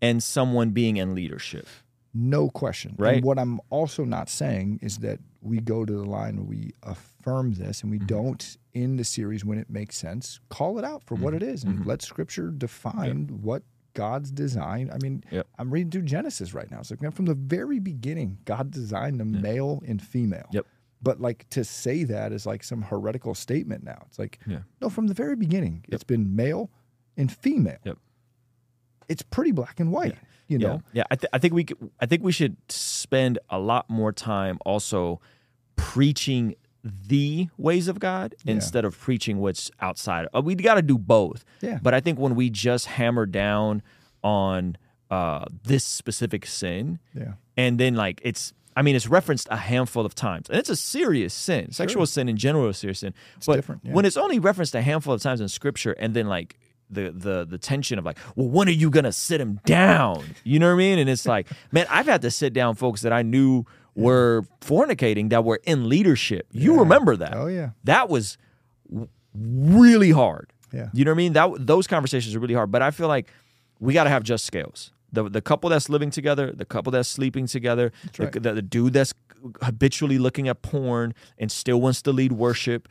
and someone being in leadership. No question. Right. And what I'm also not saying is that we go to the line and we affirm this, and we mm-hmm. don't, in the series, when it makes sense, call it out for mm-hmm. what it is and mm-hmm. let Scripture define yep. what God's design. I mean, yep. I'm reading through Genesis right now. It's like, man, from the very beginning, God designed them yep. male and female. Yep. But like to say that is like some heretical statement now. It's like, yeah. no, from the very beginning, yep. it's been male and female. Yep. It's pretty black and white. Yeah. You know? Yeah, yeah. I, th I think we could, I think we should spend a lot more time also preaching the ways of God yeah. instead of preaching what's outside. We got to do both. Yeah. But I think when we just hammer down on uh, this specific sin, yeah. and then like it's, I mean, it's referenced a handful of times, and it's a serious sin. Sure. Sexual sin in general is a serious sin. It's but different, yeah. when it's only referenced a handful of times in Scripture, and then like. The, the the tension of like, well, when are you going to sit him down? You know what I mean? And it's like, man, I've had to sit down folks that I knew were fornicating that were in leadership. You yeah. remember that. Oh, yeah. That was really hard. Yeah. You know what I mean? That Those conversations are really hard. But I feel like we got to have just scales. The, the couple that's living together, the couple that's sleeping together, the, right. the, the dude that's habitually looking at porn and still wants to lead worship.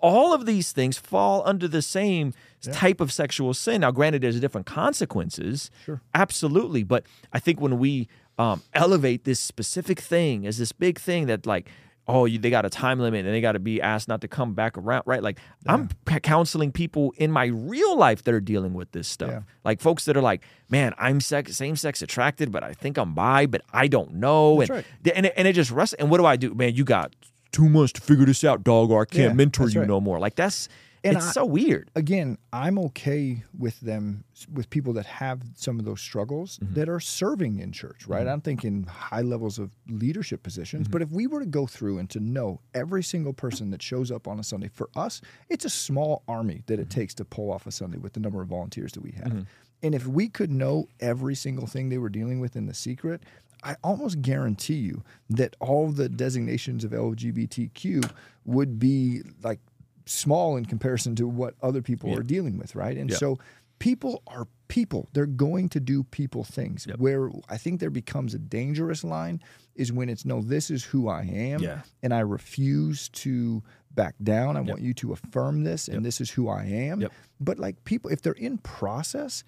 All of these things fall under the same yeah. type of sexual sin. Now, granted, there's different consequences. Sure. Absolutely. But I think when we um, elevate this specific thing as this big thing that like, oh, you, they got a time limit and they got to be asked not to come back around, right? Like yeah. I'm counseling people in my real life that are dealing with this stuff. Yeah. Like folks that are like, man, I'm sex, same-sex attracted, but I think I'm bi, but I don't know. That's and, right. and, it, and it just rests. And what do I do? Man, you got... too much to figure this out, dog, or I can't yeah, mentor you right. no more. Like that's, and it's I, so weird. Again, I'm okay with them, with people that have some of those struggles mm-hmm. that are serving in church, right? Mm-hmm. I'm thinking high levels of leadership positions, mm-hmm. but if we were to go through and to know every single person that shows up on a Sunday, for us, it's a small army that it mm-hmm. takes to pull off a Sunday with the number of volunteers that we have. Mm-hmm. And if we could know every single thing they were dealing with in the secret, I almost guarantee you that all the designations of L G B T Q would be like small in comparison to what other people yeah. are dealing with, right? And yeah. so people are people. They're going to do people things. Yep. Where I think there becomes a dangerous line is when it's, no, this is who I am, yeah. and I refuse to back down. I yep. want you to affirm this, and yep. this is who I am. Yep. But like people, if they're in process—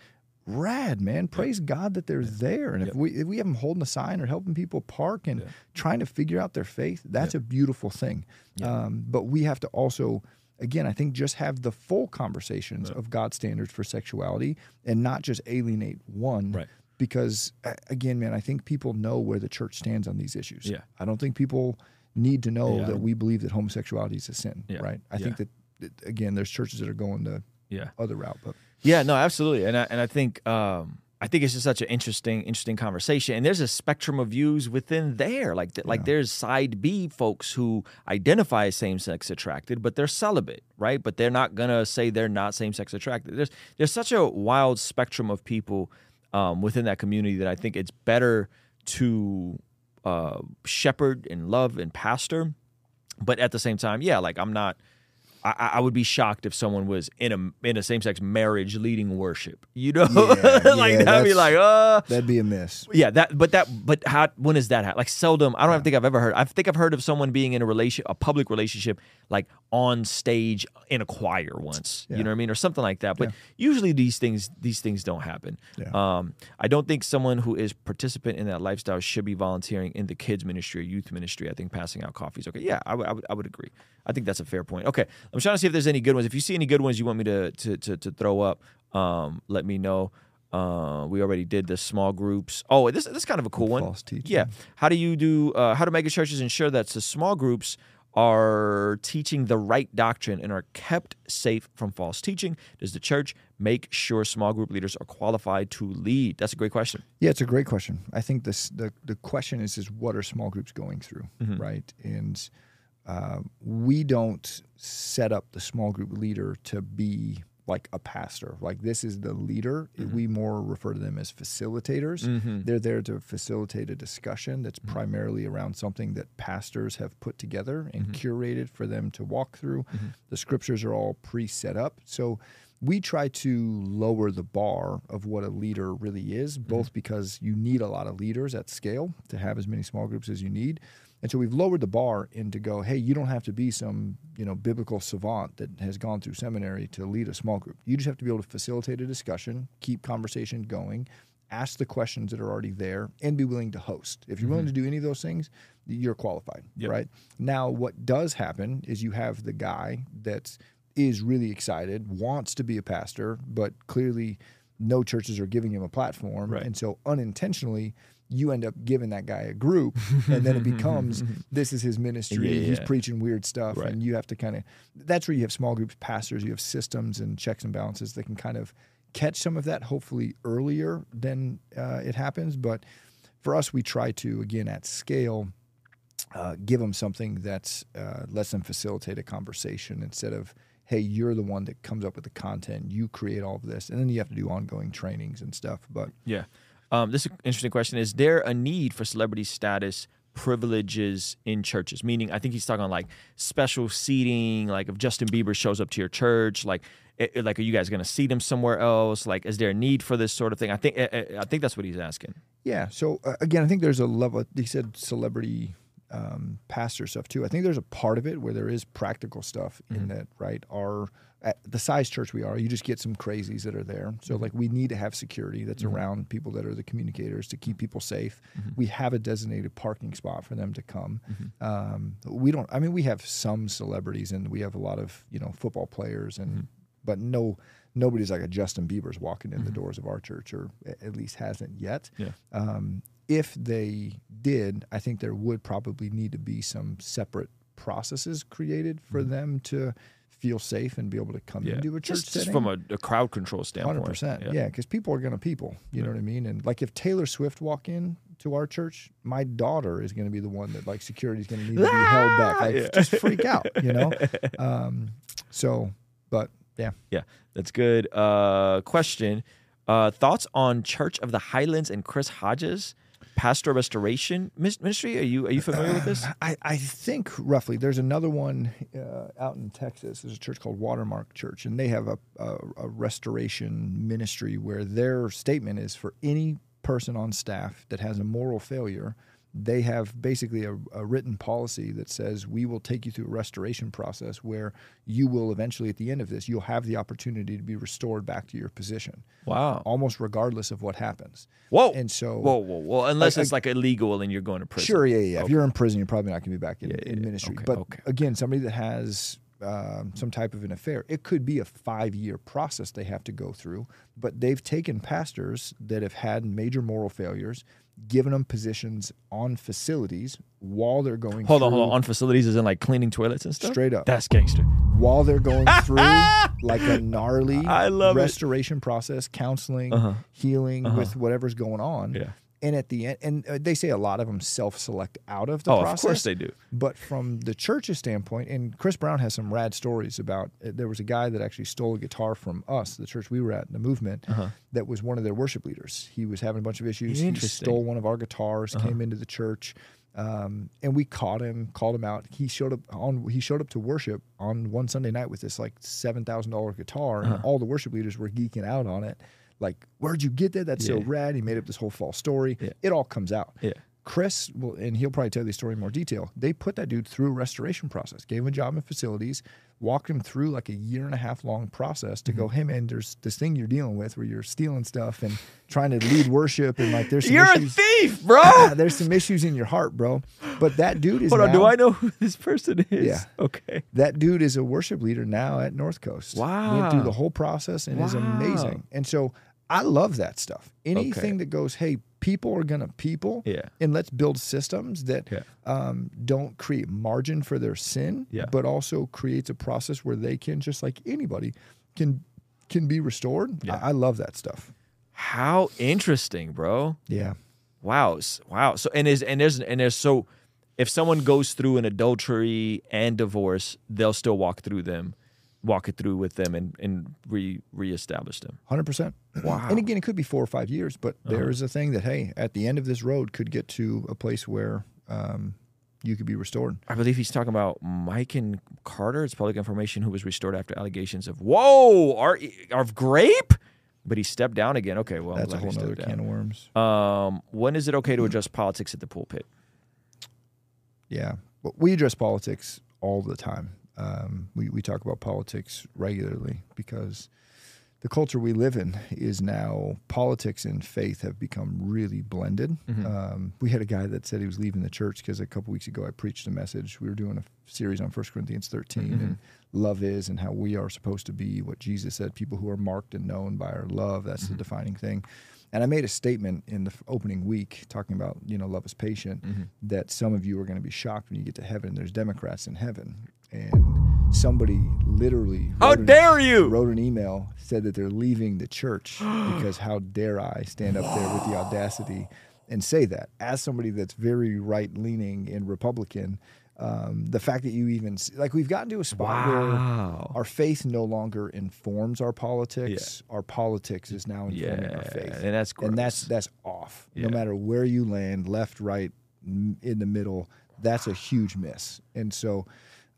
rad, man. Praise yep. God that they're yep. there. And if yep. we if we have them holding a sign or helping people park and yep. trying to figure out their faith, that's yep. a beautiful thing. Yep. Um, but we have to also, again, I think just have the full conversations yep. of God's standards for sexuality and not just alienate one. Right. Because, again, man, I think people know where the church stands on these issues. Yeah. I don't think people need to know yeah. that we believe that homosexuality is a sin, yeah. right? I yeah. think that, again, there's churches that are going the yeah. other route, but... Yeah, no, absolutely, and I, and I think um, I think it's just such an interesting interesting conversation. And there's a spectrum of views within there, like th yeah. like there's side B folks who identify as same sex attracted, but they're celibate, right? But they're not gonna say they're not same sex attracted. There's there's such a wild spectrum of people um, within that community that I think it's better to uh, shepherd and love and pastor, but at the same time, yeah, like I'm not. I, I would be shocked if someone was in a in a same sex marriage leading worship, you know, yeah, like yeah, that'd be like, uh that'd be a miss. Yeah, that but that but how when is that? Like seldom. I don't yeah. think I've ever heard. I think I've heard of someone being in a relation a public relationship like on stage in a choir once, yeah. you know what I mean, or something like that. But yeah. usually these things these things don't happen. Yeah. Um, I don't think someone who is participant in that lifestyle should be volunteering in the kids ministry or youth ministry. I think passing out coffees. Okay, yeah, I would I would, I would agree. I think that's a fair point. Okay. I'm trying to see if there's any good ones. If you see any good ones you want me to to to, to throw up, um, let me know. Uh, we already did the small groups. Oh, this this is kind of a cool one. False teaching. Yeah. How do you do? Uh, how do mega churches ensure that the small groups are teaching the right doctrine and are kept safe from false teaching? Does the church make sure small group leaders are qualified to lead? That's a great question. Yeah, it's a great question. I think this the the question is is what are small groups going through, mm-hmm. right? And Uh, we don't set up the small group leader to be like a pastor. Like this is the leader. Mm-hmm. We more refer to them as facilitators. Mm-hmm. They're there to facilitate a discussion that's mm-hmm. primarily around something that pastors have put together and mm-hmm. curated for them to walk through. Mm-hmm. The scriptures are all pre-set up. So we try to lower the bar of what a leader really is, both because you need a lot of leaders at scale to have as many small groups as you need. And so we've lowered the bar in to go, hey, you don't have to be some, you know, biblical savant that has gone through seminary to lead a small group. You just have to be able to facilitate a discussion, keep conversation going, ask the questions that are already there, and be willing to host. If you're willing to do any of those things, you're qualified, yep. right? Now, what does happen is you have the guy that's is really excited, wants to be a pastor, but clearly no churches are giving him a platform. Right. And so unintentionally, you end up giving that guy a group, and then it becomes, this is his ministry, yeah, yeah. he's preaching weird stuff, right. and you have to kind of, that's where you have small groups, pastors, you have systems and checks and balances that can kind of catch some of that, hopefully earlier than uh, it happens. But for us, we try to, again, at scale, uh, give them something that uh, lets them facilitate a conversation instead of, hey, you're the one that comes up with the content. You create all of this. And then you have to do ongoing trainings and stuff. But yeah. Um, this is an interesting question. Is there a need for celebrity status privileges in churches? Meaning, I think he's talking like special seating, like if Justin Bieber shows up to your church, like it, like are you guys going to seat him somewhere else? Like, is there a need for this sort of thing? I think I, I think that's what he's asking. Yeah. So, uh, again, I think there's a level. He said celebrity Um, pastor stuff too. I think there's a part of it where there is practical stuff in mm-hmm. that, right? Our, at the size church we are, you just get some crazies that are there. So like we need to have security that's mm-hmm. around people that are the communicators to keep people safe. Mm-hmm. We have a designated parking spot for them to come. Mm-hmm. Um, we don't, I mean, we have some celebrities and we have a lot of, you know, football players and, mm-hmm. but no, nobody's like a Justin Bieber's walking in mm-hmm. the doors of our church, or at least hasn't yet. Yeah. Um, If they did, I think there would probably need to be some separate processes created for mm-hmm. them to feel safe and be able to come yeah. into a church just, setting. Just from a, a crowd control standpoint. one hundred percent, yeah, because yeah, people are going to people, you yeah. know what I mean? And like if Taylor Swift walked in to our church, my daughter is going to be the one that like security's going to need to be held back. I yeah. just freak out, you know? Um, so, but yeah. Yeah, that's good. Uh, question, uh, thoughts on Church of the Highlands and Chris Hodges? Pastor Restoration Ministry? Are you are you familiar uh, with this? I, I think roughly. There's another one uh, out in Texas. There's a church called Watermark Church, and they have a, a, a restoration ministry where their statement is for any person on staff that has a moral failure, they have basically a, a written policy that says we will take you through a restoration process where you will eventually, at the end of this, you'll have the opportunity to be restored back to your position. Wow. Almost regardless of what happens. Whoa. And so... Whoa, whoa, whoa. Unless like, it's like illegal and you're going to prison. Sure, yeah, yeah. Okay. If you're in prison, you're probably not going to be back in, yeah, yeah, in ministry. Okay, but okay. again, somebody that has... Um, some type of an affair. It could be a five-year process they have to go through, but they've taken pastors that have had major moral failures, given them positions on facilities while they're going hold through... Hold on, hold on. On facilities as in like cleaning toilets and stuff? Straight up. That's gangster. While they're going through like a gnarly I love restoration it. process, counseling, uh-huh. healing uh-huh. with whatever's going on. Yeah. And at the end, and they say a lot of them self-select out of the oh, process. Oh, of course they do. But from the church's standpoint, and Chris Brown has some rad stories about, uh, there was a guy that actually stole a guitar from us, the church we were at, The Movement, uh-huh. that was one of their worship leaders. He was having a bunch of issues. He stole one of our guitars, uh-huh. came into the church, um, and we caught him, called him out. He showed up on he showed up to worship on one Sunday night with this like seven thousand dollar guitar, uh-huh. and all the worship leaders were geeking out on it. Like, where'd you get that? That's yeah. so rad. He made up this whole false story. Yeah. It all comes out. Yeah. Chris, will, and he'll probably tell the story in more detail, they put that dude through a restoration process, gave him a job in facilities, walked him through like a year and a half long process to mm-hmm. go, hey, man, there's this thing you're dealing with where you're stealing stuff and trying to lead worship. And like, there's some you're issues. a thief, bro. Ah, there's some issues in your heart, bro. But that dude is Hold now, on, do I know who this person is? Yeah. Okay. That dude is a worship leader now at North Coast. Wow. Went through the whole process and wow. is amazing. And so I love that stuff. Anything okay. that goes, hey, people are going to people, yeah. and let's build systems that yeah. um, don't create margin for their sin, yeah. but also creates a process where they can, just like anybody, can can be restored. Yeah. I, I love that stuff. How interesting, bro. Yeah. Wow. Wow. So and is and there's and there's so if someone goes through an adultery and divorce, they'll still walk through them. walk it through with them and, and re reestablish them. one hundred percent. Wow. And again, it could be four or five years, but there uh-huh. is a thing that, hey, at the end of this road could get to a place where um, you could be restored. I believe he's talking about Mike and Carter. It's public information, who was restored after allegations of, whoa, are, are grape? But he stepped down again. Okay, well, that's a whole other can of worms. Um, when is it okay to address politics at the pulpit? Yeah, well, we address politics all the time. Um, we, we talk about politics regularly because the culture we live in is now politics and faith have become really blended. Mm-hmm. Um, we had a guy that said he was leaving the church because a couple weeks ago I preached a message. We were doing a series on First Corinthians thirteen mm-hmm. and love is and how we are supposed to be what Jesus said, people who are marked and known by our love. That's mm-hmm. the defining thing. And I made a statement in the opening week talking about, you know, love is patient, mm-hmm. that some of you are going to be shocked when you get to heaven. There's Democrats in heaven. And somebody literally how dare an, you? wrote an email, said that they're leaving the church because how dare I stand up there with the audacity and say that. As somebody that's very right-leaning and Republican, um, the fact that you even... Like, we've gotten to a spot wow. where our faith no longer informs our politics. Yeah. Our politics is now informing yeah. our faith. And that's gross. And that's, that's off. Yeah. No matter where you land, left, right, m- in the middle, that's a huge miss. And so...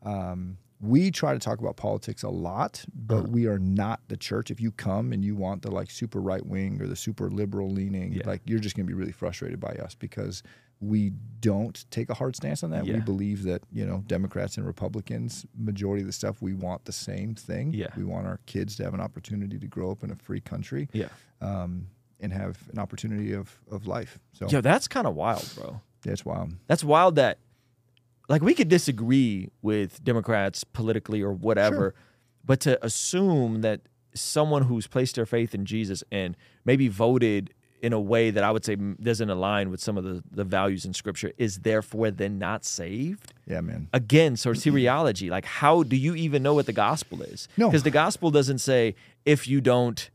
Um, we try to talk about politics a lot, but we are not the church. If you come and you want the like super right wing or the super liberal leaning, yeah. like you're just going to be really frustrated by us because we don't take a hard stance on that. Yeah. We believe that, you know, Democrats and Republicans, majority of the stuff, we want the same thing. Yeah. We want our kids to have an opportunity to grow up in a free country yeah. um, and have an opportunity of, of life. So yeah, that's kind of wild, bro. That's wild. That's wild that. Like, we could disagree with Democrats politically or whatever, sure. but to assume that someone who's placed their faith in Jesus and maybe voted in a way that I would say doesn't align with some of the, the values in Scripture is therefore then not saved? Yeah, man. Again, soteriology. Like, how do you even know what the gospel is? No. Because the gospel doesn't say if you don't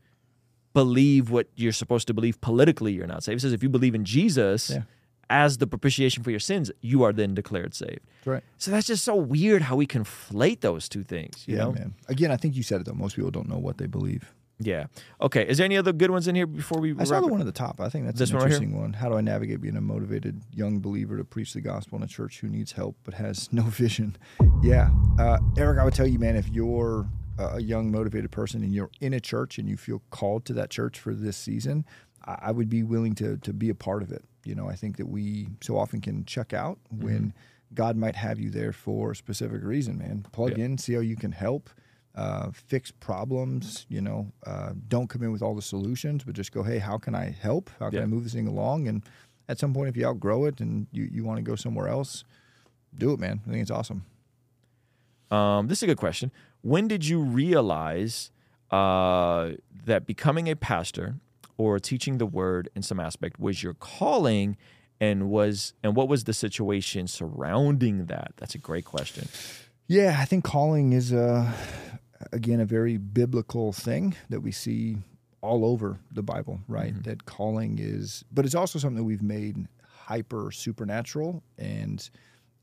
believe what you're supposed to believe politically, you're not saved. It says if you believe in Jesus— yeah. as the propitiation for your sins, you are then declared saved. Right. So that's just so weird how we conflate those two things. You yeah, know? man. Again, I think you said it, though. Most people don't know what they believe. Yeah. Okay. Is there any other good ones in here before we I saw the one at the top. I think that's this an one interesting right one. How do I navigate being a motivated young believer to preach the gospel in a church who needs help but has no vision? Yeah. Uh, Eric, I would tell you, man, if you're a young, motivated person and you're in a church and you feel called to that church for this season— I would be willing to to be a part of it. You know, I think that we so often can check out when mm-hmm. God might have you there for a specific reason, man. Plug yeah. in, see how you can help, uh, fix problems, you know. Uh, don't come in with all the solutions, but just go, hey, how can I help? How can yeah. I move this thing along? And at some point, if you outgrow it and you, you want to go somewhere else, do it, man. I think it's awesome. Um, this is a good question. When did you realize uh, that becoming a pastor— or teaching the word in some aspect was your calling, and was and what was the situation surrounding that? That's a great question. Yeah, I think calling is a, again a very biblical thing that we see all over the Bible, right? Mm-hmm. That calling is, but it's also something that we've made hyper supernatural, and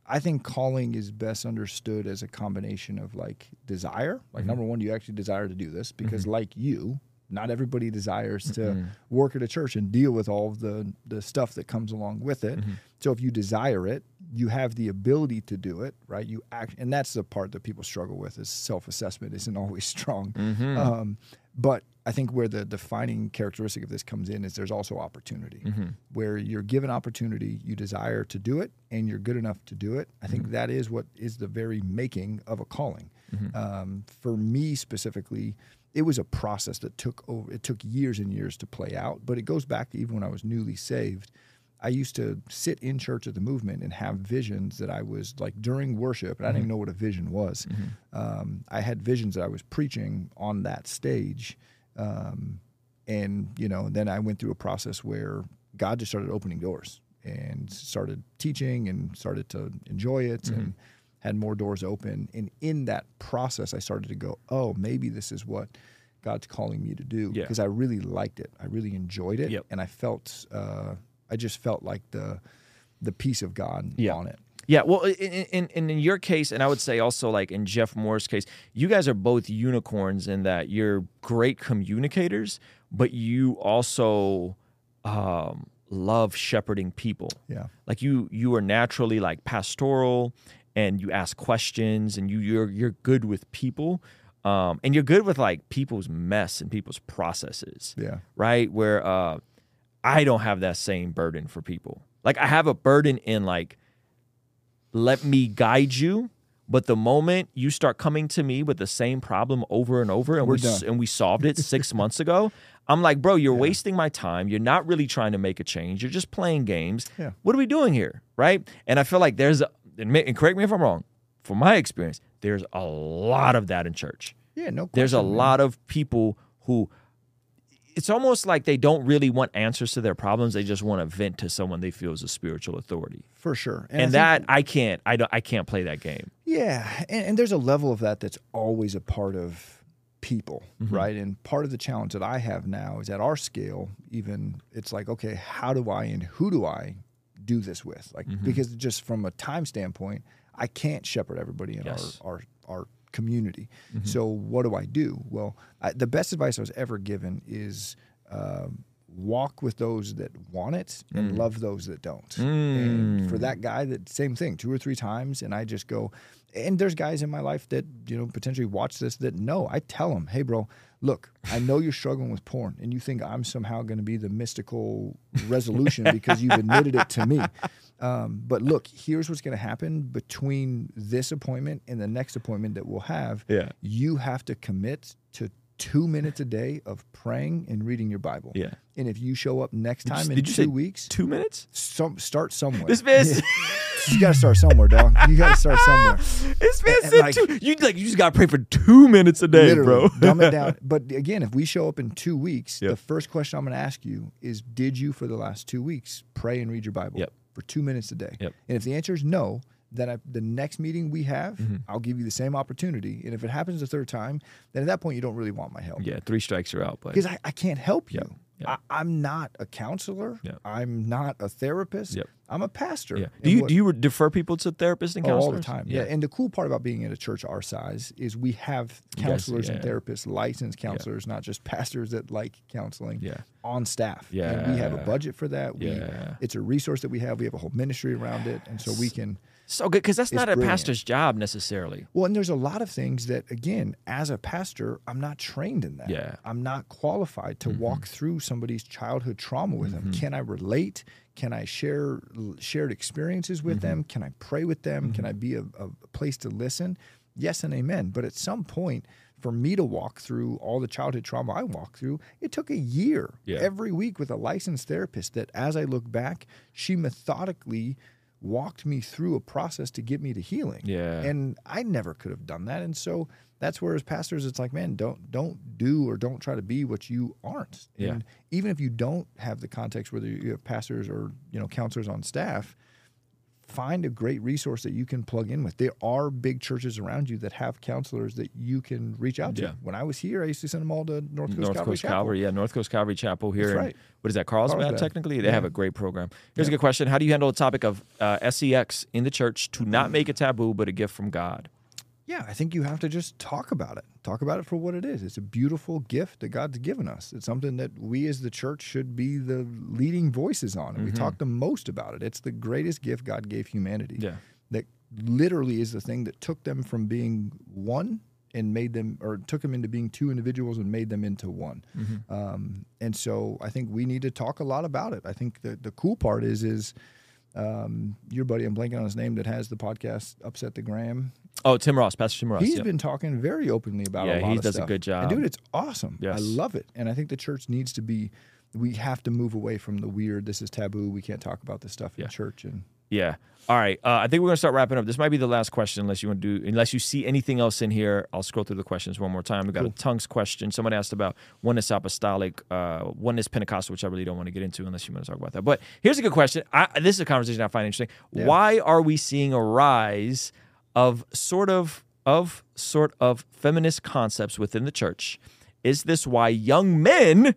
I think calling is best understood as a combination of like desire. Like mm-hmm. number one, do you actually desire to do this? Because mm-hmm. like you. Not everybody desires to mm-hmm. work at a church and deal with all of the, the stuff that comes along with it. Mm-hmm. So if you desire it, you have the ability to do it, right? You act, and that's the part that people struggle with is self-assessment isn't always strong. Mm-hmm. Um, but I think where the defining characteristic of this comes in is there's also opportunity, mm-hmm. where you're given opportunity, you desire to do it, and you're good enough to do it. I think mm-hmm. that is what is the very making of a calling. Mm-hmm. Um, for me specifically, it was a process that took over. It took years and years to play out, but it goes back to even when I was newly saved. I used to sit in church at the Movement and have visions that I was like during worship, and mm-hmm. I didn't even know what a vision was. Mm-hmm. Um, I had visions that I was preaching on that stage, um, and you know, then I went through a process where God just started opening doors and started teaching and started to enjoy it mm-hmm. and. Had more doors open, and in that process, I started to go, oh, maybe this is what God's calling me to do, because yeah. I really liked it. I really enjoyed it, yep. and I felt, uh, I just felt like the the peace of God yeah. on it. Yeah, well, in, in, in your case, and I would say also like in Jeff Moore's case, you guys are both unicorns in that you're great communicators, but you also... Um, love shepherding people. Yeah. Like you you are naturally like pastoral and you ask questions and you you're you're good with people. Um, and you're good with like people's mess and people's processes. Yeah. Right? Where uh I don't have that same burden for people. Like I have a burden in like, let me guide you. But the moment you start coming to me with the same problem over and over, and We're we done. and we solved it six months ago, I'm like, bro, you're yeah. wasting my time. You're not really trying to make a change. You're just playing games. Yeah. What are we doing here, right? And I feel like there's, a, and correct me if I'm wrong, from my experience, there's a lot of that in church. Yeah, no question. There's a man. lot of people who, it's almost like they don't really want answers to their problems. They just want to vent to someone they feel is a spiritual authority. For sure. And, and I that, think, I can't, I, don't, I can't play that game. Yeah, and, and there's a level of that that's always a part of people, mm-hmm. right? And part of the challenge that I have now is at our scale, even, it's like, okay, how do I and who do I do this with? Like, mm-hmm. because just from a time standpoint, I can't shepherd everybody in yes. our, our, our community. Mm-hmm. So what do I do? Well, I, the best advice I was ever given is uh, walk with those that want it and mm. love those that don't. Mm. And for that guy, that same thing, two or three times, and I just go, and there's guys in my life that, you know, potentially watch this that know. I tell them, hey, bro, look, I know you're struggling with porn, and you think I'm somehow going to be the mystical resolution because you've admitted it to me. Um, but look, here's what's going to happen between this appointment and the next appointment that we'll have. Yeah. You have to commit to two minutes a day of praying and reading your Bible. Yeah. And if you show up next time did in you two say weeks, two minutes, some, start somewhere. This man, yeah. you got to start somewhere, dog. You got to start somewhere. This man said, like, two, you like you just got to pray for two minutes a day, bro. Dumb it down. But again, if we show up in two weeks, yep. the first question I'm going to ask you is, did you for the last two weeks pray and read your Bible? Yep. For two minutes a day. Yep. And if the answer is no, then I, the next meeting we have, mm-hmm. I'll give you the same opportunity. And if it happens the third time, then at that point, you don't really want my help. Yeah, three strikes are out. Because I, I can't help you. Yep. Yep. I, I'm not a counselor. Yep. I'm not a therapist. Yep. I'm a pastor. Yeah. Do you what, do you defer people to therapists and counselors? All the time, yeah. yeah. And the cool part about being in a church our size is we have counselors yes, yeah, and therapists, licensed counselors, yeah. not just pastors that like counseling, yeah. on staff. Yeah. And we have a budget for that. We, yeah. It's a resource that we have. We have a whole ministry around yes. it, and so we can... So good, because that's not brilliant. a pastor's job necessarily. Well, and there's a lot of things that, again, as a pastor, I'm not trained in that. Yeah. I'm not qualified to mm-hmm. walk through somebody's childhood trauma with mm-hmm. them. Can I relate? Can I share shared experiences with mm-hmm. them? Can I pray with them? Mm-hmm. Can I be a, a place to listen? Yes and amen. But at some point, for me to walk through all the childhood trauma I walked through, it took a year yeah. every week with a licensed therapist that, as I look back, she methodically walked me through a process to get me to healing. Yeah. And I never could have done that. And so that's where as pastors, it's like, man, don't don't do or don't try to be what you aren't. Yeah. And even if you don't have the context, whether you have pastors or, you know, counselors on staff, find a great resource that you can plug in with. There are big churches around you that have counselors that you can reach out to. Yeah. When I was here, I used to send them all to North Coast North Calvary Coast Chapel. Calvary, yeah, North Coast Calvary Chapel here. That's right. In, what is that, Carlsbad, Carlsbad. technically? They yeah. have a great program. Here's yeah. a good question. How do you handle the topic of uh, sex in the church to not make it taboo but a gift from God? Yeah, I think you have to just talk about it. Talk about it for what it is. It's a beautiful gift that God's given us. It's something that we as the church should be the leading voices on, and mm-hmm. we talk the most about it. It's the greatest gift God gave humanity. Yeah. That literally is the thing that took them from being one and made them, or took them into being two individuals and made them into one. Mm-hmm. Um, and so I think we need to talk a lot about it. I think the, the cool part is, is um, your buddy, I'm blanking on his name, that has the podcast, Upset the Gram. Oh, Tim Ross, Pastor Tim Ross. He's yeah. been talking very openly about yeah, a lot of stuff. Yeah, he does a good job. And dude, it's awesome. Yes. I love it. And I think the church needs to be, we have to move away from the weird, this is taboo, we can't talk about this stuff yeah. in church. And yeah. All right. Uh, I think we're going to start wrapping up. This might be the last question unless you want to do, unless you see anything else in here. I'll scroll through the questions one more time. We've got cool. a tongues question. Someone asked about oneness apostolic, uh, oneness Pentecostal, which I really don't want to get into unless you want to talk about that. But here's a good question. I, this is a conversation I find interesting. Yeah. Why are we seeing a rise of sort of of sort of feminist concepts within the church? Is this why young men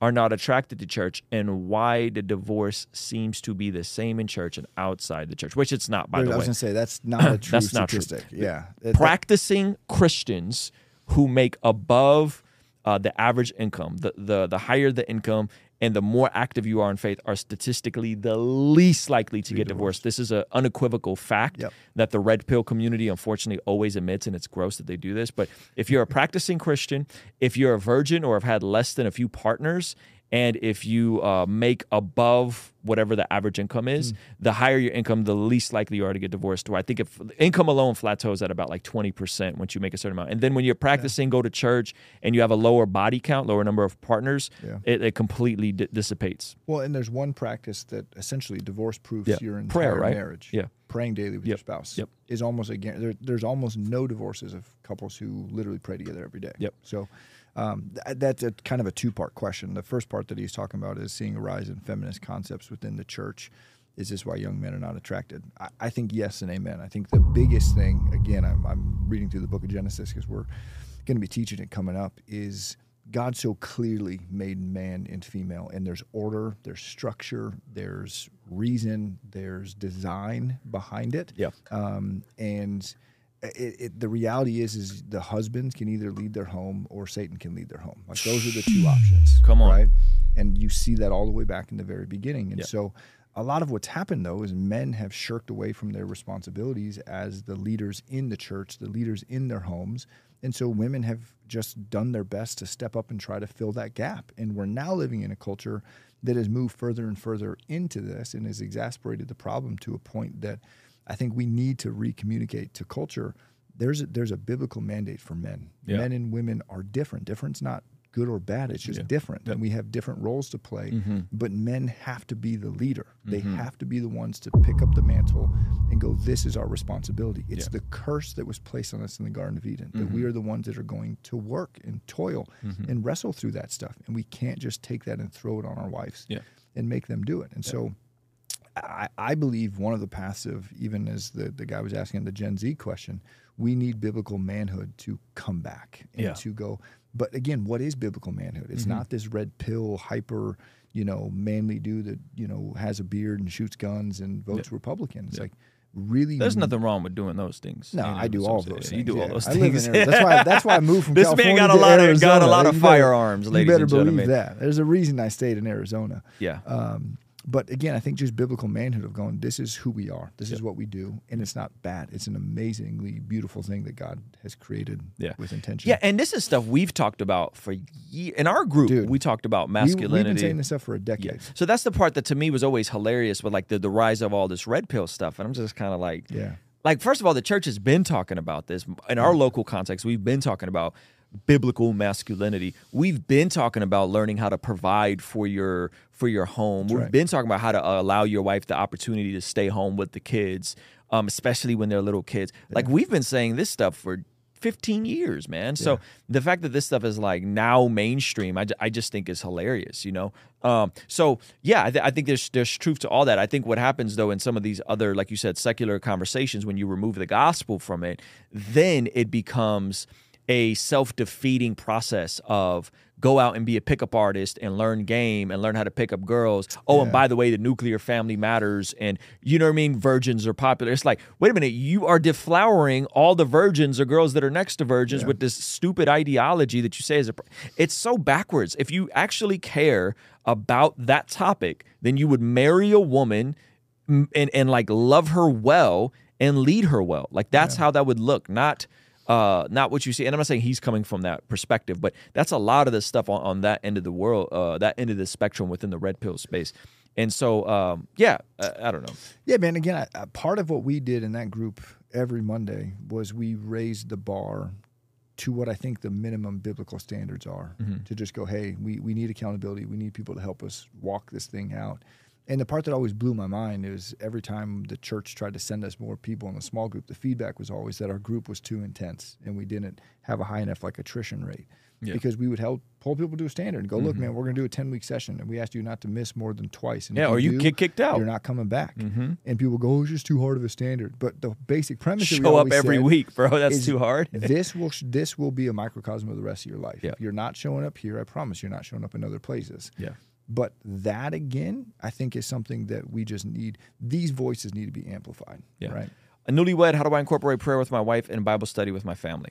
are not attracted to church, and why the divorce seems to be the same in church and outside the church, which it's not, by Wait, the way. I was going to say, that's not a true that's statistic. Not true. Yeah. It's practicing that- Christians who make above uh, the average income, the, the the higher the income, and the more active you are in faith are statistically the least likely to get divorced. This is an unequivocal fact yep. that the red pill community unfortunately always admits, and it's gross that they do this. But if you're a practicing Christian, if you're a virgin or have had less than a few partners, and if you uh, make above whatever the average income is, mm. the higher your income, the least likely you are to get divorced. Where I think if income alone plateaus at about like twenty percent once you make a certain amount. And then when you're practicing, yeah. go to church, and you have a lower body count, lower number of partners, yeah. it, it completely d- dissipates. Well, and there's one practice that essentially divorce-proofs yeah. your entire Prayer, right? marriage. Yeah. Praying daily with yep. your spouse yep. is almost a guarantee. There, there's almost no divorces of couples who literally pray together every day. Yep. So um, th- that's a kind of a two-part question. The first part that he's talking about is seeing a rise in feminist concepts within the church. Is this why young men are not attracted? I, I think yes and amen. I think the biggest thing, again, I'm, I'm reading through the book of Genesis because we're going to be teaching it coming up, is God so clearly made man and female, and there's order, there's structure, there's reason, there's design behind it. Yeah. Um, and it, it, the reality is, is the husbands can either lead their home or Satan can lead their home. Like those are the two options. Come on. Right? And you see that all the way back in the very beginning. And yep. so a lot of what's happened, though, is men have shirked away from their responsibilities as the leaders in the church, the leaders in their homes. And so women have just done their best to step up and try to fill that gap. And we're now living in a culture that has moved further and further into this and has exasperated the problem to a point that I think we need to recommunicate to culture. There's a, there's a biblical mandate for men. Yeah. Men and women are different. Different's not good or bad. It's just yeah. different. Yep. And we have different roles to play. Mm-hmm. But men have to be the leader. Mm-hmm. They have to be the ones to pick up the mantle and go, this is our responsibility. It's yeah. the curse that was placed on us in the Garden of Eden, mm-hmm. that we are the ones that are going to work and toil mm-hmm. and wrestle through that stuff. And we can't just take that and throw it on our wives yeah. and make them do it. And yeah. so I, I believe one of the paths of, even as the, the guy was asking the Gen Z question, we need biblical manhood to come back and yeah. to go. But again, what is biblical manhood? It's mm-hmm. not this red pill, hyper, you know, manly dude that, you know, has a beard and shoots guns and votes yeah. Republican. It's yeah. like really. There's nothing wrong with doing those things. No, you know, I do all those things. You do yeah. all those I things. Live in that's why. That's why I moved from this California man got a to lot of Arizona. got a lot of you firearms. Better, ladies you better and believe gentlemen. That. There's a reason I stayed in Arizona. Yeah. Um, But again, I think just biblical manhood of going, this is who we are. This yep. is what we do. And it's not bad. It's an amazingly beautiful thing that God has created yeah. with intention. Yeah, and this is stuff we've talked about for years. In our group, Dude, we talked about masculinity. We, we've been saying this stuff for a decade. Yeah. So that's the part that to me was always hilarious with like the, the rise of all this red pill stuff. And I'm just kind of like, yeah. like, first of all, the church has been talking about this. In our yeah. local context, we've been talking about biblical masculinity. We've been talking about learning how to provide for your for your home. That's We've right. been talking about how to uh, allow your wife the opportunity to stay home with the kids, um, especially when they're little kids. Yeah. Like we've been saying this stuff for fifteen years, man. Yeah. So the fact that this stuff is like now mainstream, I, I just think is hilarious, you know? Um, so yeah, I, th- I think there's there's truth to all that. I think what happens though in some of these other, like you said, secular conversations, when you remove the gospel from it, then it becomes a self-defeating process of go out and be a pickup artist and learn game and learn how to pick up girls. Oh, yeah. and by the way, the nuclear family matters. And you know what I mean? Virgins are popular. It's like, wait a minute, you are deflowering all the virgins or girls that are next to virgins yeah. with this stupid ideology that you say is a... Pro- it's so backwards. If you actually care about that topic, then you would marry a woman and, and like love her well and lead her well. Like that's yeah. how that would look, not... Uh, not what you see, and I'm not saying he's coming from that perspective, but that's a lot of this stuff on, on that end of the world, uh, that end of the spectrum within the red pill space. And so, um, yeah, I, I don't know. Yeah, man, again, I, I, part of what we did in that group every Monday was we raised the bar to what I think the minimum biblical standards are, mm-hmm. to just go, hey, we, we need accountability. We need people to help us walk this thing out. And the part that always blew my mind is every time the church tried to send us more people in the small group, the feedback was always that our group was too intense and we didn't have a high enough like attrition rate. Yeah. Because we would help pull people to a standard and go, look, mm-hmm. man, we're going to do a ten-week session, and we asked you not to miss more than twice. And yeah, or you, you get kicked out. You're not coming back. Mm-hmm. And people go, oh, it's just too hard of a standard. But the basic premise Show that we always up every said week, bro. That's too hard. this will this will be a microcosm of the rest of your life. Yeah. If you're not showing up here, I promise you're not showing up in other places. Yeah. But that, again, I think is something that we just need. These voices need to be amplified, yeah. right? A newlywed, how do I incorporate prayer with my wife and Bible study with my family?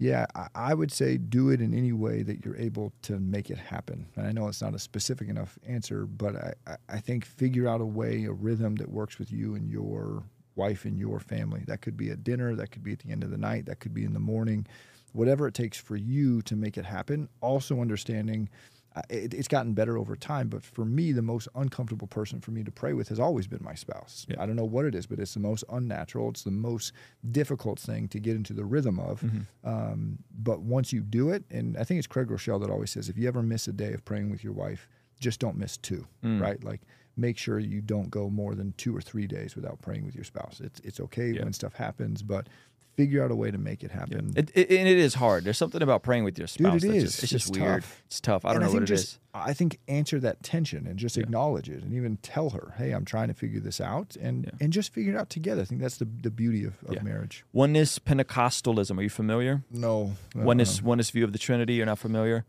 yeah, I, I would say do it in any way that you're able to make it happen. And I know it's not a specific enough answer, but I, I think figure out a way, a rhythm that works with you and your wife and your family. That could be at dinner. That could be at the end of the night. That could be in the morning. Whatever it takes for you to make it happen. Also understanding uh, it, it's gotten better over time, but for me, the most uncomfortable person for me to pray with has always been my spouse. Yeah. I don't know what it is, but it's the most unnatural. It's the most difficult thing to get into the rhythm of. Mm-hmm. Um, but once you do it, and I think it's Craig Rochelle that always says, if you ever miss a day of praying with your wife, just don't miss two, mm. right? Like, make sure you don't go more than two or three days without praying with your spouse. It's, it's okay yeah. when stuff happens, but figure out a way to make it happen. Yeah. It, it, and it is hard. There's something about praying with your spouse. Dude, it is. Just, it's just it's weird. Tough. It's tough. I don't and know I think what just, it is. I think answer that tension and just yeah. acknowledge it and even tell her, hey, I'm trying to figure this out, and, yeah. and just figure it out together. I think that's the, the beauty of, of yeah. marriage. Oneness Pentecostalism. Are you familiar? No. no oneness, no. oneness view of the Trinity. You're not familiar?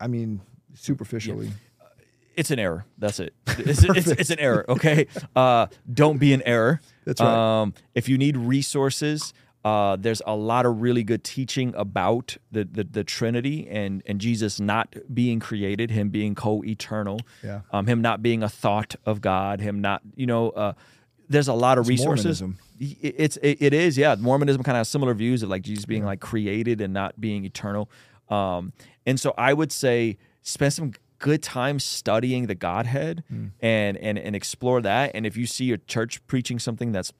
I mean, superficially. Yeah. It's an error. That's it. It's, it's, it's an error, okay? Uh, don't be an error. That's right. Um, if you need resources, uh, there's a lot of really good teaching about the the, the Trinity and, and Jesus not being created, him being co-eternal, yeah. um, him not being a thought of God, him not, you know, uh, there's a lot of it's resources. Mormonism. It's, it, it is, yeah. Mormonism kind of has similar views of like Jesus being yeah. like created and not being eternal. Um, and so I would say spend some good time studying the Godhead mm. and, and and explore that. And if you see your church preaching something that's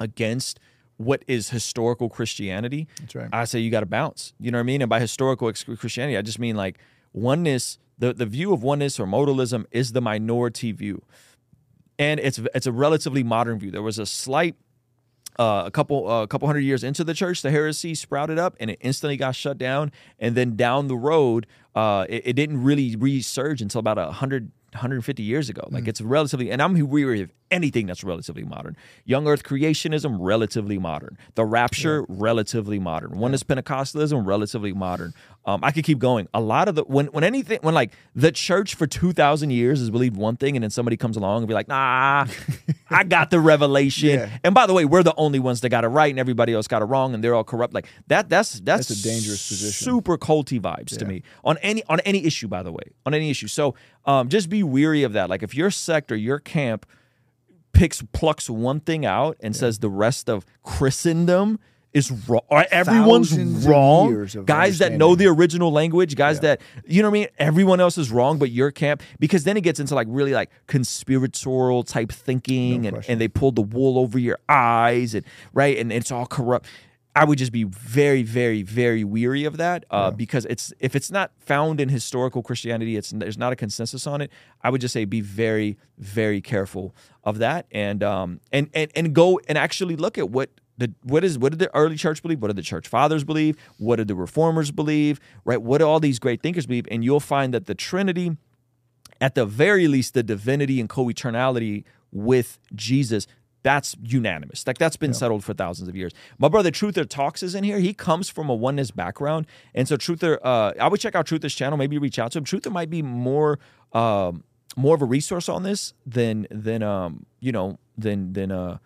against what is historical Christianity, that's right. I say you got to bounce. You know what I mean? And by historical Christianity, I just mean like oneness, the, the view of oneness or modalism is the minority view. And it's it's a relatively modern view. There was a slight, uh, a couple uh, a couple hundred years into the church, the heresy sprouted up and it instantly got shut down. And then down the road, Uh, it, it didn't really resurge until about one hundred, one hundred fifty years ago. Like mm. it's relatively, and I'm weary of anything that's relatively modern. Young Earth creationism, relatively modern. The rapture, yeah. relatively modern. Oneness Pentecostalism, relatively modern. Um, I could keep going. A lot of the, when, when anything, when like the church for two thousand years has believed one thing and then somebody comes along and be like, nah, I got the revelation. Yeah. And by the way, we're the only ones that got it right and everybody else got it wrong and they're all corrupt. Like that, that's, that's, that's a dangerous position. Super culty vibes yeah. to me on Any on any issue, by the way, on any issue. So um, just be weary of that. Like if your sect or your camp picks plucks one thing out and yeah. says the rest of Christendom is wrong, or everyone's Thousands wrong. Guys that know the original language, guys yeah. that you know what I mean. Everyone else is wrong, but your camp, because then it gets into like really like conspiratorial type thinking, no and, and they pulled the wool over your eyes, and right, and it's all corrupt. I would just be very, very, very weary of that uh, yeah. because it's if it's not found in historical Christianity, it's there's not a consensus on it. I would just say be very, very careful of that, and um and and, and go and actually look at what the what is what did the early church believe, what did the church fathers believe, what did the reformers believe, right? What do all these great thinkers believe? And you'll find that the Trinity, at the very least, the divinity and co-eternality with Jesus. That's unanimous. Like that's been yeah. settled for thousands of years. My brother Truther Talks is in here. He comes from a oneness background, and so Truther, uh, I would check out Truther's channel. Maybe reach out to him. Truther might be more, um, more of a resource on this than than um, you know than than uh,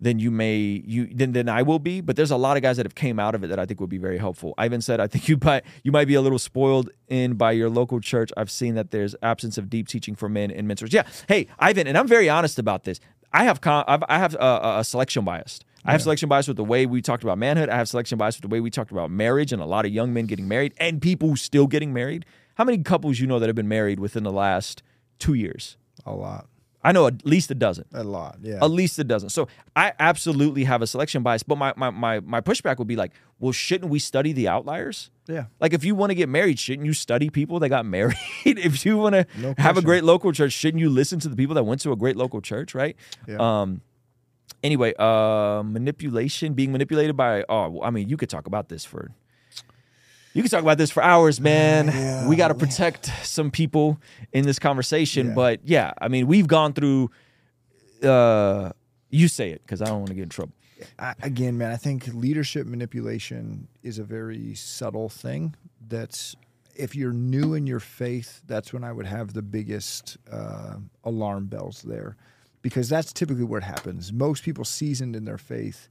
than you may you than than I will be. But there's a lot of guys that have came out of it that I think would be very helpful. Ivan said, I think you might you might be a little spoiled in by your local church. I've seen that there's absence of deep teaching for men and mentors. Yeah, hey Ivan, and I'm very honest about this. I have con- I've, I have uh, a selection bias. I yeah. have selection bias with the way we talked about manhood. I have selection bias with the way we talked about marriage and a lot of young men getting married and people still getting married. How many couples you know that have been married within the last two years? A lot. I know at least a dozen. A lot, yeah. At least a dozen. So I absolutely have a selection bias, but my my my, my pushback would be like, well, shouldn't we study the outliers? Yeah. Like if you want to get married, shouldn't you study people that got married? If you want to no have a great local church, shouldn't you listen to the people that went to a great local church, right? Yeah. Um, anyway, uh, manipulation, being manipulated by, oh, I mean, you could talk about this for... You can talk about this for hours, man. Yeah. We got to protect some people in this conversation. Yeah. But, yeah, I mean, we've gone through uh, – you say it because I don't want to get in trouble. I, again, man, I think leadership manipulation is a very subtle thing that's – if you're new in your faith, that's when I would have the biggest uh, alarm bells there because that's typically where it happens. Most people seasoned in their faith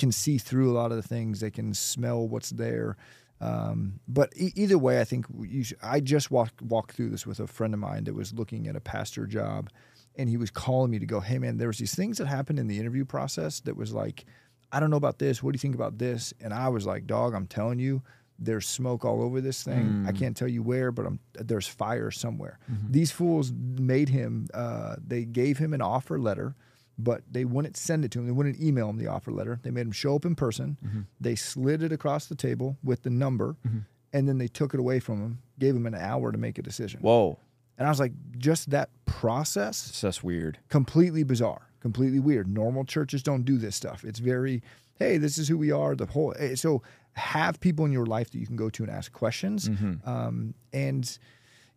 can see through a lot of the things. They can smell what's there. Um, but e- either way, I think you should, I just walked walked through this with a friend of mine that was looking at a pastor job, and he was calling me to go, hey, man, there was these things that happened in the interview process that was like, I don't know about this. What do you think about this? And I was like, dog, I'm telling you, there's smoke all over this thing. Mm. I can't tell you where, but I'm, there's fire somewhere. Mm-hmm. These fools made him, uh, they gave him an offer letter, but they wouldn't send it to him. They wouldn't email him the offer letter. They made him show up in person. Mm-hmm. They slid it across the table with the number, mm-hmm. and then they took it away from him, gave him an hour to make a decision. Whoa. And I was like, just that process? It's just weird. Completely bizarre. Completely weird. Normal churches don't do this stuff. It's very, hey, this is who we are. The whole so have people in your life that you can go to and ask questions, mm-hmm. um, and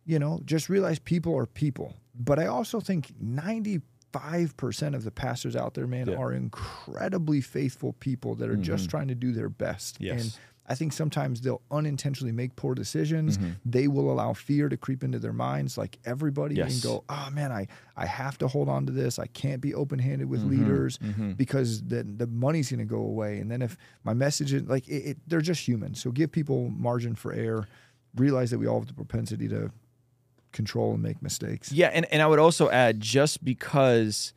you know, just realize people are people. But I also think ninety-five percent of the pastors out there, man, yeah. are incredibly faithful people that are mm-hmm. just trying to do their best. Yes. And I think sometimes they'll unintentionally make poor decisions. Mm-hmm. They will allow fear to creep into their minds like everybody yes. and go, oh, man, I, I have to hold on to this. I can't be open-handed with mm-hmm. leaders mm-hmm. because the, the money's going to go away. And then if my message is like, it, it, they're just human. So give people margin for error. Realize that we all have the propensity to control and make mistakes. Yeah, and, and I would also add, just because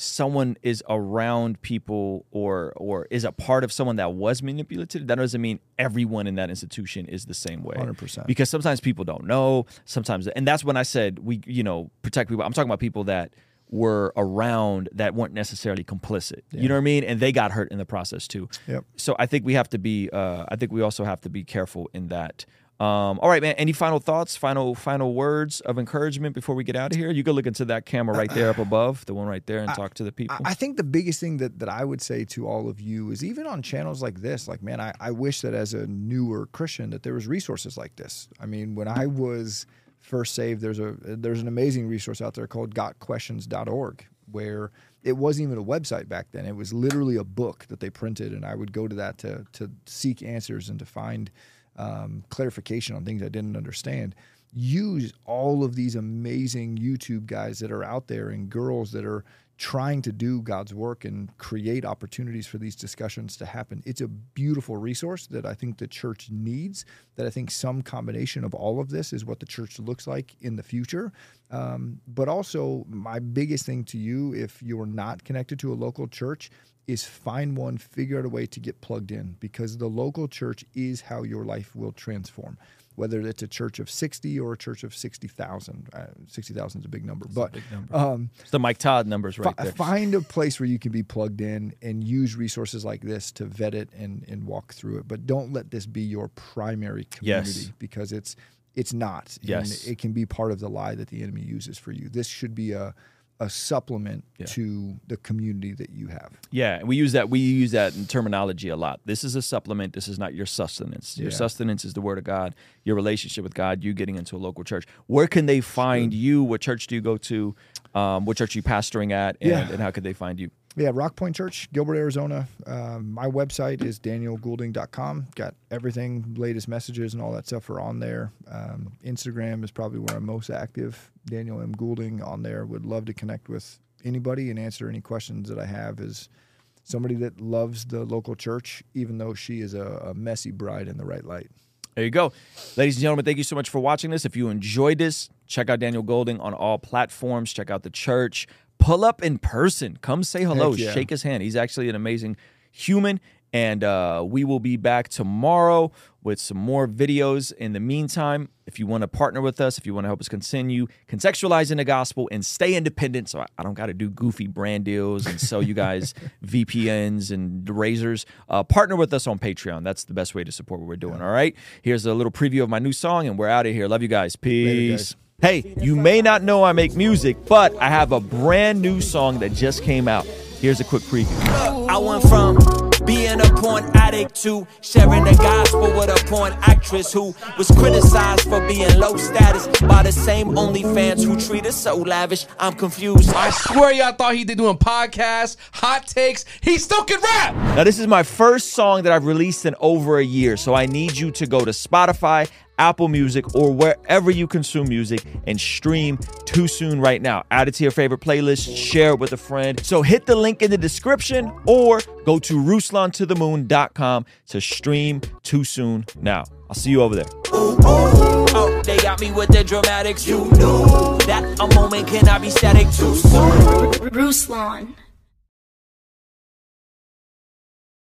someone is around people or or is a part of someone that was manipulated, that doesn't mean everyone in that institution is the same way. one hundred percent. Because sometimes people don't know. Sometimes, and that's when I said we, you know, protect people. I'm talking about people that were around that weren't necessarily complicit. Yeah. You know what I mean? And they got hurt in the process too. Yep. So I think we have to be. Uh, I think we also have to be careful in that. Um, all right, man. Any final thoughts, final final words of encouragement before we get out of here? You can look into that camera right there up above, the one right there, and I, talk to the people. I think the biggest thing that, that I would say to all of you is even on channels like this, like, man, I, I wish that as a newer Christian that there was resources like this. I mean, when I was first saved, there's a there's an amazing resource out there called got questions dot org where it wasn't even a website back then. It was literally a book that they printed, and I would go to that to to seek answers and to find Um, clarification on things I didn't understand. Use all of these amazing YouTube guys that are out there and girls that are trying to do God's work and create opportunities for these discussions to happen. It's a beautiful resource that I think the church needs, that I think some combination of all of this is what the church looks like in the future. Um, but also, my biggest thing to you, if you're not connected to a local church, is find one, figure out a way to get plugged in, because the local church is how your life will transform, whether it's a church of sixty or a church of sixty thousand. Uh, sixty thousand is a big number. That's but a big number. Um, it's the Mike Todd numbers right fi- there. Find a place where you can be plugged in and use resources like this to vet it and, and walk through it. But don't let this be your primary community, yes. because it's it's not. Yes. And it can be part of the lie that the enemy uses for you. This should be a... a supplement yeah. to the community that you have. Yeah, we use that we use that in terminology a lot. This is a supplement. This is not your sustenance. Your yeah. sustenance is the Word of God, your relationship with God, you getting into a local church. Where can they find sure. you? What church do you go to? Um, what church are you pastoring at? And, yeah. and how could they find you? Yeah, Rock Point Church, Gilbert, Arizona. Um, my website is daniel goulding dot com. Got everything, latest messages and all that stuff are on there. Um, Instagram is probably where I'm most active. Daniel M. Goulding on there. Would love to connect with anybody and answer any questions that I have as somebody that loves the local church, even though she is a, a messy bride in the right light. There you go. Ladies and gentlemen, thank you so much for watching this. If you enjoyed this, check out Daniel Goulding on all platforms. Check out the church. Pull up in person. Come say hello. Yeah. Shake his hand. He's actually an amazing human. And uh, we will be back tomorrow with some more videos. In the meantime, if you want to partner with us, if you want to help us continue contextualizing the gospel and stay independent, so I, I don't got to do goofy brand deals and sell you guys V P Ns and razors, uh, partner with us on Patreon. That's the best way to support what we're doing, yeah. all right? Here's a little preview of my new song, and we're out of here. Love you guys. Peace. Hey, you may not know I make music, but I have a brand new song that just came out. Here's a quick preview. I went from being a porn addict to sharing the gospel with a porn actress who was criticized for being low status by the same OnlyFans who treat us so lavish. I'm confused. I swear y'all thought he did doing podcasts, hot takes. He still can rap. Now, this is my first song that I've released in over a year, so I need you to go to Spotify, Apple Music, or wherever you consume music, and stream Too Soon right now. Add it to your favorite playlist, share it with a friend. So hit the link in the description or go to ruslan to the moon dot com to stream Too Soon now. I'll see you over there. Ooh, ooh, oh, they got me with the dramatics. You knew that a moment cannot be static. Too soon. Ruslan.